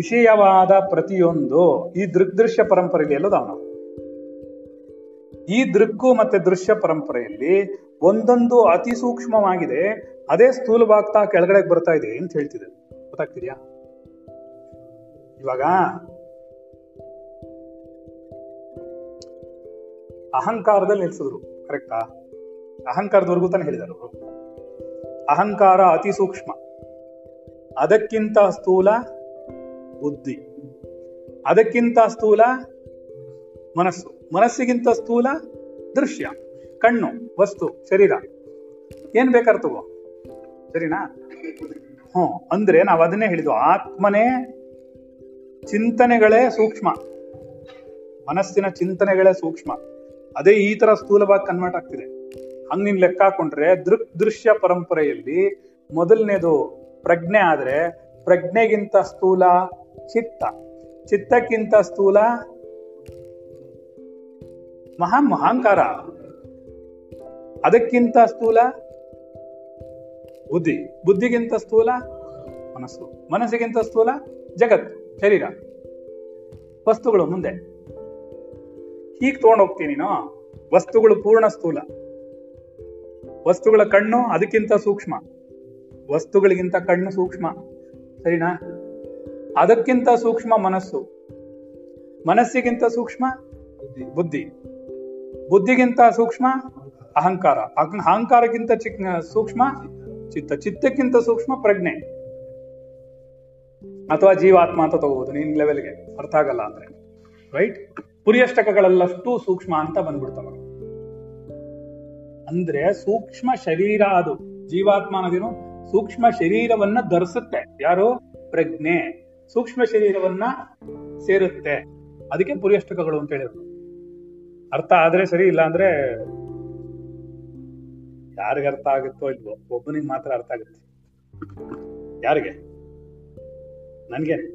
ವಿಷಯವಾದ ಪ್ರತಿಯೊಂದು, ಈ ದೃಗ್ದೃಶ್ಯ ಪರಂಪರೆಯಲ್ಲಿ ಎಲ್ಲದಾವ ನಾವು. ಈ ದೃಕ್ಕು ಮತ್ತೆ ದೃಶ್ಯ ಪರಂಪರೆಯಲ್ಲಿ ಒಂದೊಂದು ಅತಿ ಸೂಕ್ಷ್ಮವಾಗಿದೆ, ಅದೇ ಸ್ಥೂಲವಾಗ್ತಾ ಕೆಳಗಡೆಗೆ ಬರ್ತಾ ಇದೆ ಅಂತ ಹೇಳ್ತಿದೆ. ಗೊತ್ತಾಗ್ತಿದ್ಯಾ? ಇವಾಗ ಅಹಂಕಾರದಲ್ಲಿ ನಿಲ್ಸಿದ್ರು, ಕರೆಕ್ಟಾ? ಅಹಂಕಾರದವರೆಗೂ ತಾನೇ ಹೇಳಿದರು. ಅಹಂಕಾರ ಅತಿ ಸೂಕ್ಷ್ಮ, ಅದಕ್ಕಿಂತ ಸ್ಥೂಲ ಬುದ್ಧಿ, ಅದಕ್ಕಿಂತ ಸ್ಥೂಲ ಮನಸ್ಸು, ಮನಸ್ಸಿಗಿಂತ ಸ್ಥೂಲ ದೃಶ್ಯ, ಕಣ್ಣು, ವಸ್ತು, ಶರೀರ, ಏನ್ ಬೇಕಾರು ತಗೋ, ಸರಿನಾ? ಹ್ಞೂ, ಅಂದ್ರೆ ನಾವು ಅದನ್ನೇ ಹೇಳಿದ್ವು, ಆತ್ಮನೇ ಚಿಂತನೆಗಳೇ ಸೂಕ್ಷ್ಮ, ಮನಸ್ಸಿನ ಚಿಂತನೆಗಳೇ ಸೂಕ್ಷ್ಮ, ಅದೇ ಈ ತರ ಸ್ಥೂಲವಾಗಿ ಕನ್ವರ್ಟ್ ಆಗ್ತಿದೆ. ಹಂಗೆ ನೀನ್ ಲೆಕ್ಕ ಹಾಕೊಂಡ್ರೆ ದೃಕ್ ದೃಶ್ಯ ಪರಂಪರೆಯಲ್ಲಿ ಮೊದಲನೇದು ಪ್ರಜ್ಞೆ ಆದ್ರೆ, ಪ್ರಜ್ಞೆಗಿಂತ ಸ್ಥೂಲ ಚಿತ್ತ, ಚಿತ್ತಕ್ಕಿಂತ ಸ್ಥೂಲ ಮಹಾಮಹಾಂಕಾರ, ಅದಕ್ಕಿಂತ ಸ್ಥೂಲ ಬುದ್ಧಿ, ಬುದ್ಧಿಗಿಂತ ಸ್ಥೂಲ ಮನಸ್ಸು, ಮನಸ್ಸಿಗಿಂತ ಸ್ಥೂಲ ಜಗತ್ತು, ಶರೀರ, ವಸ್ತುಗಳು ಮುಂದೆ. ಹೀಗೆ ತಗೊಂಡೋಗ್ತೀನಿ ನೀನು. ವಸ್ತುಗಳು ಪೂರ್ಣ ಸ್ಥೂಲ, ವಸ್ತುಗಳ ಕಣ್ಣು ಅದಕ್ಕಿಂತ ಸೂಕ್ಷ್ಮ, ವಸ್ತುಗಳಿಗಿಂತ ಕಣ್ಣು ಸೂಕ್ಷ್ಮ, ಸರಿನಾ? ಅದಕ್ಕಿಂತ ಸೂಕ್ಷ್ಮ ಮನಸ್ಸು, ಮನಸ್ಸಿಗಿಂತ ಸೂಕ್ಷ್ಮ ಬುದ್ಧಿ, ಬುದ್ಧಿಗಿಂತ ಸೂಕ್ಷ್ಮ ಅಹಂಕಾರ, ಅಹಂಕಾರಕ್ಕಿಂತ ಸೂಕ್ಷ್ಮ ಚಿತ್ತ, ಚಿತ್ತಕ್ಕಿಂತ ಸೂಕ್ಷ್ಮ ಪ್ರಜ್ಞೆ ಅಥವಾ ಜೀವಾತ್ಮ ಅಂತ ತಗೋಬಹುದು ನಿನ್ನ ಲೆವೆಲ್ಗೆ, ಅರ್ಥ ಆಗಲ್ಲ ಅಂದ್ರೆ, ರೈಟ್? ಪುರಿಯಷ್ಟಕಗಳೆಲ್ಲಷ್ಟು ಸೂಕ್ಷ್ಮ ಅಂತ ಬಂದ್ಬಿಡ್ತಾವ. ಅಂದ್ರೆ ಸೂಕ್ಷ್ಮ ಶರೀರ ಅದು, ಜೀವಾತ್ಮ ಅನ್ನೋದೇನು ಸೂಕ್ಷ್ಮ ಶರೀರವನ್ನ ಧರಿಸುತ್ತೆ. ಯಾರು? ಪ್ರಜ್ಞೆ ಸೂಕ್ಷ್ಮ ಶರೀರವನ್ನ ಸೇರುತ್ತೆ. ಅದಕ್ಕೆ ಪುರ್ಯಷ್ಟಕಗಳು ಅಂತ ಹೇಳಿದ್ರು. ಅರ್ಥ ಆದ್ರೆ ಸರಿ, ಇಲ್ಲ ಅಂದ್ರೆ ಯಾರಿಗೆ ಅರ್ಥ ಆಗುತ್ತೋ ಇಲ್ವೋ. ಒಬ್ಬನಿಗೆ ಮಾತ್ರ ಅರ್ಥ ಆಗುತ್ತೆ. ಯಾರಿಗೆ? ನನ್ಗೇನೆ.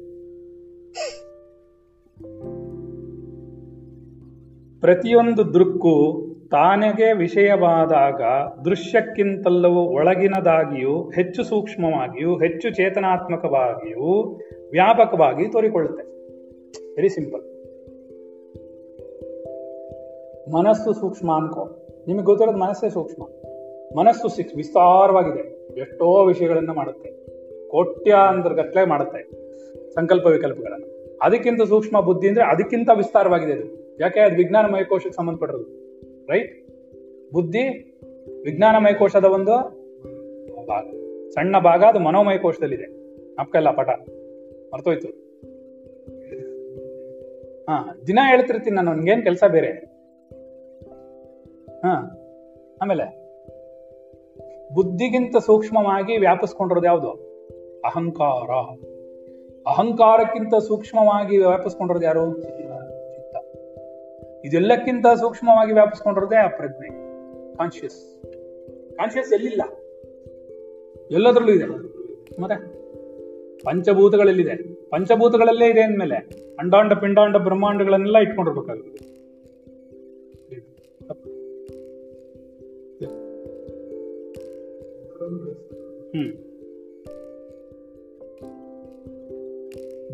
ಪ್ರತಿಯೊಂದು ದೃಕ್ಕೂ ತಾನೆಗೆ ವಿಷಯವಾದಾಗ ದೃಶ್ಯಕ್ಕಿಂತಲ್ಲವೂ ಒಳಗಿನದಾಗಿಯೂ ಹೆಚ್ಚು ಸೂಕ್ಷ್ಮವಾಗಿಯೂ ಹೆಚ್ಚು ಚೇತನಾತ್ಮಕವಾಗಿಯೂ ವ್ಯಾಪಕವಾಗಿ ತೋರಿಕೊಳ್ಳುತ್ತೆ. Very simple. ಮನಸ್ಸು ಸೂಕ್ಷ್ಮ ಅನ್ಕೋ, ನಿಮಗೆ ಗೊತ್ತಿರೋದು ಮನಸ್ಸೇ ಸೂಕ್ಷ್ಮ. ಮನಸ್ಸು ವಿಸ್ತಾರವಾಗಿದೆ, ಎಷ್ಟೋ ವಿಷಯಗಳನ್ನ ಮಾಡುತ್ತೆ, ಕೋಟ್ಯಾಂತರಗಟ್ಟಲೆ ಮಾಡುತ್ತೆ ಸಂಕಲ್ಪ ವಿಕಲ್ಪಗಳನ್ನು. ಅದಕ್ಕಿಂತ ಸೂಕ್ಷ್ಮ ಬುದ್ಧಿ ಅಂದ್ರೆ ಅದಕ್ಕಿಂತ ವಿಸ್ತಾರವಾಗಿದೆ ಅದು. ಯಾಕೆ? ಅದು ವಿಜ್ಞಾನಮಯ ಕೋಶಕ್ಕೆ ಸಂಬಂಧಪಟ್ಟಿರೋದು, ರೈಟ್? ಬುದ್ಧಿ ವಿಜ್ಞಾನಮಯ ಕೋಶದ ಒಂದು ಭಾಗ, ಸಣ್ಣ ಭಾಗ. ಅದು ಮನೋಮಯ ಕೋಶದಲ್ಲಿದೆ. ನಮ್ಗೆಲ್ಲ ಪಟ ಮರ್ತೋಯ್ತು. ದಿನ ಹೇಳ್ತಿರ್ತೀನಿ ನಾನು, ನನ್ಗೇನ್ ಕೆಲಸ ಬೇರೆ. ಆಮೇಲೆ ಬುದ್ಧಿಗಿಂತ ಸೂಕ್ಷ್ಮವಾಗಿ ವ್ಯಾಪಿಸ್ಕೊಂಡಿರೋದು ಯಾವುದು? ಅಹಂಕಾರ. ಅಹಂಕಾರಕ್ಕಿಂತ ಸೂಕ್ಷ್ಮವಾಗಿ ವ್ಯಾಪಿಸ್ಕೊಂಡಿರೋದು ಯಾರು? ಚಿತ್ತ. ಇದೆಲ್ಲಕ್ಕಿಂತ ಸೂಕ್ಷ್ಮವಾಗಿ ವ್ಯಾಪಿಸ್ಕೊಂಡಿರೋದೇ ಆ ಪ್ರಜ್ಞೆ, ಕಾನ್ಶಿಯಸ್. ಕಾನ್ಶಿಯಸ್ ಎಲ್ಲಿಲ್ಲ? ಎಲ್ಲದರಲ್ಲೂ ಇದೆ. ಮತ್ತೆ ಪಂಚಭೂತಗಳಲ್ಲಿದೆ. ಪಂಚಭೂತಗಳಲ್ಲೇ ಇದೆ ಅಂದಮೇಲೆ ಅಂಡಾಂಡ ಪಿಂಡಾಂಡ ಬ್ರಹ್ಮಾಂಡಗಳನ್ನೆಲ್ಲ ಇಟ್ಕೊಂಡಿರ್ಬೇಕಾಗುತ್ತೆ.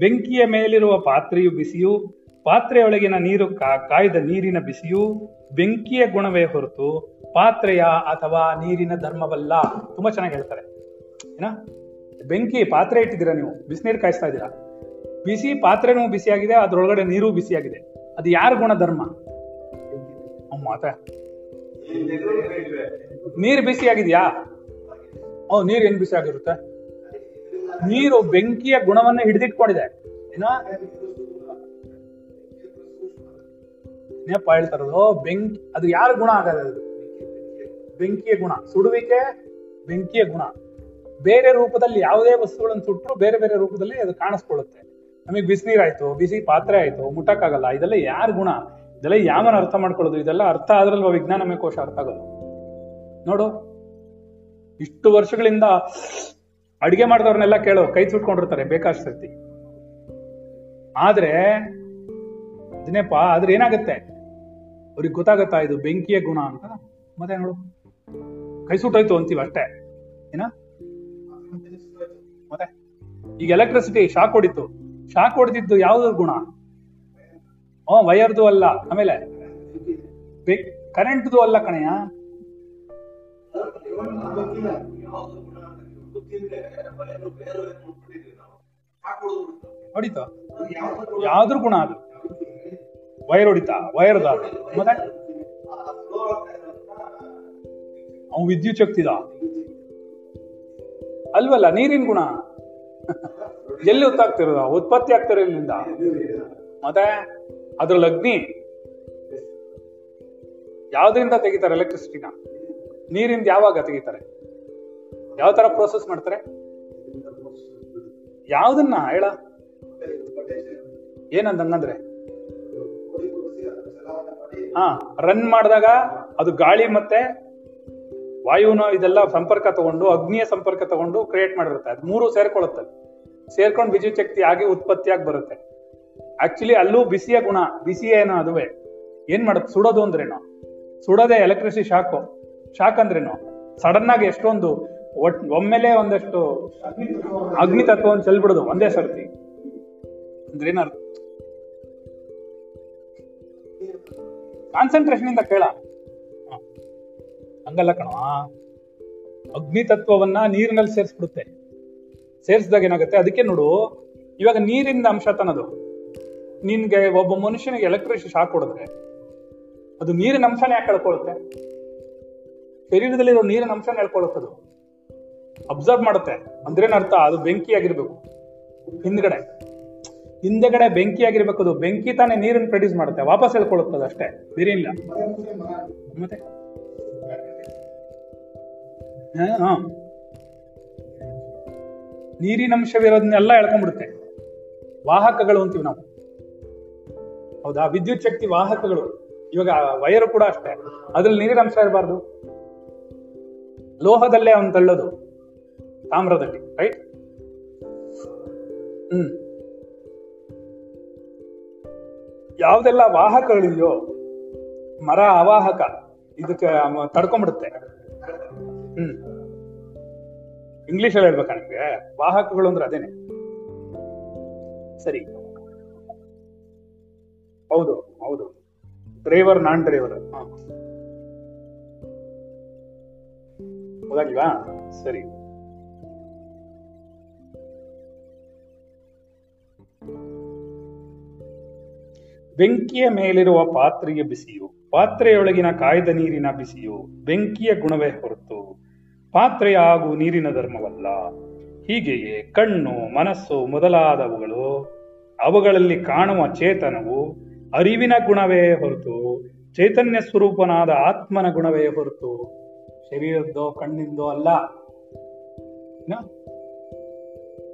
ಬೆಂಕಿಯ ಮೇಲಿರುವ ಪಾತ್ರೆಯು ಬಿಸಿಯು, ಪಾತ್ರೆಯೊಳಗಿನ ನೀರು ಕಾಯ್ದ ನೀರಿನ ಬಿಸಿಯು ಬೆಂಕಿಯ ಗುಣವೇ ಹೊರತು ಪಾತ್ರೆಯ ಅಥವಾ ನೀರಿನ ಧರ್ಮವಲ್ಲ. ತುಂಬಾ ಚೆನ್ನಾಗಿ ಹೇಳ್ತಾರೆ. ಏನ ಬೆಂಕಿ ಪಾತ್ರೆ ಇಟ್ಟಿದ್ದೀರಾ, ನೀವು ಬಿಸಿನೀರು ಕಾಯಿಸ್ತಾ ಇದ್ದೀರಾ, ಬಿಸಿ ಪಾತ್ರೆನೂ ಬಿಸಿಯಾಗಿದೆ, ಅದ್ರೊಳಗಡೆ ನೀರು ಬಿಸಿಯಾಗಿದೆ. ಅದು ಯಾರ ಗುಣಧರ್ಮ? ಮಾತ ನೀರು ಬಿಸಿಯಾಗಿದ್ಯಾ? ನೀರ್ ಏನ್ ಬಿಸಿ ಆಗಿರುತ್ತೆ? ನೀರು ಬೆಂಕಿಯ ಗುಣವನ್ನ ಹಿಡಿದಿಟ್ಕೊಂಡಿದೆ. ಏನಪ್ಪ ಹೇಳ್ತಾರದು ಬೆಂಕಿ, ಅದು ಯಾರ ಗುಣ ಆಗದೆ? ಅದು ಬೆಂಕಿಯ ಗುಣ. ಸುಡುವಿಕೆ ಬೆಂಕಿಯ ಗುಣ. ಬೇರೆ ರೂಪದಲ್ಲಿ ಯಾವುದೇ ವಸ್ತುಗಳನ್ನು ಸುಟ್ಟರು ಬೇರೆ ಬೇರೆ ರೂಪದಲ್ಲಿ ಅದು ಕಾಣಿಸ್ಕೊಳ್ಳುತ್ತೆ. ನಮಗೆ ಬಿಸಿನೀರ್ ಆಯ್ತು, ಬಿಸಿ ಪಾತ್ರೆ ಆಯ್ತು, ಮುಟ್ಟಕ್ಕಾಗಲ್ಲ. ಇದೆಲ್ಲ ಯಾರ ಗುಣ? ಇದೆಲ್ಲ ಯಾವನ ಅರ್ಥ ಮಾಡ್ಕೊಳ್ಳೋದು? ಇದೆಲ್ಲ ಅರ್ಥ ಆದ್ರಲ್ವ ವಿಜ್ಞಾನಮಯ ಕೋಶ ಅರ್ಥ ಆಗೋದು. ನೋಡು, ಇಷ್ಟು ವರ್ಷಗಳಿಂದ ಅಡಿಗೆ ಮಾಡಿದವ್ರನ್ನೆಲ್ಲ ಕೇಳೋ, ಕೈ ಸುಟ್ಕೊಂಡಿರ್ತಾರೆ ಬೇಕಾದಷ್ಟು ಸರ್ತಿ. ಆದ್ರೆ ದಿನೇಪ ಆದ್ರೆ ಏನಾಗುತ್ತೆ ಅವ್ರಿಗೆ? ಗೊತ್ತಾಗತ್ತಾ ಇದು ಬೆಂಕಿಯ ಗುಣ ಅಂತ? ಮತ್ತೆ ನೋಡು, ಕೈ ಸುಟ್ಟೋಯ್ತು ಅಂತೀವಿ ಅಷ್ಟೇ. ಏನ ಮತ್ತೆ ಈಗ ಎಲೆಕ್ಟ್ರಿಸಿಟಿ ಶಾಕ್ ಹೊಡಿತು, ಶಾಕ್ ಹೊಡೆದಿದ್ದು ಯಾವ್ದ್ರ ಗುಣ? ವೈರ್ದು ಅಲ್ಲ, ಆಮೇಲೆ ಕರೆಂಟ್ದು ಅಲ್ಲ ಕಣಯ್ಯ. ಹೊಡಿತ ಯಾವ್ದ್ರ ಗುಣ? ಅದು ವೈರ್ ಹೊಡಿತಾ, ವೈರ್ದ. ಮತ್ತೆ ಅವ್ ವಿದ್ಯುತ್ ಶಕ್ತಿದ ಅಲ್ವಲ್ಲ, ನೀರಿನ ಗುಣ. ಎಲ್ಲಿ ಗೊತ್ತಾಗ್ತಿರೋದ? ಉತ್ಪತ್ತಿ ಆಗ್ತಿರೋದ್ರಿಂದ. ಮತ್ತೆ ಅದ್ರಲ್ಲಿ ಅಗ್ನಿ ಯಾವ್ದ್ರಿಂದ ತೆಗಿತಾರೆ ಎಲೆಕ್ಟ್ರಿಸಿಟಿನ? ನೀರಿಂದ. ಯಾವಾಗ ತೆಗಿತಾರೆ? ಯಾವ ತರ ಪ್ರೋಸೆಸ್ ಮಾಡ್ತಾರೆ? ಯಾವ್ದನ್ನ ಹೇಳ? ಏನಂತಂಗಂದ್ರೆ ರನ್ ಮಾಡಿದಾಗ ಅದು ಗಾಳಿ ಮತ್ತೆ ವಾಯುನ ಇದೆಲ್ಲ ಸಂಪರ್ಕ ತಗೊಂಡು, ಅಗ್ನಿಯ ಸಂಪರ್ಕ ತಗೊಂಡು ಕ್ರಿಯೇಟ್ ಮಾಡಿರುತ್ತೆ. ಅದು ಮೂರು ಸೇರ್ಕೊಳ್ಳುತ್ತೆ, ಸೇರ್ಕೊಂಡು ವಿದ್ಯುತ್ ಶಕ್ತಿ ಆಗಿ ಉತ್ಪತ್ತಿಯಾಗಿ ಬರುತ್ತೆ. ಆಕ್ಚುಲಿ ಅಲ್ಲೂ ಬಿಸಿಯ ಗುಣ, ಬಿಸಿಯ ಏನೋ ಅದುವೇ. ಏನ್ ಮಾಡುತ್ತೆ? ಸುಡೋದು ಅಂದ್ರೇನು? ಸುಡೋದೇ ಎಲೆಕ್ಟ್ರಿಸಿಟಿ ಶಾಕು. ಶಾಕ್ ಅಂದ್ರೇನು? ಸಡನ್ ಆಗಿ ಎಷ್ಟೊಂದು ಒಮ್ಮೆಲೆ ಒಂದಷ್ಟು ಅಗ್ನಿ ತತ್ವವನ್ನು ಚೆಲ್ಬಿಡೋದು ಒಂದೇ ಸರ್ತಿ ಅಂದ್ರೇನ ಅರ್ಥ? ಕಾನ್ಸಂಟ್ರೇಷನ್ ಇಂದ ಕೇಳ, ಹಂಗಲ್ಲ ಕಣ. ಅಗ್ನಿ ತತ್ವವನ್ನ ನೀರಿನಲ್ಲಿ ಸೇರಿಸ್ಬಿಡುತ್ತೆ. ಸೇರಿಸಿದಾಗ ಏನಾಗುತ್ತೆ? ಅದಕ್ಕೆ ನೋಡು, ಇವಾಗ ನೀರಿಂದ ಅಂಶ ತನ್ನದು. ನಿನ್ಗೆ ಒಬ್ಬ ಮನುಷ್ಯನಿಗೆ ಎಲೆಕ್ಟ್ರಿಸಿಟಿ ಶಾಕ್ ಕೊಡಿದ್ರೆ ಅದು ನೀರಿನ ಅಂಶನೇ ಯಾಕೆ ಕಳ್ಕೊಳ್ಳುತ್ತೆ? ಶರೀರದಲ್ಲಿರೋ ನೀರಿನ ಅಂಶನ ಹೇಳ್ಕೊಳ್ತದು, ಅಬ್ಸರ್ವ್ ಮಾಡುತ್ತೆ. ಅಂದ್ರೇನರ್ಥ? ಅದು ಬೆಂಕಿಯಾಗಿರ್ಬೇಕು. ಹಿಂದೆಗಡೆ ಬೆಂಕಿಯಾಗಿರ್ಬೇಕು. ಅದು ಬೆಂಕಿ ತಾನೇ ನೀರನ್ನು ಪ್ರೊಡ್ಯೂಸ್ ಮಾಡುತ್ತೆ, ವಾಪಸ್ ಹೇಳ್ಕೊಳ್ತದ ಅಷ್ಟೇ, ಬೇರೆ ಇಲ್ಲ. ಮತ್ತೆ ನೀರಿನಂಶವಿರೋದನ್ನೆಲ್ಲ ಎಳ್ಕೊಂಡ್ಬಿಡುತ್ತೆ. ವಾಹಕಗಳು ಅಂತೀವಿ ನಾವು, ಹೌದಾ? ವಿದ್ಯುತ್ ಶಕ್ತಿ ವಾಹಕಗಳು. ಇವಾಗ ವೈರು ಕೂಡ ಅಷ್ಟೇ, ಅದ್ರಲ್ಲಿ ನೀರಿನಂಶ ಇರಬಾರ್ದು. ಲೋಹದಲ್ಲೇ ಅವನು ತಳ್ಳೋದು, ತಾಮ್ರದಲ್ಲಿ, ರೈಟ್? ಯಾವ್ದೆಲ್ಲ ವಾಹಕಗಳಿದೆಯೋ, ಮರ ಅವಾಹಕ, ಇದಕ್ಕೆ ತಡ್ಕೊಂಡ್ಬಿಡುತ್ತೆ. ಇಂಗ್ಲಿಷಲ್ಲಿ ಹೇಳ್ಬೇಕಾ ನಿಮ್ಗೆ? ವಾಹಕಗಳು ಅಂದ್ರೆ ಅದೇನೆ, ಸರಿ? ಹೌದು ಹೌದು. ಡ್ರೈವರ್, ನಾನ್ ಡ್ರೈವರ್, ಹೌದಾಗಿಲ್ವಾ? ಸರಿ. ಬೆಂಕಿಯ ಮೇಲಿರುವ ಪಾತ್ರೆಯ ಬಿಸಿಯು, ಪಾತ್ರೆಯೊಳಗಿನ ಕಾಯ್ದ ನೀರಿನ ಬಿಸಿಯು ಬೆಂಕಿಯ ಗುಣವೇ ಹೊರತು ಪಾತ್ರೆಯ ಹಾಗೂ ನೀರಿನ ಧರ್ಮವಲ್ಲ. ಹೀಗೆಯೇ ಕಣ್ಣು, ಮನಸ್ಸು ಮೊದಲಾದವುಗಳು, ಅವುಗಳಲ್ಲಿ ಕಾಣುವ ಚೇತನವು ಅರಿವಿನ ಗುಣವೇ ಹೊರತು ಚೈತನ್ಯ ಸ್ವರೂಪನಾದ ಆತ್ಮನ ಗುಣವೇ ಹೊರತು ಶರೀರದ್ದೋ ಕಣ್ಣಿಂದೋ ಅಲ್ಲ.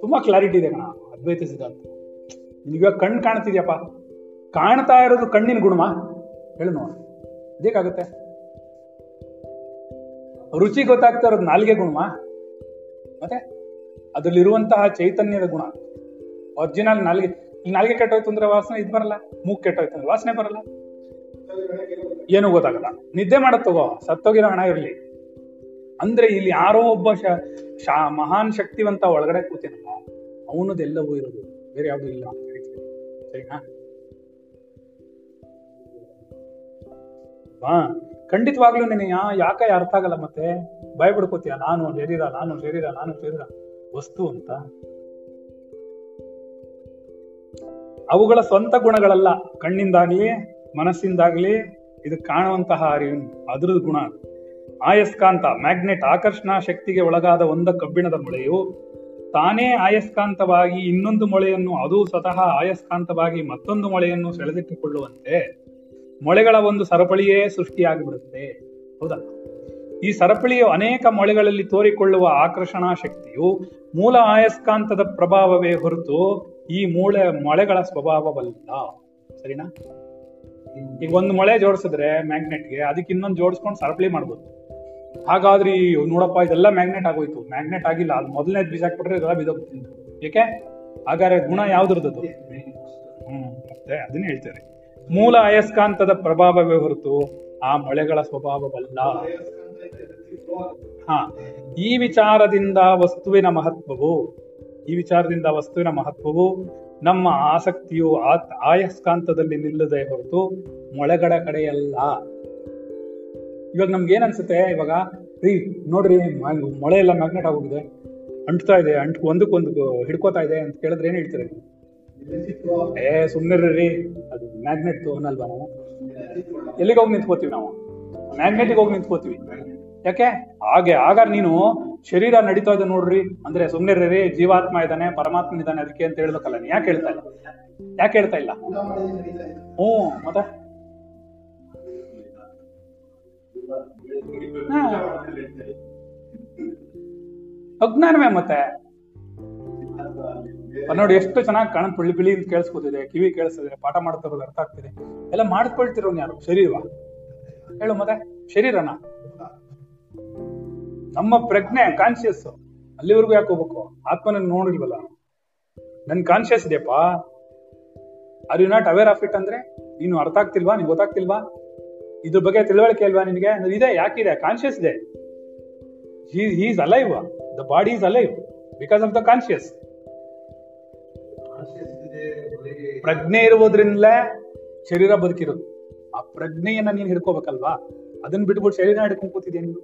ತುಂಬಾ ಕ್ಲಾರಿಟಿ ಇದೆ ಕಣ ಅದ್ವೈತ ಸಿದ್ಧಾಂತ. ನೀವಾಗ ಕಣ್ಣು ಕಾಣ್ತಿದ್ಯಪ್ಪ, ಕಾಣ್ತಾ ಇರೋದು ಕಣ್ಣಿನ ಗುಣಮ? ಹೇಳು ನೋಡು, ಇದೇಕಾಗುತ್ತೆ. ರುಚಿ ಗೊತ್ತಾಗ್ತಾ ಇರೋದು ನಾಲಿಗೆ ಗುಣಮ? ಮತ್ತೆ ಅದರಲ್ಲಿರುವಂತಹ ಚೈತನ್ಯದ ಗುಣ. ಒರಿಜಿನಲ್ ನಾಲಿಗೆ, ನಾಲಿಗೆ ಕೆಟ್ಟೋಯ್ತು ಅಂದ್ರೆ ವಾಸನೆ ಇದು ಬರಲ್ಲ, ಮೂಗ್ ಕೆಟ್ಟೋಯ್ತು ಅಂದ್ರೆ ವಾಸನೆ ಬರಲ್ಲ, ಏನೂ ಗೊತ್ತಾಗಲ್ಲ. ನಿದ್ದೆ ಮಾಡೋದು ತಗೋ, ಸತ್ತೋಗಿರೋ ಹಣ ಇರಲಿ ಅಂದ್ರೆ ಇಲ್ಲಿ ಯಾರೋ ಒಬ್ಬ ಮಹಾನ್ ಶಕ್ತಿವಂತ ಒಳಗಡೆ ಕೂತಿನಲ್ಲ, ಅವನದೆಲ್ಲವೂ ಇರೋದು, ಬೇರೆ ಯಾವುದೂ ಇಲ್ಲ ಅಂತ ಹೇಳ್ತೀವಿ, ಸರಿನಾ? ಖಂಡಿತವಾಗ್ಲೂ ನಿನಗೆ ಯಾಕೆ ಅರ್ಥ ಆಗಲ್ಲ, ಮತ್ತೆ ಭಯ ಬಿಡ್ಕೋತೀಯ, ನಾನು ಶರೀರ, ನಾನು ಶರೀರ, ನಾನು ಶರೀರ ವಸ್ತು ಅಂತ. ಅವುಗಳ ಸ್ವಂತ ಗುಣಗಳಲ್ಲ, ಕಣ್ಣಿಂದಾಗ್ಲಿ ಮನಸ್ಸಿಂದಾಗ್ಲಿ ಇದು ಕಾಣುವಂತಹ ಅರಿವಿನ ಅದ್ರದ್ದು ಗುಣ. ಆಯಸ್ಕಾಂತ, ಮ್ಯಾಗ್ನೆಟ್, ಆಕರ್ಷಣಾ ಶಕ್ತಿಗೆ ಒಳಗಾದ ಒಂದು ಕಬ್ಬಿಣದ ಮೊಳೆಯು ತಾನೇ ಆಯಸ್ಕಾಂತವಾಗಿ ಇನ್ನೊಂದು ಮೊಳೆಯನ್ನು, ಅದು ಸ್ವತಃ ಆಯಸ್ಕಾಂತವಾಗಿ ಮತ್ತೊಂದು ಮೊಳೆಯನ್ನು ಸೆಳೆದಿಟ್ಟುಕೊಳ್ಳುವಂತೆ ಮೊಳೆಗಳ ಒಂದು ಸರಪಳಿಯೇ ಸೃಷ್ಟಿಯಾಗಿಬಿಡುತ್ತೆ, ಹೌದಾ? ಈ ಸರಪಳಿಯು ಅನೇಕ ಮೊಳೆಗಳಲ್ಲಿ ತೋರಿಕೊಳ್ಳುವ ಆಕರ್ಷಣಾ ಶಕ್ತಿಯು ಮೂಲ ಆಯಸ್ಕಾಂತದ ಪ್ರಭಾವವೇ ಹೊರತು ಈ ಮೊಳೆಗಳ ಸ್ವಭಾವವಲ್ಲ, ಸರಿನಾ? ಈಗ ಒಂದು ಮೊಳೆ ಜೋಡಿಸಿದ್ರೆ ಮ್ಯಾಗ್ನೆಟ್ಗೆ, ಅದಕ್ಕೆ ಇನ್ನೊಂದು ಜೋಡಿಸ್ಕೊಂಡು ಸರಪಳಿ ಮಾಡ್ಬೋದು. ಹಾಗಾದ್ರೆ ನೋಡಪ್ಪ, ಇದೆಲ್ಲ ಮ್ಯಾಗ್ನೆಟ್ ಆಗೋಯ್ತು, ಮ್ಯಾಗ್ನೆಟ್ ಆಗಿಲ್ಲ, ಅದು ಮೊದಲನೇದು ಬೀಸಾಕ್ಬಿಟ್ರೆ ಇದೆಲ್ಲ ಬಿದ್ದೋಗ್ತೀನಿ, ಏಕೆ? ಹಾಗಾದ್ರೆ ಗುಣ ಯಾವ್ದಿರ್ತದ್ದು? ಮತ್ತೆ ಅದನ್ನ ಹೇಳ್ತಾರೆ, ಮೂಲ ಅಯಸ್ಕಾಂತದ ಪ್ರಭಾವವೇ ಹೊರತು ಆ ಮೊಳೆಗಳ ಸ್ವಭಾವವಲ್ಲ. ಈ ವಿಚಾರದಿಂದ ವಸ್ತುವಿನ ಮಹತ್ವವು, ನಮ್ಮ ಆಸಕ್ತಿಯು ಆಯಸ್ಕಾಂತದಲ್ಲಿ ನಿಲ್ಲದೆ ಹೊರತು ಮೊಳೆಗಳ ಕಡೆಯಲ್ಲ. ಇವಾಗ ನಮ್ಗೆ ಏನ್ ಅನ್ಸುತ್ತೆ, ಇವಾಗ ನೋಡ್ರಿ ಮೊಳೆ ಎಲ್ಲ ಮ್ಯಾಗ್ನೆಟ್ ಆಗೋಗಿದೆ, ಅಂಟ್ತಾ ಇದೆ, ಒಂದಕ್ಕೊಂದು ಹಿಡ್ಕೋತಾ ಇದೆ ಅಂತ ಕೇಳಿದ್ರೆ ಏನ್ ಹೇಳ್ತೀರಿ? ಏ ಸುಮ್ಮನೆ, ಅದು ಮ್ಯಾಗ್ನೆಟ್ ಅನ್ನಲ್ವಾ? ನಾವು ಎಲ್ಲಿಗೆ ಹೋಗಿ ನಿಂತ್ಕೋತೀವಿ? ನಾವು ಮ್ಯಾಗ್ನೆಟಿಗೆ ಹೋಗಿ ನಿಂತ್ಕೋತೀವಿ. ಯಾಕೆ? ಹಾಗೆ ಆಗಾರ ನೀನು ಶರೀರ ನಡೀತಾ ಇದೆ ನೋಡ್ರಿ ಅಂದ್ರೆ ಸುಮ್ಮನೆ ರೀ, ಜೀವಾತ್ಮ ಇದ್ದಾನೆ, ಪರಮಾತ್ಮ ಇದ್ದಾನೆ, ಅದಕ್ಕೆ ಅಂತ ಹೇಳ್ಬೇಕಲ್ಲ. ನೀ ಯಾಕೆ ಹೇಳ್ತಾ ಇಲ್ಲ? ಹ್ಞೂ, ಮತ್ತೆ ಅಜ್ಞಾನವೇ. ಮತ್ತೆ ನೋಡಿ, ಎಷ್ಟು ಚೆನ್ನಾಗಿ ಕಾಣ, ಬಿಳಿ ಬಿಳಿ ಅಂತ ಕೇಳಿಸ್ಕೊತಿದೆ, ಕಿವಿ ಕೇಳಿಸ್ತಿದೆ, ಪಾಠ ಮಾಡ್ತಾ ಇರೋದು ಅರ್ಥ ಆಗ್ತಿದೆ, ಎಲ್ಲ ಮಾಡ್ಕೊಳ್ತಿರೋನ್ ಯಾರು? ಶರೀರವಾ? ಹೇಳು ಮತ್ತೆ, ಶರೀರನ ನಮ್ಮ ಪ್ರಜ್ಞೆ, ಕಾನ್ಶಿಯಸ್ ಅಲ್ಲಿವರೆಗೂ ಯಾಕೆ ಹೋಗ್ಬೇಕು? ಆತ್ಮನ ನೋಡಿಲ್ವಲ್ಲ, ನನ್ ಕಾನ್ಶಿಯಸ್ ಇದೆಯಪ್ಪ, are you not aware of it ಅಂದ್ರೆ ನೀನು ಅರ್ಥ ಆಗ್ತಿಲ್ವಾ, ನಿನ್ ಗೊತ್ತಾಗ್ತಿಲ್ವಾ, ಇದ್ರ ಬಗ್ಗೆ ತಿಳುವಳಿಕೆ ಇಲ್ವಾ ನಿನ್ಗೆ? ಇದೆ, ಯಾಕಿದೆ? ಕಾನ್ಶಿಯಸ್ ಇದೆ. Is alive, the body is alive because of the conscious. ಪ್ರಜ್ಞೆ ಇರುವುದ್ರಿಂದಲೇ ಶರೀರ ಬದುಕಿರೋದು. ಆ ಪ್ರಜ್ಞೆಯನ್ನ ನೀನ್ ಹಿಡ್ಕೋಬೇಕಲ್ವಾ, ಅದನ್ನ ಬಿಟ್ಬಿಟ್ಟು ಶರೀರ ಹಿಡ್ಕೊಂಡ್ ಕೂತಿದ್ಯಾ ನೀನು?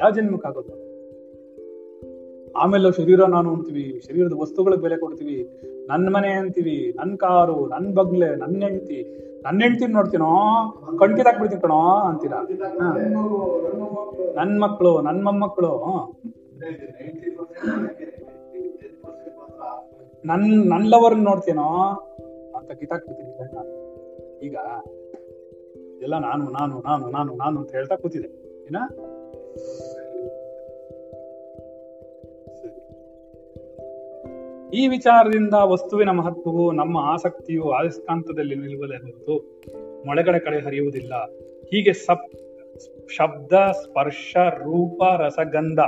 ಯಾವ ಜನ್ಮಕ್ಕೆ ಆಗೋದು? ಆಮೇಲೆ ಶರೀರ ನಾನು ಅಂತೀವಿ, ಶರೀರದ ವಸ್ತುಗಳಿಗೆ ಬೆಲೆ ಕೊಡ್ತೀವಿ, ನನ್ ಮನೆ ಅಂತೀವಿ, ನನ್ ಕಾರು, ನನ್ ಬಗ್ಲೆ, ನನ್ನ ಹೆಂಡ್ತಿನ ನೋಡ್ತೀನೋ ಕಣ್ಕಿದಾಕ್ಬಿಡ್ತೀನಿ ಕಣೋ ಅಂತೀರ, ನನ್ ಮಕ್ಕಳು, ನನ್ ಮೊಮ್ಮಕ್ಕಳು, ನನ್ ಲವರ್ನ ನೋಡ್ತೇನೋ ಅಂತ ಕಿತಾಕ್ಬಿಡ್ತೀನಿ. ಈಗ ಎಲ್ಲ ನಾನು ನಾನು ನಾನು ನಾನು ನಾನು ಅಂತ ಹೇಳ್ತಾ ಕೂತಿದೆ ಏನ? ಈ ವಿಚಾರದಿಂದ ವಸ್ತುವಿನ ಮಹತ್ವವು ನಮ್ಮ ಆಸಕ್ತಿಯು ಆಯಸ್ಕಾಂತದಲ್ಲಿ ನಿಲ್ಲುವಲೇ ಹೊತ್ತು ಮೊಳೆಗಳ ಕಡೆ ಹರಿಯುವುದಿಲ್ಲ. ಹೀಗೆ ಶಬ್ದ, ಸ್ಪರ್ಶ, ರೂಪ, ರಸಗಂಧ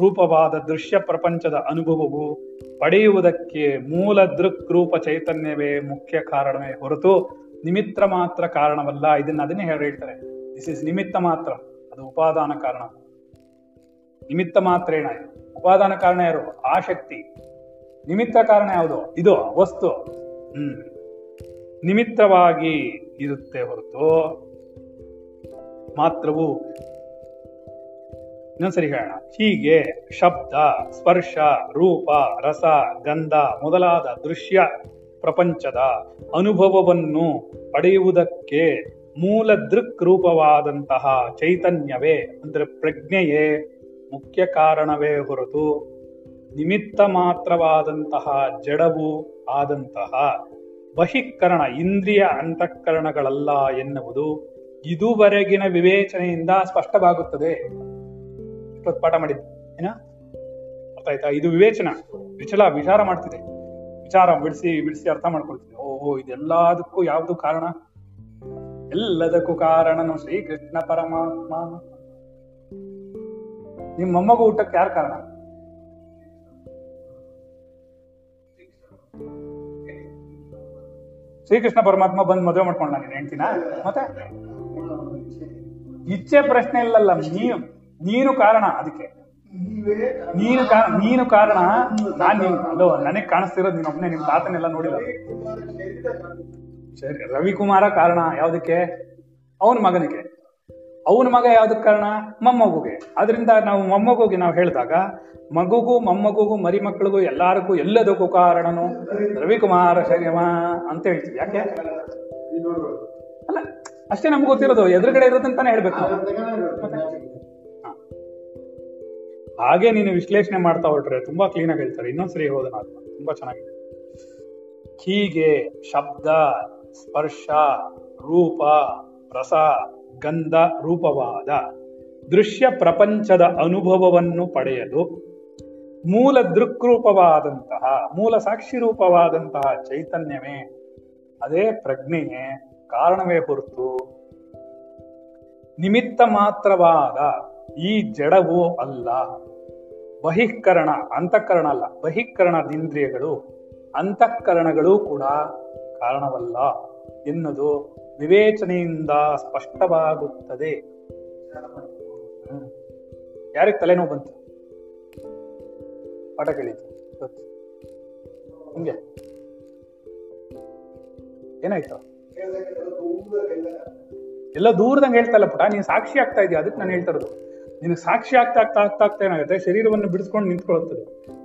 ರೂಪವಾದ ದೃಶ್ಯ ಪ್ರಪಂಚದ ಅನುಭವವು ಪಡೆಯುವುದಕ್ಕೆ ಮೂಲ ದೃಕ್ ರೂಪ ಚೈತನ್ಯವೇ ಮುಖ್ಯ ಕಾರಣವೇ ಹೊರತು ನಿಮಿತ್ತ ಮಾತ್ರ ಕಾರಣವಲ್ಲ. ಅದನ್ನೇ ಹೇಳ್ತಾರೆ, ದಿಸ್ ಇಸ್ ನಿಮಿತ್ತ ಮಾತ್ರ, ಅದು ಉಪಾದಾನ ಕಾರಣ. ನಿಮಿತ್ತ ಮಾತ್ರ ಏನಾಯ್ತು? ಉಪಾದಾನ ಕಾರಣ ಯಾರು? ಆಸಕ್ತಿ. ನಿಮಿತ್ತ ಕಾರಣ ಯಾವುದು? ಇದು ವಸ್ತು. ನಿಮಿತ್ತವಾಗಿ ಇರುತ್ತೆ ಹೊರತು ಮಾತ್ರವು. ಇನ್ನೊಂದ್ಸರಿ ಹೇಳೋಣ. ಹೀಗೆ ಶಬ್ದ, ಸ್ಪರ್ಶ, ರೂಪ, ರಸ, ಗಂಧ ಮೊದಲಾದ ದೃಶ್ಯ ಪ್ರಪಂಚದ ಅನುಭವವನ್ನು ಪಡೆಯುವುದಕ್ಕೆ ಮೂಲ ದೃಕ್ ರೂಪವಾದಂತಹ ಚೈತನ್ಯವೇ ಅಂದ್ರೆ ಪ್ರಜ್ಞೆಯೇ ಮುಖ್ಯ ಕಾರಣವೇ ಹೊರತು ನಿಮಿತ್ತ ಮಾತ್ರವಾದಂತಹ ಜಡವೂ ಆದಂತಹ ಬಹಿಷ್ಕರಣ ಇಂದ್ರಿಯ ಅಂತಃಕರಣಗಳಲ್ಲ ಎನ್ನುವುದು ಇದುವರೆಗಿನ ವಿವೇಚನೆಯಿಂದ ಸ್ಪಷ್ಟವಾಗುತ್ತದೆ. ಪಾಠ ಮಾಡಿದ್ದು ಏನ ಅರ್ಥ ಆಯ್ತಾ? ಇದು ವಿವೇಚನ, ವಿಚಾರ ಮಾಡ್ತಿದೆ, ವಿಚಾರ ಬಿಡಿಸಿ ಬಿಡಿಸಿ ಅರ್ಥ ಮಾಡ್ಕೊಳ್ತಿದೆ. ಓಹೋ, ಇದೆಲ್ಲದಕ್ಕೂ ಯಾವುದು ಕಾರಣ? ಎಲ್ಲದಕ್ಕೂ ಕಾರಣನು ಶ್ರೀಕೃಷ್ಣ ಪರಮಾತ್ಮ. ನಿಮ್ಮಮ್ಮಗೂ ಊಟಕ್ಕೆ ಯಾರು ಕಾರಣ? ಶ್ರೀಕೃಷ್ಣ ಪರಮಾತ್ಮ ಬಂದು ಮದುವೆ ಮಾಡ್ಕೊಂಡ ನಾನು ಹೆಂಡ್ತಿನ? ಮತ್ತೆ ಇಚ್ಛೆ ಪ್ರಶ್ನೆ ಇಲ್ಲಲ್ಲ. ನೀನು ಕಾರಣ, ಅದಕ್ಕೆ ನೀನು ಕಾರಣ. ಅಲ್ಲೋ, ನನಗ್ ಕಾಣಿಸ್ತಿರೋದು ನೀನೊಬ್ನೇ, ನಿಮ್ ತಾತನೆಲ್ಲ ನೋಡಿಲ್ಲ. ಸರಿ, ರವಿಕುಮಾರ ಕಾರಣ ಯಾವ್ದಕ್ಕೆ? ಅವನ ಮಗನಿಗೆ. ಅವನ ಮಗ ಯಾವ್ದಕ್ ಕಾರಣ? ಮೊಮ್ಮಗುಗೆ. ಅದರಿಂದ ನಾವು ಮೊಮ್ಮಗುಗೆ ನಾವು ಹೇಳಿದಾಗ ಮಗುಗೂ ಮೊಮ್ಮಗುಗೂ ಮರಿ ಮಕ್ಕಳಿಗೂ ಎಲ್ಲಾರಿಗೂ ಎಲ್ಲದಕ್ಕೂ ಕಾರಣನು ರವಿಕುಮಾರ ಶರ್ಯಮ ಅಂತ ಹೇಳ್ತೀವಿ. ಯಾಕೆ ಅಲ್ಲ, ಅಷ್ಟೇ ನಮ್ಗೆ ಗೊತ್ತಿರೋದು, ಎದುರುಗಡೆ ಇರೋದಂತಾನೆ ಹೇಳ್ಬೇಕು. ಹಾಗೆ ನೀನು ವಿಶ್ಲೇಷಣೆ ಮಾಡ್ತಾ ಹೊರಟ್ರೆ ತುಂಬಾ ಕ್ಲೀನ್ ಆಗಿ ಹೇಳ್ತಾರೆ. ಇನ್ನೊಂದ್ಸರಿ ಹೋದನ, ತುಂಬಾ ಚೆನ್ನಾಗಿದೆ. ಹೀಗೆ ಶಬ್ದ, ಸ್ಪರ್ಶ, ರೂಪ, ರಸ, ಗಂಧ ರೂಪವಾದ ದೃಶ್ಯ ಪ್ರಪಂಚದ ಅನುಭವವನ್ನು ಪಡೆಯಲು ಮೂಲ ದೃಕ್ರೂಪವಾದಂತಹ, ಮೂಲ ಸಾಕ್ಷಿ ರೂಪವಾದಂತಹ ಚೈತನ್ಯವೇ, ಅದೇ ಪ್ರಜ್ಞೆಯೇ ಕಾರಣವೇ ಹೊರತು ನಿಮಿತ್ತ ಮಾತ್ರವಾದ ಈ ಜಡವೂ ಅಲ್ಲ. ಬಹಿಷ್ಕರಣ, ಅಂತಃಕರಣ ಅಲ್ಲ, ಬಹಿಷ್ಕರಣದಿಂದ್ರಿಯಗಳು ಅಂತಃಕರಣಗಳು ಕೂಡ ಕಾರಣವಲ್ಲ ಎನ್ನುವುದು ವಿವೇಚನೆಯಿಂದ ಸ್ಪಷ್ಟವಾಗುತ್ತದೆ. ಯಾರಿಗೆ ತಲೆನೋವು ಬಂತು? ಪಾಠ ಕೇಳಿತು ನಿಮ್ಗೆ? ಏನಾಯ್ತು? ಎಲ್ಲ ದೂರದಂಗೆ ಹೇಳ್ತಾ ಇಲ್ಲ ಪುಟ, ನೀನು ಸಾಕ್ಷಿ ಆಗ್ತಾ ಇದೆಯಾ? ಅದಕ್ಕೆ ನಾನು ಹೇಳ್ತಾ ಇರೋದು, ನಿನಗೆ ಸಾಕ್ಷಿ ಆಗ್ತಾ ಆಗ್ತಾ ಆಗ್ತಾ ಆಗ್ತಾ ಏನಾಗುತ್ತೆ, ಶರೀರವನ್ನು ಬಿಡಿಸ್ಕೊಂಡು ನಿಂತ್ಕೊಳ್ಳುತ್ತದೆ.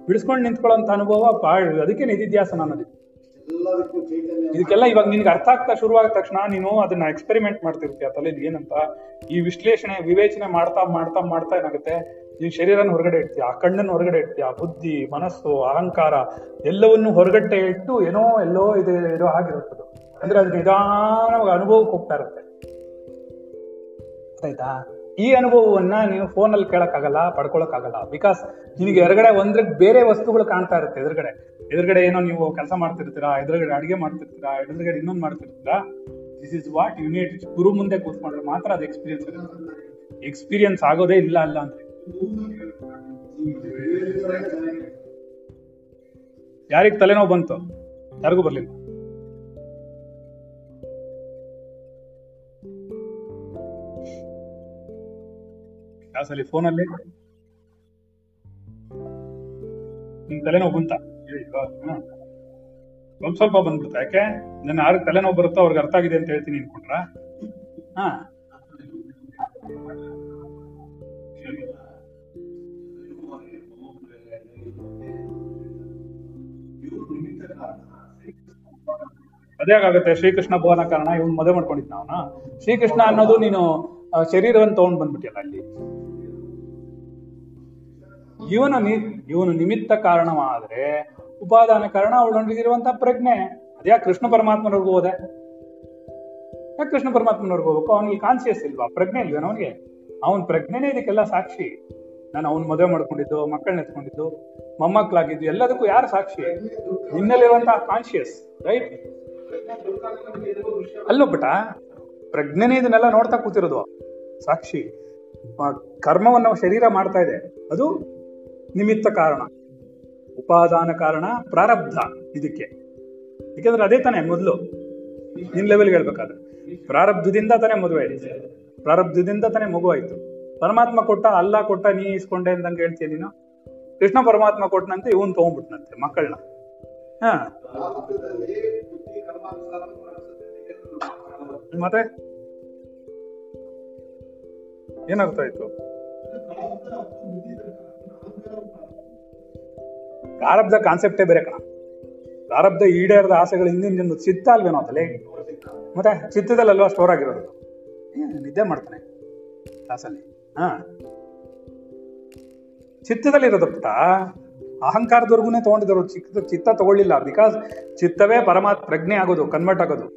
ಬಿಡಿಸ್ಕೊಂಡು ನಿಂತ್ಕೊಳ್ಳೋಂಥ ಅನುಭವ ಅದಕ್ಕೆ ನಿಧಿಧ್ಯಾಸನ ಅನ್ನೋದು. ಇದಕ್ಕೆಲ್ಲ ಇವಾಗ ನಿನ್ಗೆ ಅರ್ಥ ಆಗ್ತಾ ಶುರುವಾದ ತಕ್ಷಣ ನೀನು ಅದನ್ನ ಎಕ್ಸ್ಪೆರಿಮೆಂಟ್ ಮಾಡ್ತಿರ್ತೀಯ ತಲೆಯಲ್ಲಿ ಏನಂತ. ಈ ವಿಶ್ಲೇಷಣೆ ವಿವೇಚನೆ ಮಾಡ್ತಾ ಮಾಡ್ತಾ ಮಾಡ್ತಾ ಏನಾಗುತ್ತೆ, ನೀನು ಶರೀರನ ಹೊರಗಡೆ ಇಡ್ತೀಯ, ಆ ಕಣ್ಣನ್ನು ಹೊರಗಡೆ ಇಡ್ತೀಯ, ಬುದ್ಧಿ, ಮನಸ್ಸು, ಅಹಂಕಾರ ಎಲ್ಲವನ್ನು ಹೊರಗಟ್ಟೆ ಇಟ್ಟು ಏನೋ ಎಲ್ಲೋ ಇದೆ ಇರೋ ಹಾಗಿರುತ್ತದೆ. ಅಂದ್ರೆ ಅದು ನಿಧಾನವಾಗಿ ಅನುಭವಕ್ಕೆ ಹೋಗ್ತಾ ಇರುತ್ತೆ, ಆಯ್ತಾ? ಈ ಅನುಭವವನ್ನ ನೀವು ಫೋನಲ್ಲಿ ಕೇಳಕ್ಕಾಗಲ್ಲ, ಪಡ್ಕೊಳಕ್ಕಾಗಲ್ಲ. ಬಿಕಾಸ್ ನಿನಗೆ ಎದುರುಗಡೆ ಒಂದ್ರ ಬೇರೆ ವಸ್ತುಗಳು ಕಾಣ್ತಾ ಇರುತ್ತೆ. ಎದುರುಗಡೆ ಏನೋ ನೀವು ಕೆಲಸ ಮಾಡ್ತಿರ್ತೀರಾ, ಎದುರುಗಡೆ ಅಡುಗೆ ಮಾಡ್ತಿರ್ತೀರಾ, ಎದುರುಗಡೆ ಇನ್ನೊಂದು ಮಾಡ್ತಿರ್ತೀರಾ. This is what you need. ಗುರು ಮುಂದೆ ಕೂತ್ಕೊಂಡ್ರೆ ಮಾತ್ರ ಅದು ಎಕ್ಸ್ಪೀರಿಯನ್ಸ್ ಇರುತ್ತೆ. ಎಕ್ಸ್ಪೀರಿಯನ್ಸ್ ಆಗೋದೇ ಇಲ್ಲ ಅಲ್ಲ ಅಂದ್ರೆ ಯಾರಿಗೆ ತಲೆನೋವು ಬಂತು? ಯಾರಿಗೂ ಬರ್ಲಿಲ್ಲ. ಯಾವ ಸಲ ಫೋನಲ್ಲಿ ನಿಮ್ ತಲೆನೋವು ಬಂತ? ಒಂದ್ ಸ್ವಲ್ಪ ಬಂದ್ಬಿಡ್ತಾ. ಯಾಕೆ? ನನ್ನ ಯಾರಿಗೆ ತಲೆನೋವು ಬರುತ್ತೋ ಅವ್ರಿಗೆ ಅರ್ಥ ಆಗಿದೆ ಅಂತ ಹೇಳ್ತೀನಿ ಅನ್ಕೊಂಡ್ರ? ಹಾ, ಅದೇ ಆಗುತ್ತೆ. ಶ್ರೀಕೃಷ್ಣ ಭವನ ಕಾರಣ, ಇವ್ನು ಮದುವೆ ಮಾಡ್ಕೊಂಡಿದ್ನ ಅವನ. ಶ್ರೀಕೃಷ್ಣ ಅನ್ನೋದು ನೀನು ಶರೀರವನ್ನು ತಗೊಂಡ್ ಬಂದ್ಬಿಟ್ಟಿಯಲ್ಲ ಅಲ್ಲಿ. ಇವನು ನಿಮಿತ್ತ ಕಾರಣವಾದ್ರೆ ಉಪಾದಾನ ಕಾರಣ ಅವಳೊಂದಿಗಿರುವಂತಹ ಪ್ರಜ್ಞೆ. ಅದ್ಯಾ ಕೃಷ್ಣ ಪರಮಾತ್ಮನವ್ರಿಗೂ ಹೋದೆ? ಯಾಕೆ ಕೃಷ್ಣ ಪರಮಾತ್ಮನವ್ರಿಗೂ ಹೋಗ್ಬೇಕು? ಅವನಿಗೆ ಕಾನ್ಸಿಯಸ್ ಇಲ್ವಾ? ಪ್ರಜ್ಞೆ ಇಲ್ವೇನ ಅವನಿಗೆ? ಅವನ ಪ್ರಜ್ಞೆನೇ ಇದಕ್ಕೆಲ್ಲ ಸಾಕ್ಷಿ. ನಾನು ಅವ್ನ ಮದುವೆ ಮಾಡ್ಕೊಂಡಿದ್ದು, ಮಕ್ಕಳನ್ನ ಎತ್ಕೊಂಡಿದ್ದು, ಮೊಮ್ಮಕ್ಕಳಾಗಿದ್ದು, ಎಲ್ಲದಕ್ಕೂ ಯಾರು ಸಾಕ್ಷಿ? ನಿನ್ನಲ್ಲಿರುವಂತಹ ಕಾನ್ಶಿಯಸ್, ರೈಟ್? ಅಲ್ಲೋ ಬಟ ಪ್ರಜ್ಞೆನೇ ಇದನ್ನೆಲ್ಲ ನೋಡ್ತಾ ಕೂತಿರೋದು ಸಾಕ್ಷಿ. ಕರ್ಮವನ್ನು ಶರೀರ ಮಾಡ್ತಾ ಇದೆ, ಅದು ನಿಮಿತ್ತ ಕಾರಣ, ಉಪಾದಾನ ಕಾರಣ, ಪ್ರಾರಬ್ಧ. ಇದಕ್ಕೆ ಯಾಕೆಂದ್ರೆ ಅದೇ ತಾನೇ ಮೊದಲು ನಿನ್ ಲೆವೆಲ್ಗೆ ಹೇಳ್ಬೇಕಾದ್ರೆ ಪ್ರಾರಬ್ಧದಿಂದ ತಾನೇ ಮದುವೆ ಆಯ್ತು, ಪ್ರಾರಬ್ಧದಿಂದ ತಾನೇ ಮಗು ಆಯ್ತು. ಪರಮಾತ್ಮ ಕೊಟ್ಟ, ಅಲ್ಲ ಕೊಟ್ಟ, ನೀ ಇಸ್ಕೊಂಡೆ ಅಂತಂಗೆ ಹೇಳ್ತೀಯ ನೀನು. ಕೃಷ್ಣ ಪರಮಾತ್ಮ ಕೊಟ್ಟನಂತೆ, ಇವನ್ ತಗೊಂಡ್ಬಿಟ್ನಂತೆ ಮಕ್ಕಳನ್ನ. ಹಾ, ಮತ್ತೆ ಏನಾಗ್ತಾಯ್ತು? ಪ್ರಾರಬ್ಧ ಕಾನ್ಸೆಪ್ಟೇ ಬೇರೆ ಕಣ. ಪ್ರಾರಬ್ಧ ಈಡೇರದ ಆಸೆಗಳು ಹಿಂದಿನ ಜನ ಚಿತ್ತ ಅಲ್ವೇನೋ ಅಂತಲೇ, ಮತ್ತೆ ಚಿತ್ತದಲ್ಲೆಲ್ಲ ಸ್ಟೋರ್ ಆಗಿರೋದು. ನಿದ್ದೆ ಮಾಡ್ತಾನೆ ಕ್ಲಾಸಲ್ಲಿ. ಹಾ, ಚಿತ್ತದಲ್ಲಿರೋದ ಪುಟ್ಟ ಅಹಂಕಾರದವರೆಗೂ ತಗೊಂಡಿದ್ರು. ಚಿತ್ತ ತಗೊಳ್ಳಿಲ್ಲ, ಬಿಕಾಸ್ ಚಿತ್ತವೇ ಪರಮಾತ್ಮ ಪ್ರಜ್ಞೆ ಆಗೋದು, ಕನ್ವರ್ಟ್ ಆಗೋದು.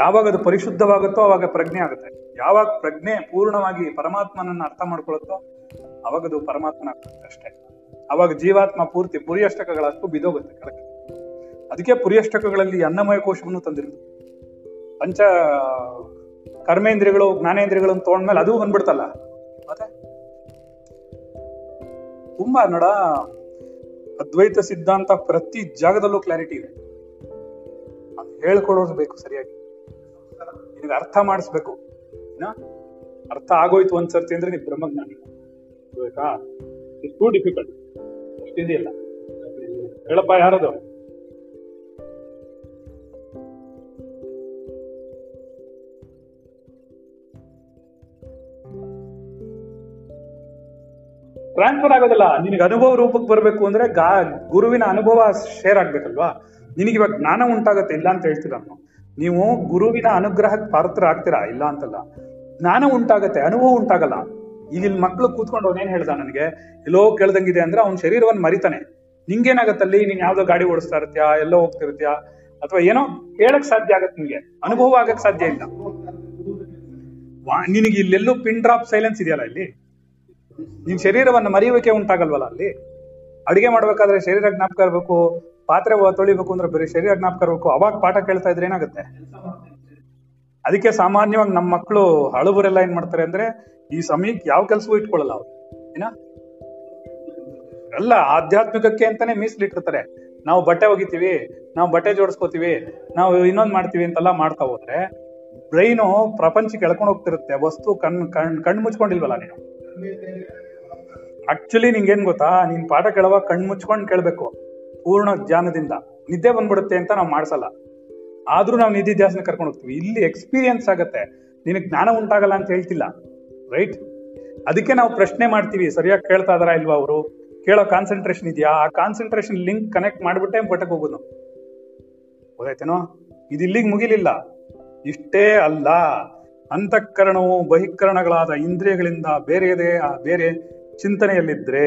ಯಾವಾಗ ಅದು ಪರಿಶುದ್ಧವಾಗುತ್ತೋ ಅವಾಗ ಪ್ರಜ್ಞೆ ಆಗುತ್ತೆ. ಯಾವಾಗ ಪ್ರಜ್ಞೆ ಪೂರ್ಣವಾಗಿ ಪರಮಾತ್ಮನನ್ನು ಅರ್ಥ ಮಾಡ್ಕೊಳ್ಳುತ್ತೋ ಅವಾಗ ಅದು ಪರಮಾತ್ಮನ ಆಗ್ತದೆ ಅಷ್ಟೇ. ಅವಾಗ ಜೀವಾತ್ಮ ಪೂರ್ತಿ ಪುರ್ಯಷ್ಟಕಗಳಷ್ಟು ಬಿದ್ದೋಗುತ್ತೆ ಕೆಳಗೆ. ಅದಕ್ಕೆ ಪುರ್ಯಷ್ಟಕಗಳಲ್ಲಿ ಅನ್ನಮಯ ಕೋಶವನ್ನು ತಂದಿರೋದು. ಪಂಚ ಕರ್ಮೇಂದ್ರಿಯಗಳು, ಜ್ಞಾನೇಂದ್ರಿಯಗಳನ್ನು ತಗೊಂಡ್ಮೇಲೆ ಅದು ಬಂದ್ಬಿಡ್ತಲ್ಲ. ಮತ್ತೆ ತುಂಬಾ ನೋಡ, ಅದ್ವೈತ ಸಿದ್ಧಾಂತ ಪ್ರತಿ ಜಾಗದಲ್ಲೂ ಕ್ಲಾರಿಟಿ ಇದೆ. ಹೇಳ್ಕೊಡೋದು ಬೇಕು ಸರಿಯಾಗಿ, ನಿನಗೆ ಅರ್ಥ ಮಾಡಿಸ್ಬೇಕು. ಅರ್ಥ ಆಗೋಯ್ತು ಒಂದ್ಸರ್ತಿ ಅಂದ್ರೆ ನೀವು ಬ್ರಹ್ಮಜ್ಞಾನಿ. ಟೂ ಡಿಫಿಕಲ್ಟ್ ಅಷ್ಟಿದೆಯಲ್ಲ. ಹೇಳಪ್ಪ, ಯಾರದು? ಟ್ರಾನ್ಸ್ಫರ್ ಆಗೋದಿಲ್ಲ. ನಿನಗೆ ಅನುಭವ ರೂಪಕ್ಕೆ ಬರಬೇಕು ಅಂದ್ರೆ ಗುರುವಿನ ಅನುಭವ ಶೇರ್ ಆಗ್ಬೇಕಲ್ವಾ. ನಿನಗೆ ಇವಾಗ ಜ್ಞಾನ ಉಂಟಾಗತ್ತೆ, ಇಲ್ಲ ಅಂತ ಹೇಳ್ತೀರ. ನೀವು ಗುರುವಿನ ಅನುಗ್ರಹಕ್ಕೆ ಪಾತ್ರ ಆಗ್ತೀರಾ, ಇಲ್ಲ ಅಂತಲ್ಲ. ಜ್ಞಾನ ಉಂಟಾಗತ್ತೆ, ಅನುಭವ ಉಂಟಾಗಲ್ಲ. ಈಗ ಇಲ್ಲಿ ಮಕ್ಕಳು ಕೂತ್ಕೊಂಡು ಅವನೇನ್ ಹೇಳ್ದ, ನನಗೆ ಎಲ್ಲೋ ಕೇಳ್ದಂಗಿದೆ ಅಂದ್ರೆ ಅವ್ನ ಶರೀರವನ್ನು ಮರಿತಾನೆ. ನಿಂಗೇನಾಗತ್ತಲ್ಲಿ, ನೀನ್ ಯಾವ್ದೋ ಗಾಡಿ ಓಡಿಸ್ತಾ ಇರ್ತೀಯಾ, ಎಲ್ಲೋ ಹೋಗ್ತಿರ್ತೀಯಾ, ಅಥವಾ ಏನೋ ಕೇಳಕ್ ಸಾಧ್ಯ ಆಗತ್ತೆ, ನಿನ್ಗೆ ಅನುಭವ ಆಗಕ್ ಸಾಧ್ಯ ಇಲ್ಲ. ನಿನಗೆ ಇಲ್ಲೆಲ್ಲೂ ಪಿನ್ ಡ್ರಾಪ್ ಸೈಲೆನ್ಸ್ ಇದೆಯಲ್ಲ, ಇಲ್ಲಿ ನಿನ್ ಶರೀರವನ್ನು ಮರೆಯುವಿಕೆ ಉಂಟಾಗಲ್ವಲ್ಲ. ಅಲ್ಲಿ ಅಡಿಗೆ ಮಾಡ್ಬೇಕಾದ್ರೆ ಶರೀರ ಜ್ಞಾಪಕ ಇರ್ಬೇಕು, ಪಾತ್ರೆ ತೊಳಿಬೇಕು ಅಂದ್ರೆ ಬರೀ ಶರೀರ ಜ್ಞಾಪಕ ಇರ್ಬೇಕು. ಅವಾಗ ಪಾಠ ಕೇಳ್ತಾ ಇದ್ರೆ ಏನಾಗುತ್ತೆ? ಅದಕ್ಕೆ ಸಾಮಾನ್ಯವಾಗಿ ನಮ್ಮ ಮಕ್ಕಳು ಹಳಬರೆಲ್ಲ ಏನ್ ಮಾಡ್ತಾರೆ ಅಂದ್ರೆ, ಈ ಸಮಯಕ್ಕೆ ಯಾವ ಕೆಲಸವೂ ಇಟ್ಕೊಳ್ಳಲ್ಲ ಅವ್ರು. ಏನ ಎಲ್ಲ ಆಧ್ಯಾತ್ಮಿಕಕ್ಕೆ ಅಂತಾನೆ ಮೀಸಲಿಟ್ಟಿರ್ತಾರೆ. ನಾವು ಬಟ್ಟೆ ಒಗಿತೀವಿ, ನಾವು ಬಟ್ಟೆ ಜೋಡಿಸ್ಕೋತೀವಿ, ನಾವು ಇನ್ನೊಂದ್ ಮಾಡ್ತೀವಿ ಅಂತೆಲ್ಲ ಮಾಡ್ತಾ ಹೋದ್ರೆ ಬ್ರೈನು ಪ್ರಪಂಚಕ್ಕೆ ಎಳ್ಕೊಂಡು ಹೋಗ್ತಿರುತ್ತೆ ವಸ್ತು. ಕಣ್ಣು ಮುಚ್ಕೊಂಡಿಲ್ವಲ್ಲ ನೀನು. ಆಕ್ಚುಲಿ ನಿಂಗೇನ್ ಗೊತ್ತಾ, ನೀನ್ ಪಾಠ ಕೇಳುವಾಗ ಕಣ್ಣು ಮುಚ್ಕೊಂಡು ಕೇಳ್ಬೇಕು ಪೂರ್ಣ ಧ್ಯಾನದಿಂದ. ನಿದ್ದೆ ಬಂದ್ಬಿಡುತ್ತೆ ಅಂತ ನಾವು ಮಾಡ್ಸಲ್ಲ, ಆದ್ರೂ ನಾವು ನಿಧಿ ಧ್ಯಾಸನ ಕರ್ಕೊಂಡು ಹೋಗ್ತೀವಿ. ಇಲ್ಲಿ ಎಕ್ಸ್ಪೀರಿಯನ್ಸ್ ಆಗತ್ತೆ, ನಿನಗೆ ಜ್ಞಾನ ಉಂಟಾಗಲ್ಲ ಅಂತ ಹೇಳ್ತಿಲ್ಲ, ರೈಟ್? ಅದಕ್ಕೆ ನಾವು ಪ್ರಶ್ನೆ ಮಾಡ್ತೀವಿ, ಸರಿಯಾಗಿ ಕೇಳ್ತಾ ಇದಾರ ಇಲ್ವಾ ಅವರು, ಕೇಳೋ ಕಾನ್ಸಂಟ್ರೇಷನ್ ಇದೆಯಾ, ಆ ಕಾನ್ಸಂಟ್ರೇಷನ್ ಲಿಂಕ್ ಕನೆಕ್ಟ್ ಮಾಡ್ಬಿಟ್ಟೆ ಬಟ್ಟಕ್ಕೆ ಹೋಗೋದು. ಗೊತ್ತಾಯ್ತೇನೋ? ಇದು ಇಲ್ಲಿಗೆ ಮುಗಿಲಿಲ್ಲ, ಇಷ್ಟೇ ಅಲ್ಲ. ಅಂತಃಕರಣವು ಬಹಿಕರಣಗಳಾದ ಇಂದ್ರಿಯಗಳಿಂದ ಬೇರೆಯದೇ ಬೇರೆ ಚಿಂತನೆಯಲ್ಲಿದ್ರೆ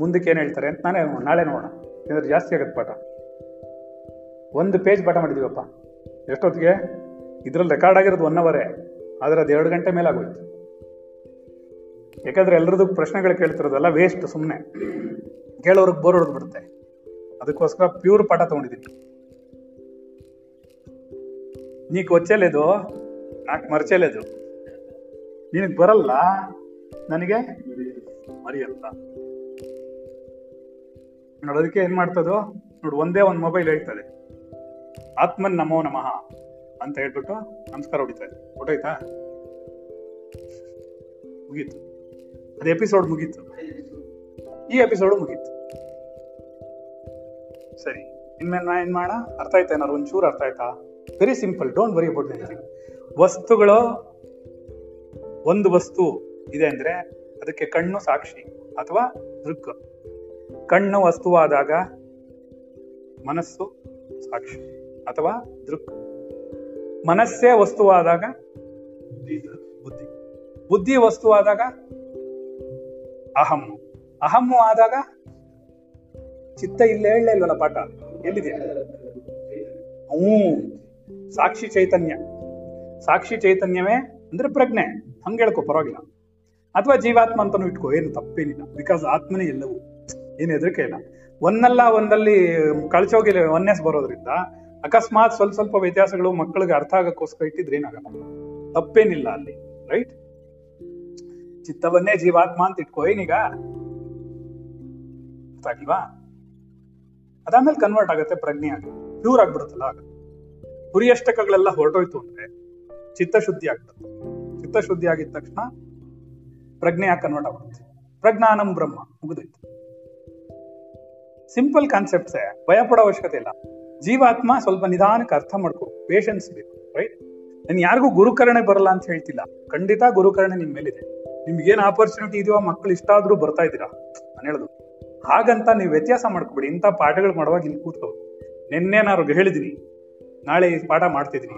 ಮುಂದಕ್ಕೆ ಏನ್ ಹೇಳ್ತಾರೆ ಅಂತ ನಾಳೆ ನೋಡೋಣ. ಏನಾದ್ರೆ ಜಾಸ್ತಿ ಆಗತ್ತೆ ಪಾಠ. ಒಂದು ಪೇಜ್ ಪಾಠ ಮಾಡಿದೀವಪ್ಪ, ಎಷ್ಟೊತ್ತಿಗೆ? ಇದ್ರಲ್ಲಿ ರೆಕಾರ್ಡ್ ಆಗಿರೋದು 1 ಅವರ್, ಆದ್ರೆ ಅದು 2 ಗಂಟೆ ಮೇಲಾಗೋಯ್ತು. ಯಾಕಂದ್ರೆ ಎಲ್ಲರದ್ದು ಪ್ರಶ್ನೆಗಳು ಕೇಳ್ತಿರೋದಲ್ಲ, ವೇಸ್ಟ್, ಸುಮ್ಮನೆ ಕೇಳೋರ್ಗೆ ಬೋರ್ ಹೊಡೆದು ಬಿಡುತ್ತೆ. ಅದಕ್ಕೋಸ್ಕರ ಪ್ಯೂರ್ ಪಾಠ ತಗೊಂಡಿದ್ದೀನಿ. ನೀಕ್ ಒಚ್ಚೆಲೇದು, ನಾಕ್ ಮರ್ಚೆಲೇದು. ನಿನಗೆ ಬರಲ್ಲ, ನನಗೆ ಮರೆಯಲ್ಲ ನೋಡು. ಅದಕ್ಕೆ ಏನ್ ಮಾಡ್ತದೋ ನೋಡು, ಒಂದೇ ಒಂದು ಮೊಬೈಲ್ ಹೇಳ್ತದೆ ಆತ್ಮನ್ ನಮೋ ನಮಃ ಅಂತ ಹೇಳ್ಬಿಟ್ಟು ನಮಸ್ಕಾರ ಹೊಡಿತಾ ಇದೆ. ಹೊಟ್ಟೋಯ್ತಾ? ಮುಗೀತು, ಅದು ಎಪಿಸೋಡ್ ಮುಗೀತು, ಈ ಎಪಿಸೋಡು ಮುಗೀತು. ಸರಿ, ಇನ್ಮೇಲೆ ನಾ ಏನ್ ಮಾಡ? ಅರ್ಥ ಆಯ್ತಾ ಏನಾರು? ಒಂಚೂರು ಅರ್ಥ ಆಯ್ತಾ? Very simple, don't worry about anything. ವಸ್ತುಗಳು, ಒಂದು ವಸ್ತು ಇದೆ ಅಂದ್ರೆ ಅದಕ್ಕೆ ಕಣ್ಣು ಸಾಕ್ಷಿ ಅಥವಾ ದೃಕ್. ಕಣ್ಣು ವಸ್ತುವಾದಾಗ ಮನಸ್ಸು ಸಾಕ್ಷಿ ಅಥವಾ ದೃಕ್. ಮನಸ್ಸೇ ವಸ್ತುವಾದಾಗ ಬುದ್ಧಿ. ಬುದ್ಧಿ ವಸ್ತುವಾದಾಗ ಅಹಮ್ಮು. ಅಹಮ್ಮು ಆದಾಗ ಚಿತ್ತ. ಇಲ್ಲೇ ಹೇಳಲೇ ಇಲ್ವಲ್ಲ ಪಾಠ, ಎಲ್ಲಿದೆ? ಹ್ಞೂ, ಸಾಕ್ಷಿ ಚೈತನ್ಯ. ಸಾಕ್ಷಿ ಚೈತನ್ಯವೇ ಅಂದ್ರೆ ಪ್ರಜ್ಞೆ, ಹಂಗೇಳ್ಕೊ, ಪರವಾಗಿಲ್ಲ. ಅಥವಾ ಜೀವಾತ್ಮ ಅಂತಾನು ಇಟ್ಕೋ, ಏನು ತಪ್ಪೇನಿಲ್ಲ. ಬಿಕಾಸ್ ಆತ್ಮನೇ ಎಲ್ಲವೂ, ಏನು ಹೆದರಿಕೆ ಇಲ್ಲ. ಒಂದಲ್ಲ ಒಂದಲ್ಲಿ ಕಳ್ಸೋಗಿಲ್ಲ ಒನ್ನೆಸ್ ಬರೋದ್ರಿಂದ ಅಕಸ್ಮಾತ್ ಸ್ವಲ್ಪ ಸ್ವಲ್ಪ ವ್ಯತ್ಯಾಸಗಳು ಮಕ್ಕಳಿಗೆ ಅರ್ಥ ಆಗಕ್ಕೋಸ್ಕರ ಇಟ್ಟಿದ್ರೆ ಏನಾಗಲ್ಲ, ತಪ್ಪೇನಿಲ್ಲ ಅಲ್ಲಿ, ರೈಟ್? ಚಿತ್ತವನ್ನೇ ಜೀವಾತ್ಮ ಅಂತ ಇಟ್ಕೋ. ಏನೀಗ ಅರ್ಥಾಗಿಲ್ವಾ? ಅದಾದ್ಮೇಲೆ ಕನ್ವರ್ಟ್ ಆಗುತ್ತೆ, ಪ್ರಜ್ಞೆ ಆಗುತ್ತೆ, ಪ್ಯೂರ್ ಆಗ್ಬಿಡುತ್ತಲ್ಲ. ಆಗ ಗುರಿಯಷ್ಟಕಗಳೆಲ್ಲ ಹೊರಟೋಯ್ತು ಅಂದ್ರೆ ಚಿತ್ತಶುದ್ಧಿ ಆಗ್ತದೆ. ಚಿತ್ತಶುದ್ಧಿ ಆಗಿದ ತಕ್ಷಣ ಪ್ರಜ್ಞೆಯಾಗಿ ಕನ್ವರ್ಟ್ ಆಗುತ್ತೆ. ಪ್ರಜ್ಞಾನಂ ಬ್ರಹ್ಮ, ಮುಗಿದೋಯ್ತು. ಸಿಂಪಲ್ ಕಾನ್ಸೆಪ್ಟ್ಸೇ, ಭಯ ಪಡೋ ಅವಶ್ಯಕತೆ ಇಲ್ಲ. ಜೀವಾತ್ಮ ಸ್ವಲ್ಪ ನಿಧಾನಕ್ಕೆ ಅರ್ಥ ಮಾಡ್ಕೋ, ಪೇಷನ್ಸ್ ಬೇಕು, ರೈಟ್? ನಾನು ಯಾರಿಗೂ ಗುರುಕರಣೆ ಬರಲ್ಲ ಅಂತ ಹೇಳ್ತಿಲ್ಲ, ಖಂಡಿತ ಗುರುಕರಣೆ ನಿಮ್ಮ ಮೇಲಿದೆ. ನಿಮ್ಗೇನು ಆಪರ್ಚುನಿಟಿ ಇದೆಯೋ, ಮಕ್ಕಳು ಇಷ್ಟ ಆದ್ರೂ ಬರ್ತಾ ಇದ್ದೀರಾ, ನಾನು ಹೇಳೋದು. ಹಾಗಂತ ನೀವು ವ್ಯತ್ಯಾಸ ಮಾಡ್ಕೊಬಿಡಿ. ಇಂಥ ಪಾಠಗಳು ಮಾಡುವಾಗ ಇಲ್ಲಿ ಕೂತ್ಕೋ, ನಿನ್ನೆ ನಾನು ಹೇಳಿದ್ದೀನಿ, ನಾಳೆ ಈ ಪಾಠ ಮಾಡ್ತಿದ್ದೀನಿ,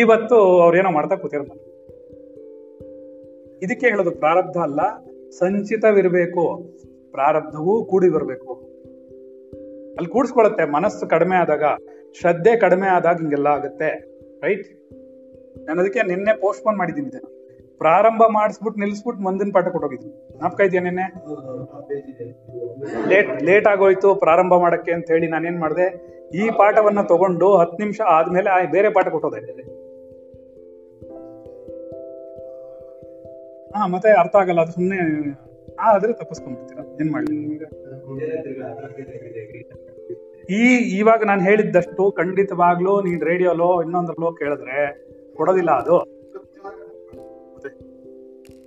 ಇವತ್ತು ಅವ್ರೇನೋ ಮಾಡ್ತಾ ಕೂತಿರೋ ನಾನು. ಇದಕ್ಕೆ ಹೇಳೋದು ಪ್ರಾರಬ್ಧ ಅಲ್ಲ, ಸಂಚಿತವಿರಬೇಕು, ಪ್ರಾರಬ್ಧವೂ ಕೂಡಿ ಬರಬೇಕು. ಅಲ್ಲಿ ಕೂಡಿಸ್ಕೊಳ್ಳುತ್ತೆ. ಮನಸ್ಸು ಕಡಿಮೆ ಆದಾಗ, ಶ್ರದ್ಧೆ ಕಡಿಮೆ ಆದಾಗ ಹಿಂಗೆಲ್ಲ ಆಗುತ್ತೆ, ರೈಟ್? ನಾನು ಅದಕ್ಕೆ ನಿನ್ನೆ ಪೋಸ್ಟ್ಪೋನ್ ಮಾಡಿದ್ದೀನಿ. ಇದನ್ನು ಪ್ರಾರಂಭ ಮಾಡಿಸ್ಬಿಟ್ಟು ನಿಲ್ಸ್ಬಿಟ್ಟು ಮುಂದಿನ ಪಾಠ ಕೊಟ್ಟೋಗಿದ್ದೀನಿ. ನಾಪ್ಕ ಇದೆಯಾ? ನಿನ್ನೆ ಲೇಟ್ ಆಗೋಯ್ತು ಪ್ರಾರಂಭ ಮಾಡಕ್ಕೆ ಅಂತ ಹೇಳಿ ನಾನೇನ್ ಮಾಡಿದೆ, ಈ ಪಾಠವನ್ನ ತಗೊಂಡು 10 ನಿಮಿಷ ಆದ್ಮೇಲೆ ಬೇರೆ ಪಾಠ ಕೊಟ್ಟೋದೆ. ಮತ್ತೆ ಅರ್ಥ ಆಗಲ್ಲ, ಅದು ಸುಮ್ಮನೆ ಆದ್ರೆ ತಪ್ಪಿಸ್ಕೊಂಡ್ಬಿಡ್ತೀರ, ಏನ್ ಮಾಡ್ಲಿ? ಇವಾಗ ನಾನು ಹೇಳಿದ್ದಷ್ಟು ಖಂಡಿತವಾಗ್ಲೂ ನೀನ್ ರೇಡಿಯೋಲೋ ಇನ್ನೊಂದ್ರಲ್ಲೋ ಕೇಳಿದ್ರೆ ಕೊಡೋದಿಲ್ಲ ಅದು.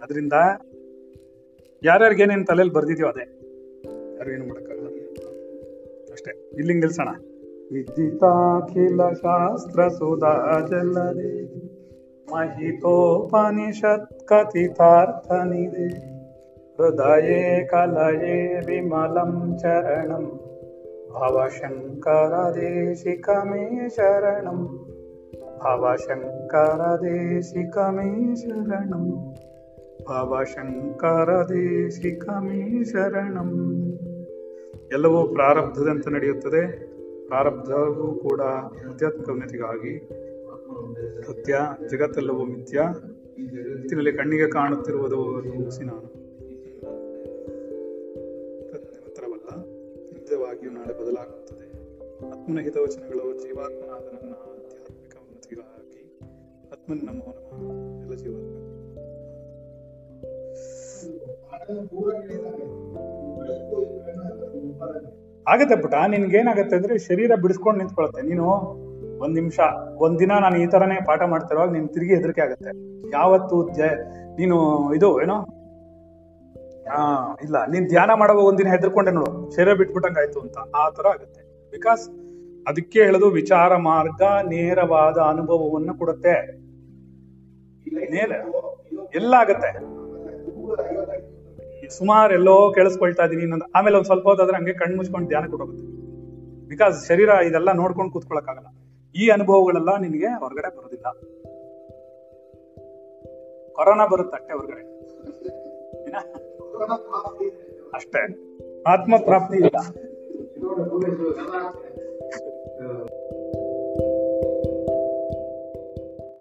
ಅದರಿಂದ ಯಾರ್ಯಾರಿಗೇನೇನು ತಲೆಯಲ್ಲಿ ಬರ್ದಿದ್ಯೋ ಅದೇ, ಯಾರಿಗೇನು ಮಾಡೋಕ್ಕಾಗಲ್ಲ, ಅಷ್ಟೇ. ಇಲ್ಲಿಂಗ್ ನಿಲ್ಸೋಣ. ವಿದಿತಾಖಿಲ ಶಾಸ್ತ್ರ ಸುಧಾ ಜಲದೆ ಮಹಿತೋಪನಿಷತ್ ಕಥಿತಾರ್ಥನಿದೆ ಹೃದಯೇ ಕಲಯೇ ವಿಮಲಂ ಚರಣಂ ಭವಶಂಕರ ದೇಶಿಕ ಮೇ ಶರಣಂ ಭವಶಂಕರ ದೇಶಿಕ ಮೇ ಶರಣಂ ಭವಶಂಕರ ದೇಶಿಕ ಮೇ ಶರಣಂ. ಎಲ್ಲವೂ ಪ್ರಾರಬ್ಧದಂತೆ ನಡೆಯುತ್ತದೆ. ಪ್ರಾರಬ್ಧವೂ ಕೂಡ ಆಧ್ಯಾತ್ಮಿಕತೆಗಾಗಿ ಸತ್ಯ, ಜಗತ್ತೆಲ್ಲವೂ ಮಿಥ್ಯ. ಜಗತ್ತಿನಲ್ಲಿ ಕಣ್ಣಿಗೆ ಕಾಣುತ್ತಿರುವುದು ನಾನು ಮಾತ್ರವಲ್ಲ, ನಿಜವಾಗಿಯೂ ನಾಳೆ ಬದಲಾಗುತ್ತದೆ. ಆತ್ಮನ ಹಿತವಚನಗಳು ಜೀವಾತ್ಮನಾದ ನನ್ನ ಆಧ್ಯಾತ್ಮಿಕ ಉನ್ನತಿಗಾಗಿ ಆತ್ಮನ ನಮೋ ನಮಃ. ಎಲ್ಲ ಜೀವಾತ್ಮ ಆಗತ್ತೆ ಪುಟ. ನಿನ್ಗೇನಾಗತ್ತೆ ಅಂದ್ರೆ ಶರೀರ ಬಿಡಿಸ್ಕೊಂಡು ನಿಂತ್ಕೊಳತ್ತೆ. ನೀನು 1 ನಿಮಿಷ, 1 ದಿನ ನಾನು ಈ ತರನೇ ಪಾಠ ಮಾಡ್ತಿರುವಾಗ ನೀನ್ ತಿರುಗಿ ಹೆದರಿಕೆ ಆಗತ್ತೆ. ಯಾವತ್ತು ನೀನು ಇದು ಏನೋ ಇಲ್ಲ, ನೀನ್ ಧ್ಯಾನ ಮಾಡುವಾಗ 1 ದಿನ ಹೆದರ್ಕೊಂಡೆ ನೋಡು, ಶರೀರ ಬಿಟ್ಬಿಟ್ಟಂಗಾಯ್ತು ಅಂತ, ಆ ತರ ಆಗತ್ತೆ. ಬಿಕಾಸ್ ಅದಕ್ಕೆ ಹೇಳೋದು, ವಿಚಾರ ಮಾರ್ಗ ನೇರವಾದ ಅನುಭವವನ್ನು ಕೊಡುತ್ತೆ. ನೇರ ಎಲ್ಲ ಆಗತ್ತೆ. ಸುಮಾರು ಎಲ್ಲೋ ಕೇಳಿಸ್ಕೊಳ್ತಾ ಇದೀನಿ, ಆಮೇಲೆ ಒಂದ್ ಸ್ವಲ್ಪ ಹೊತ್ತಾದ್ರೆ ಹಂಗೆ ಕಣ್ಣು ಮುಚ್ಕೊಂಡು ಧ್ಯಾನ ಕೊಡೋಗುತ್ತೆ. ಬಿಕಾಸ್ ಶರೀರ ಇದೆಲ್ಲ ನೋಡ್ಕೊಂಡು ಕೂತ್ಕೊಳಕ್ಕಾಗಲ್ಲ. ಈ ಅನುಭವಗಳೆಲ್ಲ ನಿನಗೆ ಹೊರಗಡೆ ಬರೋದಿಲ್ಲ. ಕೊರೋನಾ ಬರುತ್ತೆ ಅಷ್ಟೇ, ಹೊರಗಡೆ ಅಷ್ಟೇ, ಆತ್ಮ ಪ್ರಾಪ್ತಿ ಇಲ್ಲ.